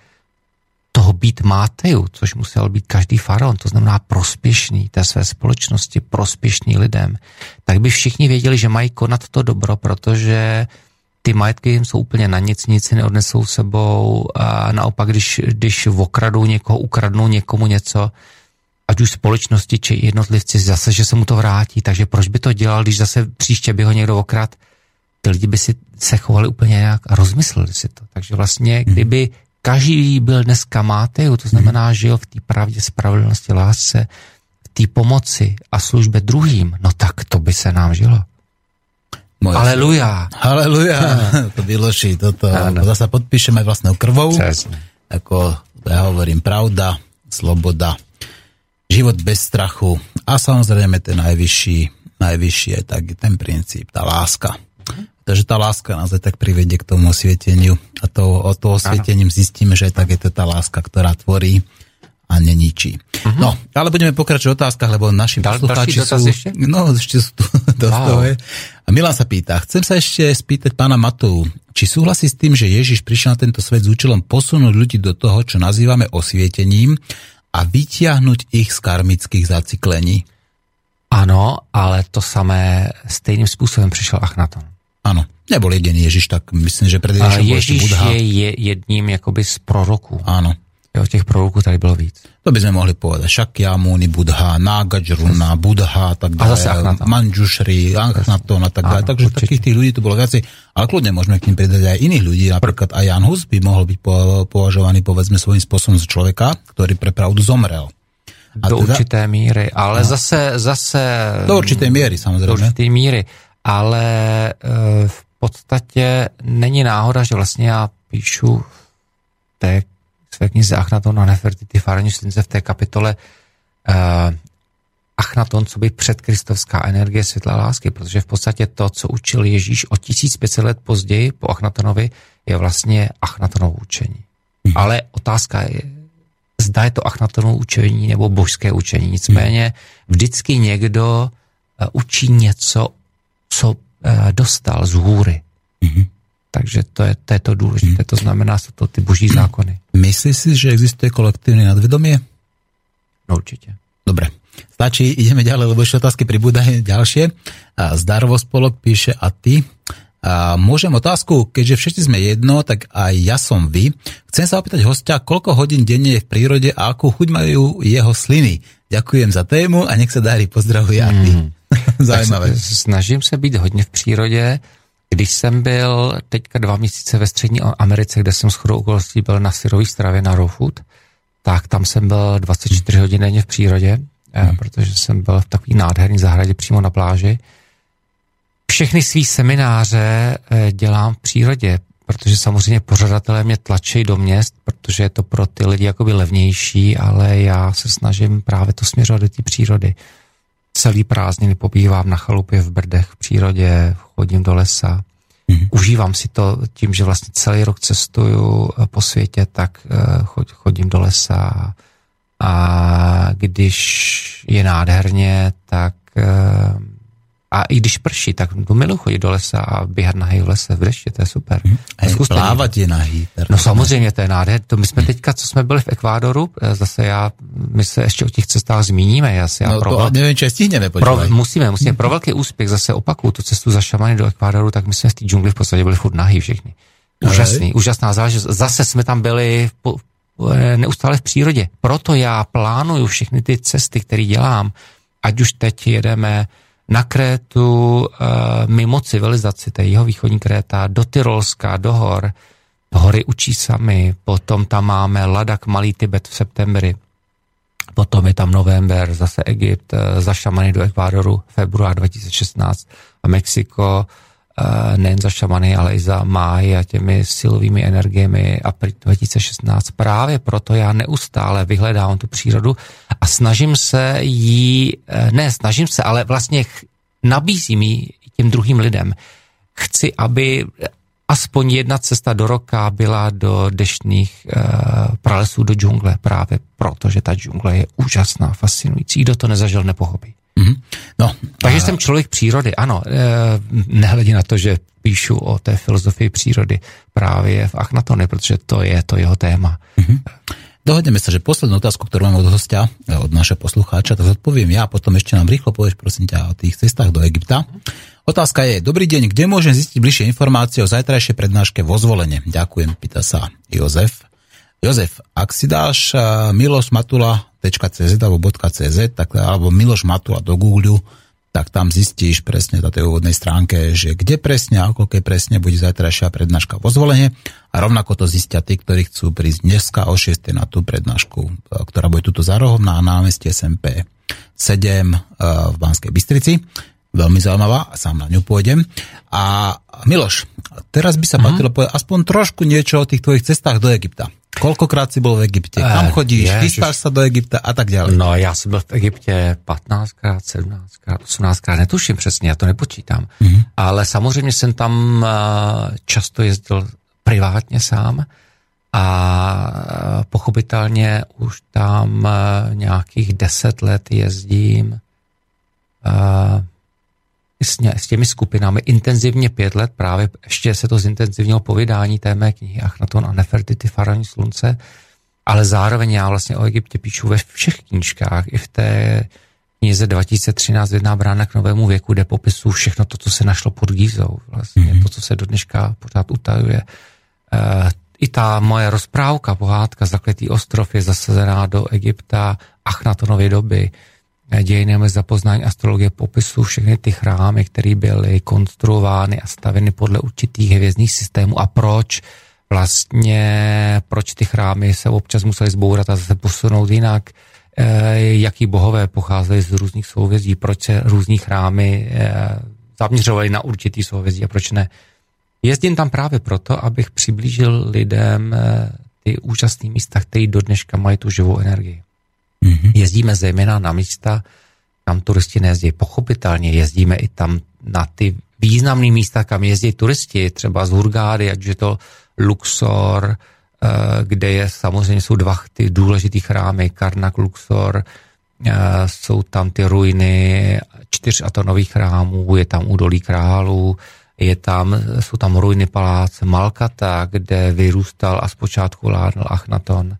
toho být máteju, což musel být každý faraon, to znamená prospěšný té své společnosti, prospěšný lidem, tak by všichni věděli, že mají konat to dobro, protože ty majetky jim jsou úplně na nic, nic si neodnesou sebou a naopak, když okradou někoho, ukradnou někomu něco, ať už společnosti či jednotlivci zase, že se mu to vrátí, takže proč by to dělal, když zase příště by ho někdo okradl? Ty lidi by si se chovali úplně nějak a rozmysleli si to. Takže vlastně, kdyby každý byl dneska máteju, to znamená, žil v té pravdě, spravedlnosti, lásce, v té pomoci a službe druhým, no tak to by se nám žilo. Aleluja. Aleluja. To Miloši, toto. Ano. Zase podpíšeme vlastnou krvou. Přesně. Ako ja hovorím, pravda, sloboda. Život bez strachu a samozrejme ten najvyšší je tak ten princíp, tá láska. Takže tá láska nás aj tak privedie k tomu osvieteniu a to osvietením zistíme, že tak je to tá láska, ktorá tvorí a neničí. Uh-huh. No, ale budeme pokračovať v otázkach, lebo našim poslucháči sú... Ešte? No, ešte sú tu dosť. A Milan sa pýta, chcem sa ešte spýtať pána Matulu, či súhlasí s tým, že Ježiš prišiel na tento svet s účelom posunúť ľudí do toho, čo nazývame osvietením, a vytiahnuť ich z karmických zacyklení. Ano, ale to samé stejným způsobem přišel Achnaton. Ano, nebol jediný Ježíš, tak myslím, že pred Ježíšem bol ešte Budha. Je jedním jakoby z proroků. Ano. Jo, těch proroků tady bylo víc. To by sme mohli povedať. Shakyamuni, Budha, Nagajruna, Budha, tak dále, Manjushri, Achnaton a tak dále. Takže určite. Takých tých ľudí to bolo viacej. Ale kľudne môžeme k nim pridať aj iných ľudí. Napríklad aj Jan Hus by mohol byť považovaný, povedzme, svojím spôsobom z človeka, ktorý pre pravdu zomrel. A do teda... určité míry. Ale zase... Do určitej miery, samozrejme. Do určitej míry. Ale v podstatě není náhoda, že vlastně já píšu té své knize Achnaton a Nefertiti, Fárení slunce v té kapitole Achnaton, co by předkristovská energie světla lásky, protože v podstatě to, co učil Ježíš o 1500 let později po Achnatonovi, je vlastně Achnatonovo učení. Ale otázka je, zda je to Achnatonovo učení nebo božské učení. Nicméně vždycky někdo učí něco, co dostal z hůry. Takže to je to důležité, to znamená, jsou to ty boží zákony. Myslíš si, že existuje kolektivní nadvědomie? No určitě. Dobre, stačí, ideme ďalej, lebo ešte otázky pribúdajú ďalšie. Zdarvo Spolok píše, a ty? Môžem otázku, keďže všetci sme jedno, tak aj ja som vy. Chcem sa opýtať hostia, koľko hodín denne je v prírode a akú chuť majú jeho sliny. Ďakujem za tému a nech sa darí, pozdravuj a ty. Zajímavé. Snažím se být hodně v přírodě. Když jsem byl teďka 2 měsíce ve Střední Americe, kde jsem shodou okolností byl na syrový stravě na raw food, tak tam jsem byl 24 hodin denně v přírodě, protože jsem byl v takový nádherný zahradě přímo na pláži. Všechny svý semináře dělám v přírodě, protože samozřejmě pořadatelé mě tlačí do měst, protože je to pro ty lidi jakoby levnější, ale já se snažím právě to směřovat do té přírody. Celý prázdniny pobývám na chalupě v Brdech v přírodě, chodím do lesa. Užívám si to tím, že vlastně celý rok cestuju po světě, tak chodím do lesa a když je nádherně, tak a i když prší, tak miluji chodit do lesa a běhat nahý v lese v dešti, to je super. A plávat je nahý. No samozřejmě, to je nádher. To my jsme teďka, co jsme byli v Ekvádoru, zase my se ještě o těch cestách zmíníme. Musíme. Pro velký úspěch zase opakuju tu cestu za šamany do Ekvádoru, tak my jsme z té džungly v podstatě byli furt nahý všichni. Úžasná záležitost. Zase jsme tam byli neustále v přírodě. Proto já plánuju všechny ty cesty, které dělám, ať už teď jedeme na Krétu, mimo civilizaci, to je jihovýchodní Kréta, do Tyrolska, do hor, hory učí sami, potom tam máme Ladak, Malý Tibet v septembri, potom je tam november, zase Egypt, za šamany do Ekvádoru, február 2016 a Mexiko, nejen za šamany, ale i za máj a těmi silovými energiemi a 2016. Právě proto já neustále vyhledávám tu přírodu a ale vlastně nabízím ji těm druhým lidem. Chci, aby aspoň jedna cesta do roka byla do deštných pralesů, do džungle, právě proto, že ta džungle je úžasná, fascinující. Kdo to nezažil, nepochopí. No, takže jsem člověk přírody, ano, nehledě na to, že píšu o té filozofii přírody právě v Achnatone, protože to je to jeho téma. Dohodneme sa, že poslednú otázku, ktorú mám od hostia, od našeho poslucháča, to zodpoviem ja a potom ešte nám rýchlo povieš, prosím ťa, o tých cestách do Egypta. Otázka je, dobrý deň, kde môžem zistiť bližšie informácie o zajtrajšej prednáške vo Zvolene? Ďakujem, pýta sa Jozef. Jozef, ak si dáš milošmatula.cz alebo .cz, tak, alebo Miloš Matula do Google, tak tam zistíš presne na tej úvodnej stránke, že kde presne, ako keď presne bude zajtrajšia prednáška vo Zvolene a rovnako to zistia tí, ktorí chcú prísť dneska o 6:00 na tú prednášku, ktorá bude tuto za rohom na námestí SMP 7 v Banskej Bystrici. Veľmi zaujímavá, sám na ňu pôjdem. A Miloš, teraz by sa patrilo povedať aspoň trošku niečo o tých tvojich cestách do Egypta. Koľkokrát si bol v Egypte? Kam chodíš? Chystáš sa do Egypta a tak ďalej? No, ja som byl v Egypte 15krát, 17krát, 18krát, netuším přesně, ja to nepočítám. Ale samozřejmě jsem tam často jezdil privátně sám a pochopitelně už tam nějakých 10 let jezdím s těmi skupinami, intenzivně 5 let, právě ještě se to zintenzivnilo po vydání té mé knihy Achnaton a Nefertiti, Faraoni slunce, ale zároveň já vlastně o Egyptě píšu ve všech knížkách, i v té knize 2013 Vzná brána k novému věku, kde popisuju všechno to, co se našlo pod Gízou, vlastně to, co se do dneška pořád utajuje. I ta moje rozprávka, pohádka Zakletý ostrov je zasazená do Egypta Achnatonovy doby. Dějinami zapoznání astrologie popisují všechny ty chrámy, které byly konstruovány a stavěny podle určitých hvězdných systémů a proč ty chrámy se občas musely zbourat a zase posunout jinak, jaký bohové pocházeli z různých souhvězdí, proč se různý chrámy zaměřovaly na určitý souhvězdí a proč ne. Jezdím tam právě proto, abych přiblížil lidem ty úžasné místa, které do dneška mají tu živou energii. Jezdíme zejména na místa, kam turisti nejezdí. Pochopitelně jezdíme i tam na ty významné místa, kam jezdí turisti, třeba z Hurgády, ať je to Luxor, kde samozřejmě jsou dva ty důležitý chrámy, Karnak, Luxor, jsou tam ty ruiny 4 atonových chrámů, je tam údolí králů, jsou tam ruiny paláce Malkata, kde vyrůstal a zpočátku ládl Achnaton.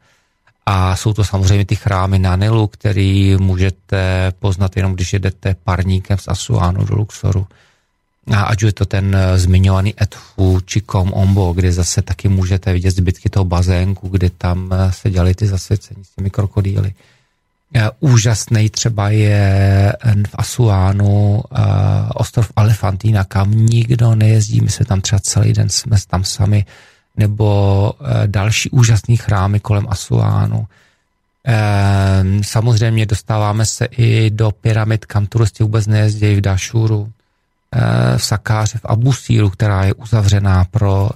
A jsou to samozřejmě ty chrámy na Nilu, který můžete poznat jenom, když jedete parníkem z Asuánu do Luxoru. A ať je to ten zmiňovaný Edfu či Kom Ombo, kde zase taky můžete vidět zbytky toho bazénku, kde tam se dělaly ty zasvěcení s těmi krokodýly. Úžasný třeba je v Asuánu ostrov Elefantina, kam nikdo nejezdí. My se tam třeba celý den jsme tam sami, nebo další úžasný chrámy kolem Asuánu. Samozřejmě dostáváme se i do pyramid, kam turisti vůbec nejezdí, v Dašuru, v Sakáře, v Abusílu, která je uzavřená pro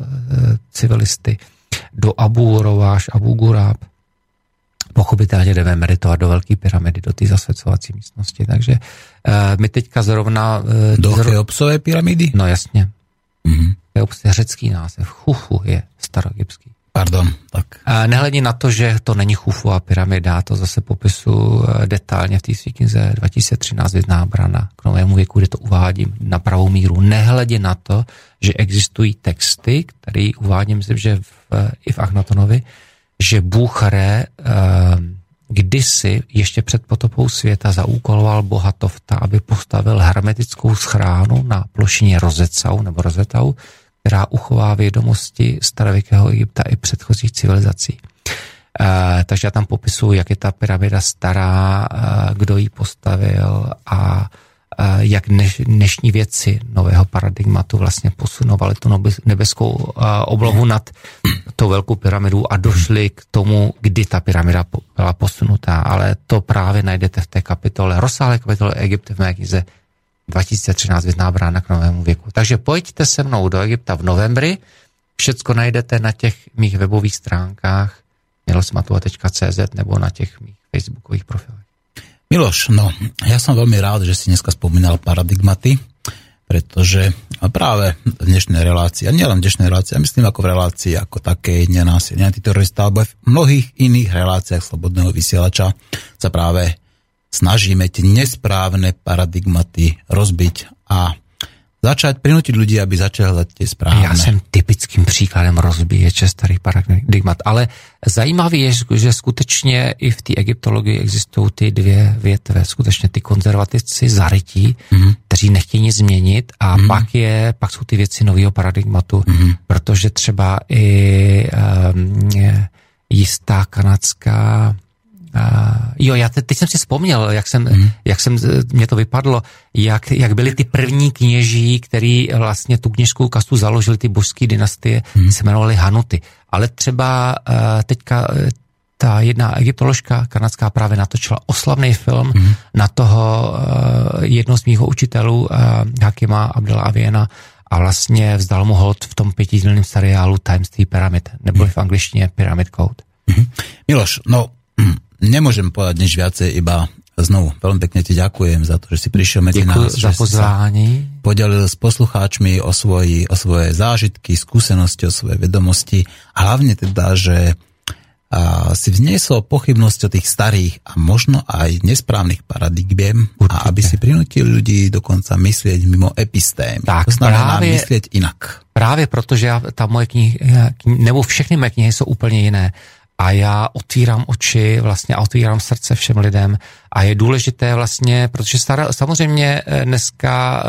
civilisty, do Abu Rováš, Abu Ghurab. Pochopitelně jdeme meditovat do velké pyramidy, do té zasvěcovací místnosti. Takže my teďka zrovna... Do Cheopsové pyramidy? No jasně. To je obecně řecký název. Chufu je staroegyptský. Pardon, tak. Nehledně na to, že to není Chufova pyramida, to zase popisu detailně v té své knize 2013 Vzná brána k novému věku, kde to uvádím na pravou míru. Nehledě na to, že existují texty, které uvádím, myslím, že i v Achnatonovi, že Bůh Ré kdysi ještě před potopou světa zaúkoloval boha Tofta, aby postavil hermetickou schránu na plošině Rozetau, která uchová vědomosti starověkého Egypta i předchozích civilizací. Takže já tam popisuju, jak je ta pyramida stará, kdo ji postavil a jak dnešní vědci nového paradigmatu vlastně posunovali tu nebeskou oblohu nad tou velkou pyramidou a došli k tomu, kdy ta pyramida byla posunutá. Ale to právě najdete v té kapitole, rozsáhlé kapitole Egypt v mé knize 2013 Vzná brána k novému věku. Takže pojďte se mnou do Egypta v novembri. Všecko najdete na těch mých webových stránkách milosmatula.cz nebo na těch mých facebookových profilech. Miloš, no, ja som veľmi rád, že si dneska spomínal paradigmaty, pretože práve v dnešnej relácii, a nielen v dnešnej relácii, ja myslím ako v relácii ako takej nenásilnej antiterorista, alebo v mnohých iných reláciách slobodného vysielača sa práve snažíme tie nesprávne paradigmaty rozbiť a začať prinútiť ľudí, aby začali hľadať tie správne. Ja som typickým príkladem rozbíječe starých paradigmat, ale zajímavé je, že skutečne i v té egyptologii existují ty dvě větve, skutečně ty konzervativci zarytí, kteří nechtějí nic změnit a pak jsou ty věci nového paradigmatu, protože třeba i jistá kanadská jo, já teď jsem si vzpomněl, jak jsem mě to vypadlo, jak byly ty první kněží, který vlastně tu kněžskou kastu založili, ty božské dynastie, se jmenovali Hanuty. Ale třeba teďka ta jedna egyptoložka kanadská právě natočila oslavný film na toho jednoho z mých učitelů, Hakima Abdelaviena, a vlastně vzdal mu hod v tom 5dílném seriálu Tajemství pyramid, nebo v angličtině Pyramid Code. Miloš, no nemôžem povedať nič viacej, iba znovu veľmi pekne ti ďakujem za to, že si prišiel medzi nás, za pozvanie. Podelil s poslucháčmi o svoje zážitky, skúsenosti, o svoje vedomosti a hlavne teda, že si vzniesol pochybnosť o tých starých a možno aj nesprávnych paradigmiem, a aby si prinútil ľudí dokonca myslieť mimo epistém. Tak, to znamená myslieť inak. Právě protože tá moje knihy, nebo všechny moje knihy sú úplne iné. A já otvírám oči vlastně a otvírám srdce všem lidem. A je důležité vlastně, protože samozřejmě dneska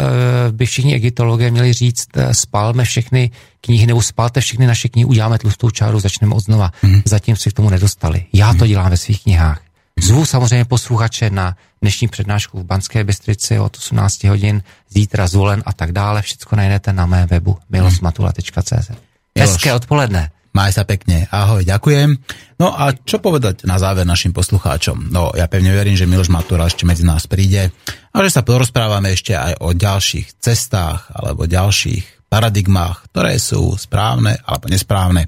by všichni egyptologové měli říct, spálme všechny knihy, nebo spálte všechny naše knihy, uděláme tlustou čáru, začneme odznova. Zatím si k tomu nedostali. Já to dělám ve svých knihách. Zvu samozřejmě posluchače na dnešní přednášku v Banské Bystrici od 18 hodin, zítra Zvolen a tak dále. Všecko najdete na mém webu milosmatula.cz. Hezké odpoledne. Maj sa pekne, ahoj, ďakujem. No a čo povedať na záver našim poslucháčom? No ja pevne verím, že Miloš Matula ešte medzi nás príde a že sa porozprávame ešte aj o ďalších cestách alebo ďalších paradigmách, ktoré sú správne alebo nesprávne.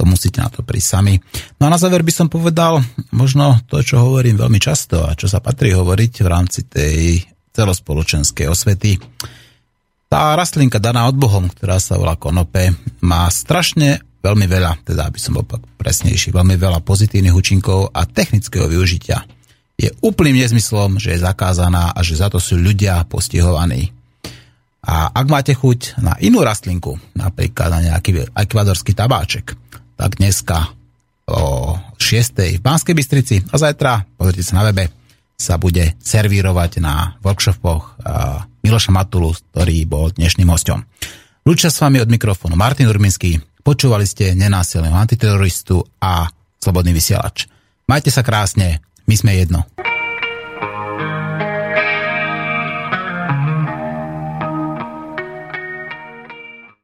To musíte na to prísť sami. No a na záver by som povedal možno to, čo hovorím veľmi často a čo sa patrí hovoriť v rámci tej celospoločenskej osvety. Tá rastlinka daná od Bohom, ktorá sa volá konope, má strašne veľmi veľa, teda aby som bol presnejší, veľmi veľa pozitívnych účinkov a technického využitia. Je úplným nezmyslom, že je zakázaná a že za to sú ľudia postihovaní. A ak máte chuť na inú rastlinku, napríklad na nejaký ekvádorský tabáček, tak dneska o 6:00 v Banskej Bystrici a zajtra, pozrite sa na webe, sa bude servírovať na workshopoch Miloša Matulu, ktorý bol dnešným hostom. Lúčia s vami od mikrofónu Martin Urminský. Počúvali ste nenásilného antiteroristu a slobodný vysielač. Majte sa krásne, my sme jedno.